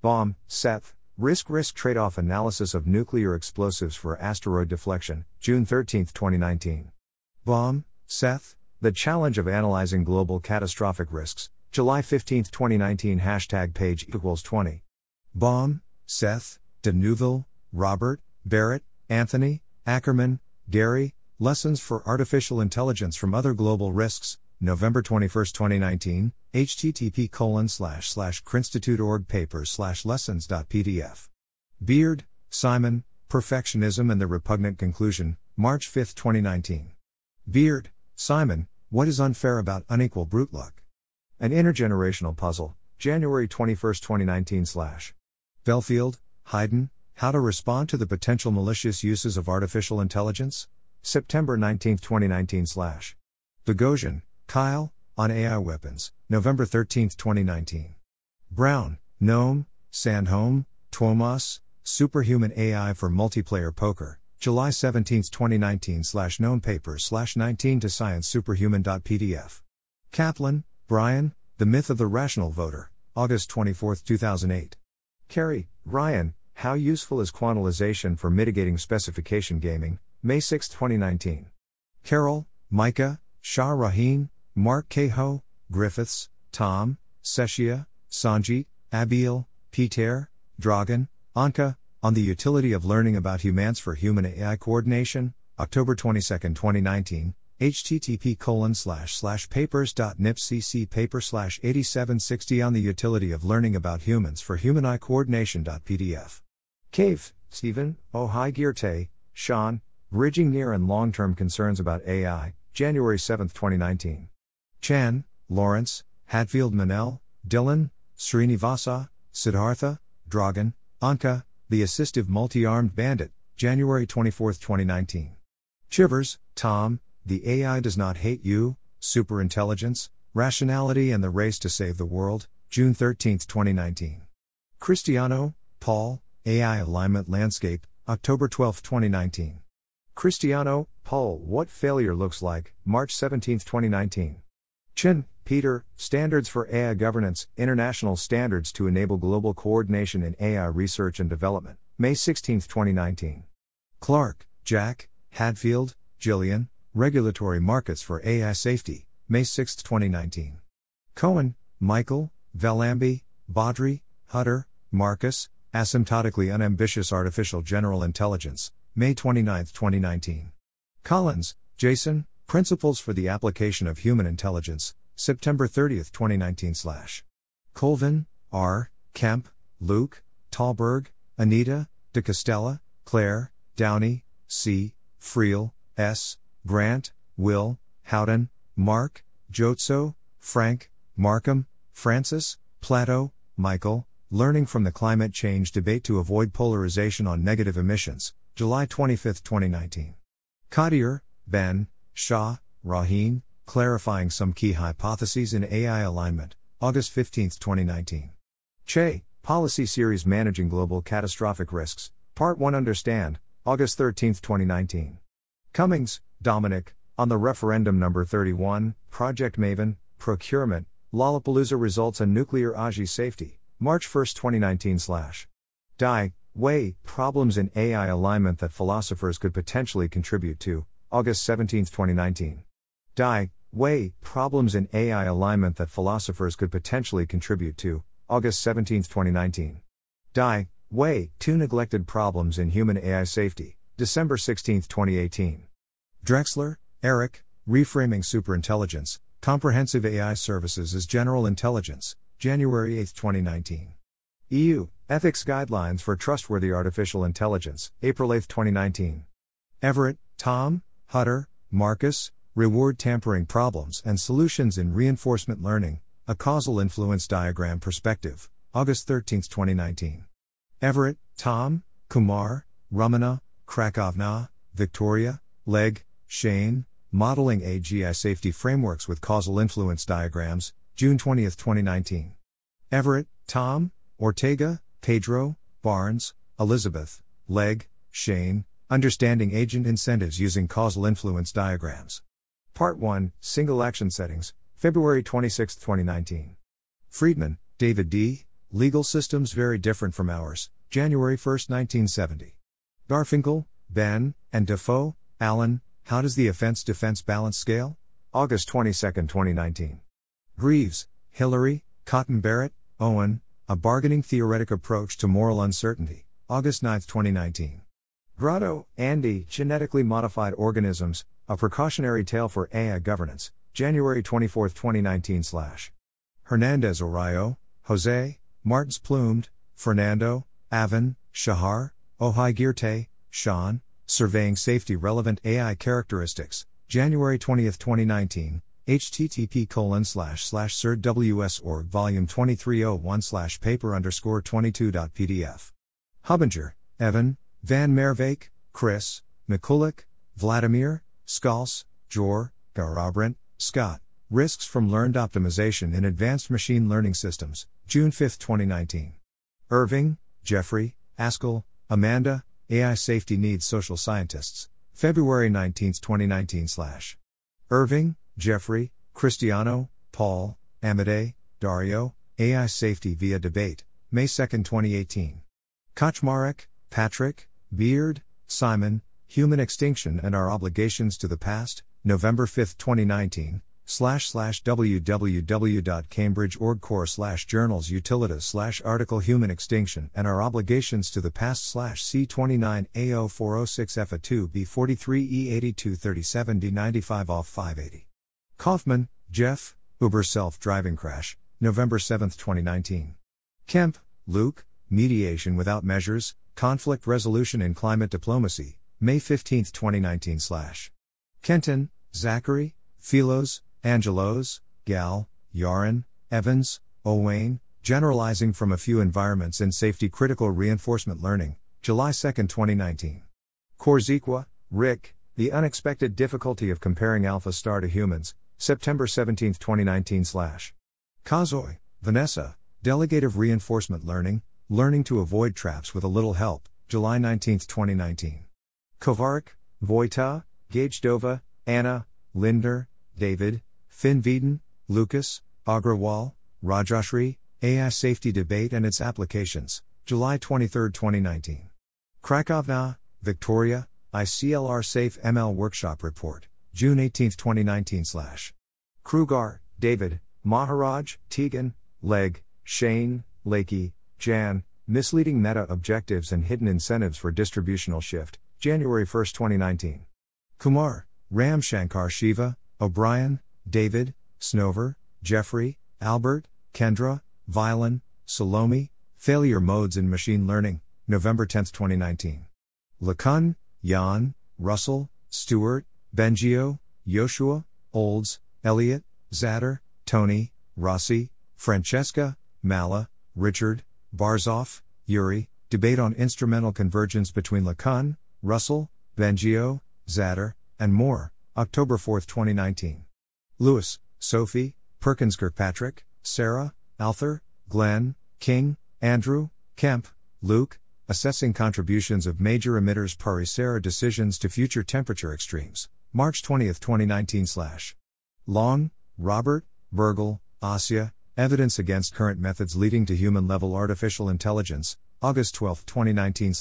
Baum, Seth, Risk Risk Trade-Off Analysis of Nuclear Explosives for Asteroid Deflection, June thirteenth, twenty nineteen. Baum, Seth, The Challenge of Analyzing Global Catastrophic Risks, July fifteenth, twenty nineteen hashtag page equals twenty. Baum, Seth, de Neuville, Robert, Barrett, Anthony, Ackerman, Gary, Lessons for Artificial Intelligence from Other Global Risks, November twenty-first, twenty nineteen, http colon slash slash crinstitute.org papers slash lessons.pdf. Beard, Simon, Perfectionism and the Repugnant Conclusion, March fifth, twenty nineteen. Beard, Simon, What is Unfair About Unequal Brute Luck? An Intergenerational Puzzle, January twenty-first, twenty nineteen slash. Belfield, Hayden, How to Respond to the Potential Malicious Uses of Artificial Intelligence? September nineteenth, twenty nineteen slash. Boghossian, Kyle, On A I Weapons, November thirteenth, twenty nineteen. Brown, Noam, Sandholm, Tuomas, Superhuman A I for Multiplayer Poker, July seventeenth, twenty nineteen slash known papers slash nineteen to science superhuman.pdf. Kaplan, Brian, The Myth of the Rational Voter, August twenty-fourth, two thousand eight. Carey, Ryan, How Useful is Quantalization for Mitigating Specification Gaming, May sixth, twenty nineteen. Carroll, Micah, Shah Rohin, Mark Caho, Griffiths, Tom, Seshia, Sanji, Abiel, Peter, Dragan, Anka, On the Utility of Learning About Humans for Human A I Coordination, October twenty-second, twenty nineteen, http colon slash slash papers dot nipcc paper slash eighty-seven sixty On the Utility of Learning About Humans for Human A I Coordination.pdf. Cave, Stephen, Ohi Girte, Sean, Bridging Near and Long-Term Concerns About A I, January seventh, twenty nineteen. Chan, Lawrence, Hatfield Manel, Dylan, Srinivasa, Siddhartha, Dragan, Anka, The Assistive Multi-Armed Bandit, January twenty-fourth, twenty nineteen. Chivers, Tom, The A I Does Not Hate You, Superintelligence, Rationality and the Race to Save the World, June thirteenth, twenty nineteen. Cristiano, Paul, A I Alignment Landscape, October twelfth, twenty nineteen. Cristiano, Paul, What Failure Looks Like, March seventeenth, twenty nineteen. Chin, Peter, Standards for A I Governance, International Standards to Enable Global Coordination in A I Research and Development, May sixteenth, twenty nineteen. Clark, Jack, Hadfield, Gillian, Regulatory Markets for A I Safety, May sixth, twenty nineteen. Cohen, Michael, Valambi, Badri, Hutter, Marcus, Asymptotically Unambitious Artificial General Intelligence, May twenty-ninth, twenty nineteen. Collins, Jason, Principles for the Application of Human Intelligence, September thirtieth, twenty nineteen. Colvin, R., Kemp, Luke, Talberg, Anita, DeCastella, Claire, Downey, C., Friel, S., Grant, Will, Howden, Mark, Jotso, Frank, Markham, Francis, Plato, Michael, Learning from the Climate Change Debate to Avoid Polarization on Negative Emissions, July twenty-fifth, twenty nineteen. Cottier, Ben, Shah, Rohin, Clarifying Some Key Hypotheses in A I Alignment, August fifteenth, twenty nineteen. Che, Policy Series Managing Global Catastrophic Risks, Part one Understand, August thirteenth, twenty nineteen. Cummings, Dominic, On the Referendum Number thirty-one, Project Maven, Procurement, Lollapalooza Results and Nuclear A G I Safety, March first, twenty nineteen. Dai, Wei, Problems in A I Alignment that Philosophers Could Potentially Contribute to, August seventeenth, twenty nineteen. Dai, Wei, Problems in A I Alignment that Philosophers Could Potentially Contribute to, August seventeenth, twenty nineteen. Dai, Wei, Two Neglected Problems in Human A I Safety, December sixteenth, twenty eighteen. Drexler, Eric, Reframing Superintelligence, Comprehensive A I Services as General Intelligence, January eighth, twenty nineteen. E U, Ethics Guidelines for Trustworthy Artificial Intelligence, April eighth, twenty nineteen. Everitt, Tom, Hutter, Marcus, Reward Tampering Problems and Solutions in Reinforcement Learning, A Causal Influence Diagram Perspective, August thirteenth, twenty nineteen. Everitt, Tom, Kumar, Ramana, Krakovna, Victoria, Legg, Shane, Modeling A G I Safety Frameworks with Causal Influence Diagrams, June twentieth, twenty nineteen. Everitt, Tom, Ortega, Pedro, Barnes, Elizabeth, Legg, Shane, Understanding Agent Incentives Using Causal Influence Diagrams. Part one, Single Action Settings, February twenty-sixth, twenty nineteen. Friedman, David D., Legal Systems Very Different from Ours, January first, nineteen seventy. Garfinkel, Ben, and Defoe, Allen, How Does the Offense-Defense Balance Scale? August twenty-second, twenty nineteen. Greaves, Hillary, Cotton Barrett, Owen, A Bargaining Theoretic Approach to Moral Uncertainty, August ninth, twenty nineteen. Grotto, Andy, Genetically Modified Organisms, A Precautionary Tale for A I Governance, January twenty-fourth, twenty nineteen. Hernandez Orayo, Jose, Martins Plumed, Fernando, Avon, Shahar, Ohi Girte, Sean, Surveying Safety Relevant A I Characteristics, January twentieth, twenty nineteen. http colon slash slash sirws.org volume twenty-three oh one slash paper underscore twenty-two.pdf. Hubinger, Evan, Van Merwijk, Chris, Mikulik, Vladimir, Skals, Jor, Garabrant, Scott, Risks from Learned Optimization in Advanced Machine Learning Systems, June fifth, twenty nineteen. Irving, Jeffrey, Askell, Amanda, A I Safety Needs Social Scientists, February nineteenth, twenty nineteen. Irving, Jeffrey, Cristiano, Paul, Amade, Dario, A I Safety via Debate, May second, twenty eighteen. Kaczmarek, Patrick, Beard, Simon, Human Extinction and Our Obligations to the Past, November fifth, twenty nineteen, slash slash www.cambridge.org slash journals utilitas slash article Human Extinction and Our Obligations to the Past slash C twenty-nine A zero four zero six F A two B forty-three E eighty-two thirty-seven D ninety-five off five eighty. Kaufman, Jeff, Uber Self-Driving Crash, November seventh, twenty nineteen. Kemp, Luke, Mediation Without Measures, Conflict Resolution in Climate Diplomacy, May fifteenth, twenty nineteen. Kenton, Zachary, Philos, Angelos, Gal, Yarin, Evans, Owain, Generalizing from a Few Environments in Safety Critical Reinforcement Learning, July second, twenty nineteen. Korzikwa, Rick, The Unexpected Difficulty of Comparing Alpha Star to Humans, September seventeenth, twenty nineteen. Kazoy, Vanessa, Delegative Reinforcement Learning, Learning to Avoid Traps with a Little Help, July nineteenth, twenty nineteen. Kovarik, Wojta, Gajdova, Anna, Linder, David, Finn Veden, Lucas, Agrawal, Rajashri, A I Safety Debate and Its Applications, July twenty-third, twenty nineteen. Krakovna, Victoria, I C L R Safe M L Workshop Report, June eighteenth, twenty nineteen. Krueger, David, Maharaj, Tegan, Leg, Shane, Lakey, Jan, Misleading Meta Objectives and Hidden Incentives for Distributional Shift, January first, twenty nineteen. Kumar, Ram Shankar Shiva, O'Brien, David, Snover, Jeffrey, Albert, Kendra, Violin, Salome, Failure Modes in Machine Learning, November tenth, twenty nineteen. Lacan, Jan, Russell, Stewart, Bengio, Yoshua, Olds, Elliot, Zatter, Tony, Rossi, Francesca, Mala, Richard, Barzoff, Yuri, Debate on Instrumental Convergence between Lacan, Russell, Bengio, Zatter, and more, October fourth, twenty nineteen. Lewis, Sophie, Perkins Kirkpatrick, Sarah, Alther, Glenn, King, Andrew, Kemp, Luke, Assessing Contributions of Major Emitters Paris-Serra Decisions to Future Temperature Extremes, March twentieth, twenty nineteen. Long, Robert, Bergel, Asya, Evidence Against Current Methods Leading to Human-Level Artificial Intelligence, August twelfth, twenty nineteen.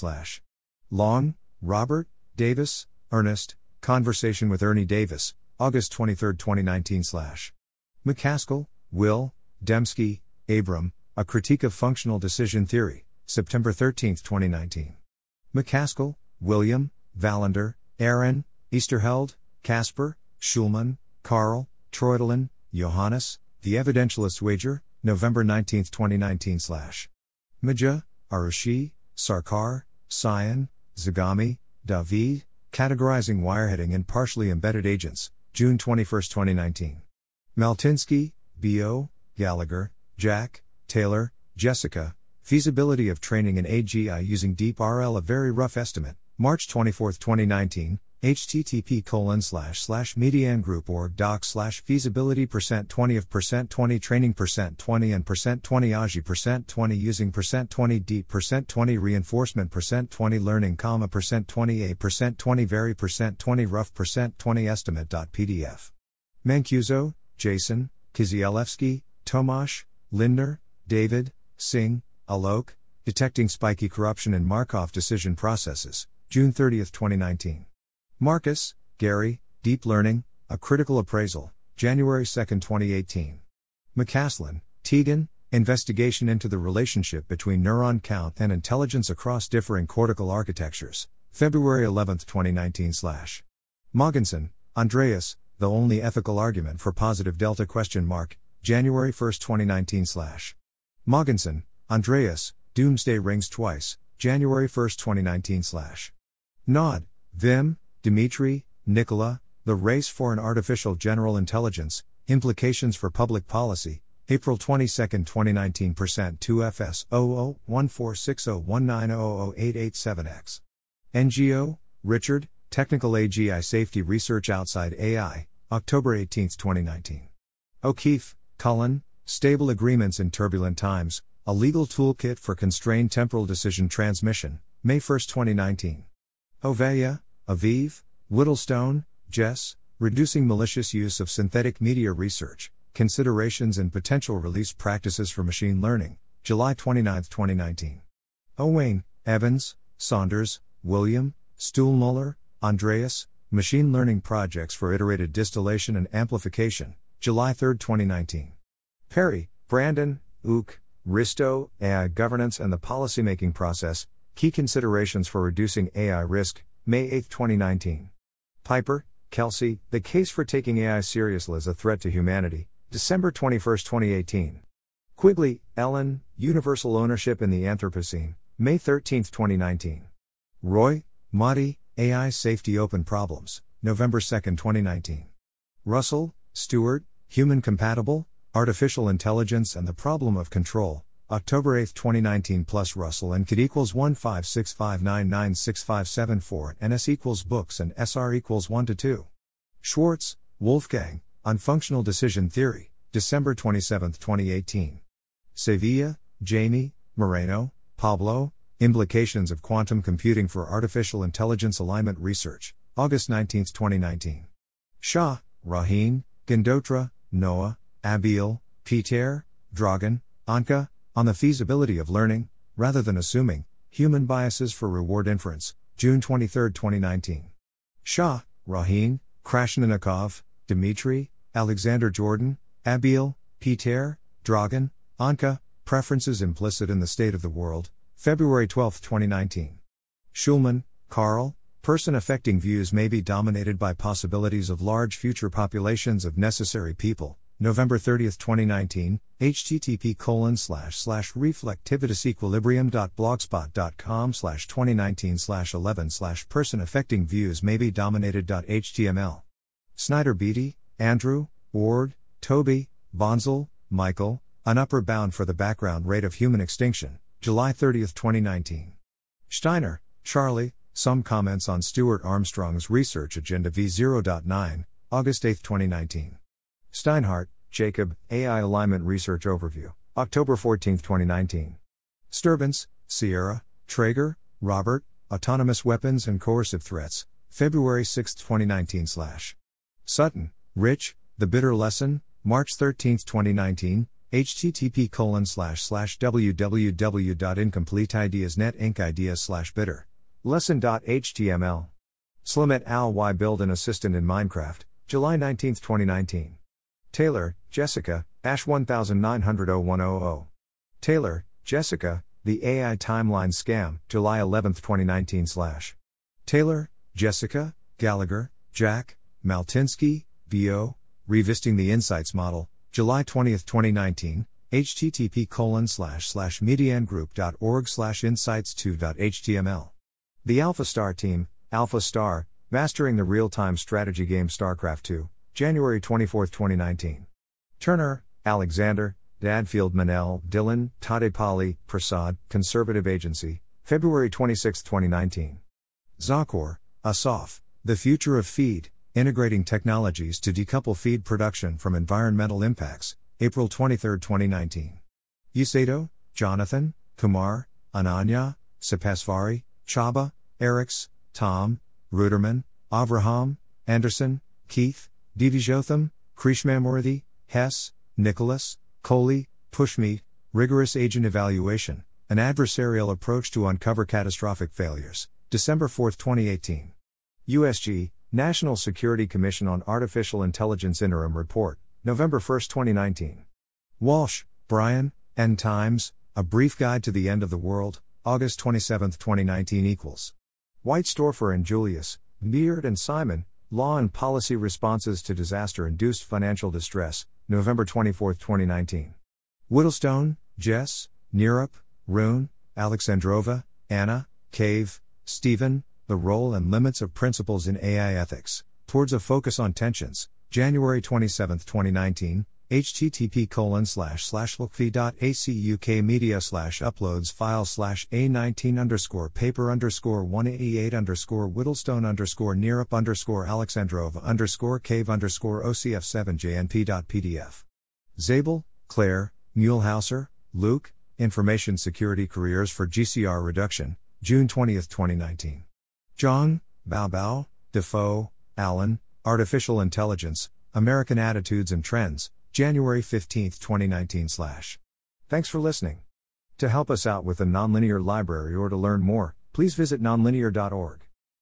Long, Robert, Davis, Ernest, Conversation with Ernie Davis, August twenty-third, twenty nineteen. McCaskill, Will, Dembski, Abram, A Critique of Functional Decision Theory, September thirteenth, twenty nineteen. McCaskill, William, Valander, Aaron, Easterheld, Casper, Schulman, Carl, Troidelin, Johannes, The Evidentialist's Wager, November nineteenth, twenty nineteen. Maja, Arushi, Sarkar, Sayan, Zagami, David, Categorizing Wireheading in Partially Embedded Agents, June twenty-first, twenty nineteen. Maltinsky, B O, Gallagher, Jack, Taylor, Jessica, Feasibility of Training in A G I Using Deep R L A Very Rough Estimate, March twenty-fourth, twenty nineteen, http colon slash slash mediangroup.org doc slash feasibility percent 20th percent 20 training percent 20 and percent 20 agi percent 20 using percent 20 deep percent 20 reinforcement percent 20 learning comma percent 20 a percent 20 very percent 20 rough percent 20 estimate dot pdf. Mancuso, Jason, Kizielewski, Tomasz, Lindner, David, Singh, Alok, Detecting Spiky Corruption in Markov Decision Processes, June thirtieth, twenty nineteen. Marcus, Gary, Deep Learning, A Critical Appraisal, January second, twenty eighteen. McCaslin, Tegan, Investigation into the Relationship between Neuron Count and Intelligence across Differing Cortical Architectures, February eleventh, twenty nineteen. Mogensen, Andreas, The Only Ethical Argument for Positive Delta question mark, January first, twenty nineteen. Mogensen, Andreas, Doomsday Rings Twice, January first, twenty nineteen. Nod, Vim, Dimitri, Nicola, The Race for an Artificial General Intelligence, Implications for Public Policy, April twenty-second, twenty nineteen. Percent two F S zero zero one four six zero one nine zero zero eight eight seven X. N G O, Richard, Technical A G I Safety Research Outside A I, October eighteenth, twenty nineteen. O'Keefe, Cullen, Stable Agreements in Turbulent Times, A Legal Toolkit for Constrained Temporal Decision Transmission, May first, twenty nineteen. Oveya, Aviv, Whittlestone, Jess, Reducing Malicious Use of Synthetic Media Research, Considerations and Potential Release Practices for Machine Learning, July twenty-ninth, twenty nineteen. Owain, Evans, Saunders, William, Stuhlmuller, Andreas, Machine Learning Projects for Iterated Distillation and Amplification, July third, twenty nineteen. Perry, Brandon, Ook, Risto, A I Governance and the Policymaking Process, Key Considerations for Reducing A I Risk, May eighth, twenty nineteen. Piper, Kelsey, The Case for Taking A I Seriously as a Threat to Humanity, December twenty-first, twenty eighteen. Quigley, Ellen, Universal Ownership in the Anthropocene, May thirteenth, twenty nineteen. Roy, Madi, A I Safety Open Problems, November second, twenty nineteen. Russell, Stuart, Human Compatible, Artificial Intelligence and the Problem of Control, October eighth, twenty nineteen. Plus Russell and Kid equals one five six five nine nine six five seven four and S equals books and S R equals one to two. Schwartz, Wolfgang, On Functional Decision Theory, December twenty-seventh, twenty eighteen. Sevilla, Jamie, Moreno, Pablo, Implications of Quantum Computing for Artificial Intelligence Alignment Research, August nineteenth, twenty nineteen. Shah, Rohin, Gandotra, Noah, Abiel, Peter, Dragan, Anka, On the Feasibility of Learning, Rather Than Assuming, Human Biases for Reward Inference, June twenty-third, twenty nineteen. Shah, Rohin, Krashninikov, Dmitry, Alexander Jordan, Abiel, Peter, Dragan, Anka, Preferences Implicit in the State of the World, February twelfth, twenty nineteen. Schulman, Carl, Person Affecting Views May Be Dominated by Possibilities of Large Future Populations of Necessary People, November thirtieth, twenty nineteen, h t t p colon slash slash reflectivitisequilibrium dot blogspot dot com slash twenty nineteen slash eleven slash person affecting views may be dominated dot h t m l. Snyder Beatty, Andrew, Ord, Toby, Bonzel, Michael, An Upper Bound for the Background Rate of Human Extinction, July thirtieth, twenty nineteen. Steiner, Charlie, Some Comments on Stuart Armstrong's Research Agenda v zero point nine, August eighth, twenty nineteen. Steinhardt, Jacob, A I Alignment Research Overview, October fourteenth, twenty nineteen. Sturbance, Sierra, Traeger, Robert, Autonomous Weapons and Coercive Threats, February sixth, twenty nineteen. Sutton, Rich, The Bitter Lesson, March thirteenth, twenty nineteen, h t t p colon slash slash www dot incompleteideas dot net inc ideas slash bitter lesson dot h t m l. Slim et al. Why Build an Assistant in Minecraft, July nineteenth, twenty nineteen. Taylor, Jessica, Ash one nine zero zero zero one zero zero. Taylor, Jessica, The A I Timeline Scam, July eleventh, twenty nineteen. Taylor, Jessica, Gallagher, Jack, Maltinsky, B O, Revisiting the Insights Model, July twentieth, twenty nineteen, h t t p colon slash slash mediangroup dot org slash insights two dot h t m l. The Alpha Star Team, Alpha Star, Mastering the Real-Time Strategy Game StarCraft two, January twenty-fourth, twenty nineteen. Turner, Alexander, Dadfield Manel, Dillon, Tadepali, Prasad, Conservative Agency, February twenty-sixth, twenty nineteen. Zakor, Asaf, The Future of Feed, Integrating Technologies to Decouple Feed Production from Environmental Impacts, April twenty-third, twenty nineteen. Ucedo, Jonathan, Kumar, Ananya, Sapasvari, Chaba, Eriks, Tom, Ruderman, Avraham, Anderson, Keith, Divijotham, Krishmamurthy, Hess, Nicholas, Coley, Pushmeet, Rigorous Agent Evaluation, An Adversarial Approach to Uncover Catastrophic Failures, December fourth, twenty eighteen. U S G, National Security Commission on Artificial Intelligence Interim Report, November first, twenty nineteen. Walsh, Brian, End Times, A Brief Guide to the End of the World, August twenty-seventh, twenty nineteen equals. Weitstoffer and Julius, Beard and Simon, Law and Policy Responses to Disaster-Induced Financial Distress, November twenty-fourth, twenty nineteen. Whittlestone, Jess, Neerup, Rune, Alexandrova, Anna, Cave, Stephen, The Role and Limits of Principles in A I Ethics, Towards a Focus on Tensions, January twenty-seventh, twenty nineteen, h t t p colon slash slash lookfee dot a c u k media slash uploads file slash a nineteen underscore paper underscore one eighty-eight underscore whittlestone underscore neerup underscore alexandrova underscore cave underscore o c f seven j n p dot p d f. Zabel, Claire, Muehlhauser, Luke, Information Security Careers for G C R Reduction, June twentieth, twenty nineteen. Zhang, Baobao, Defoe, Allen, Artificial Intelligence, American Attitudes and Trends, January fifteenth, twenty nineteen. Thanks for listening. To help us out with the Nonlinear Library or to learn more, please visit nonlinear dot org.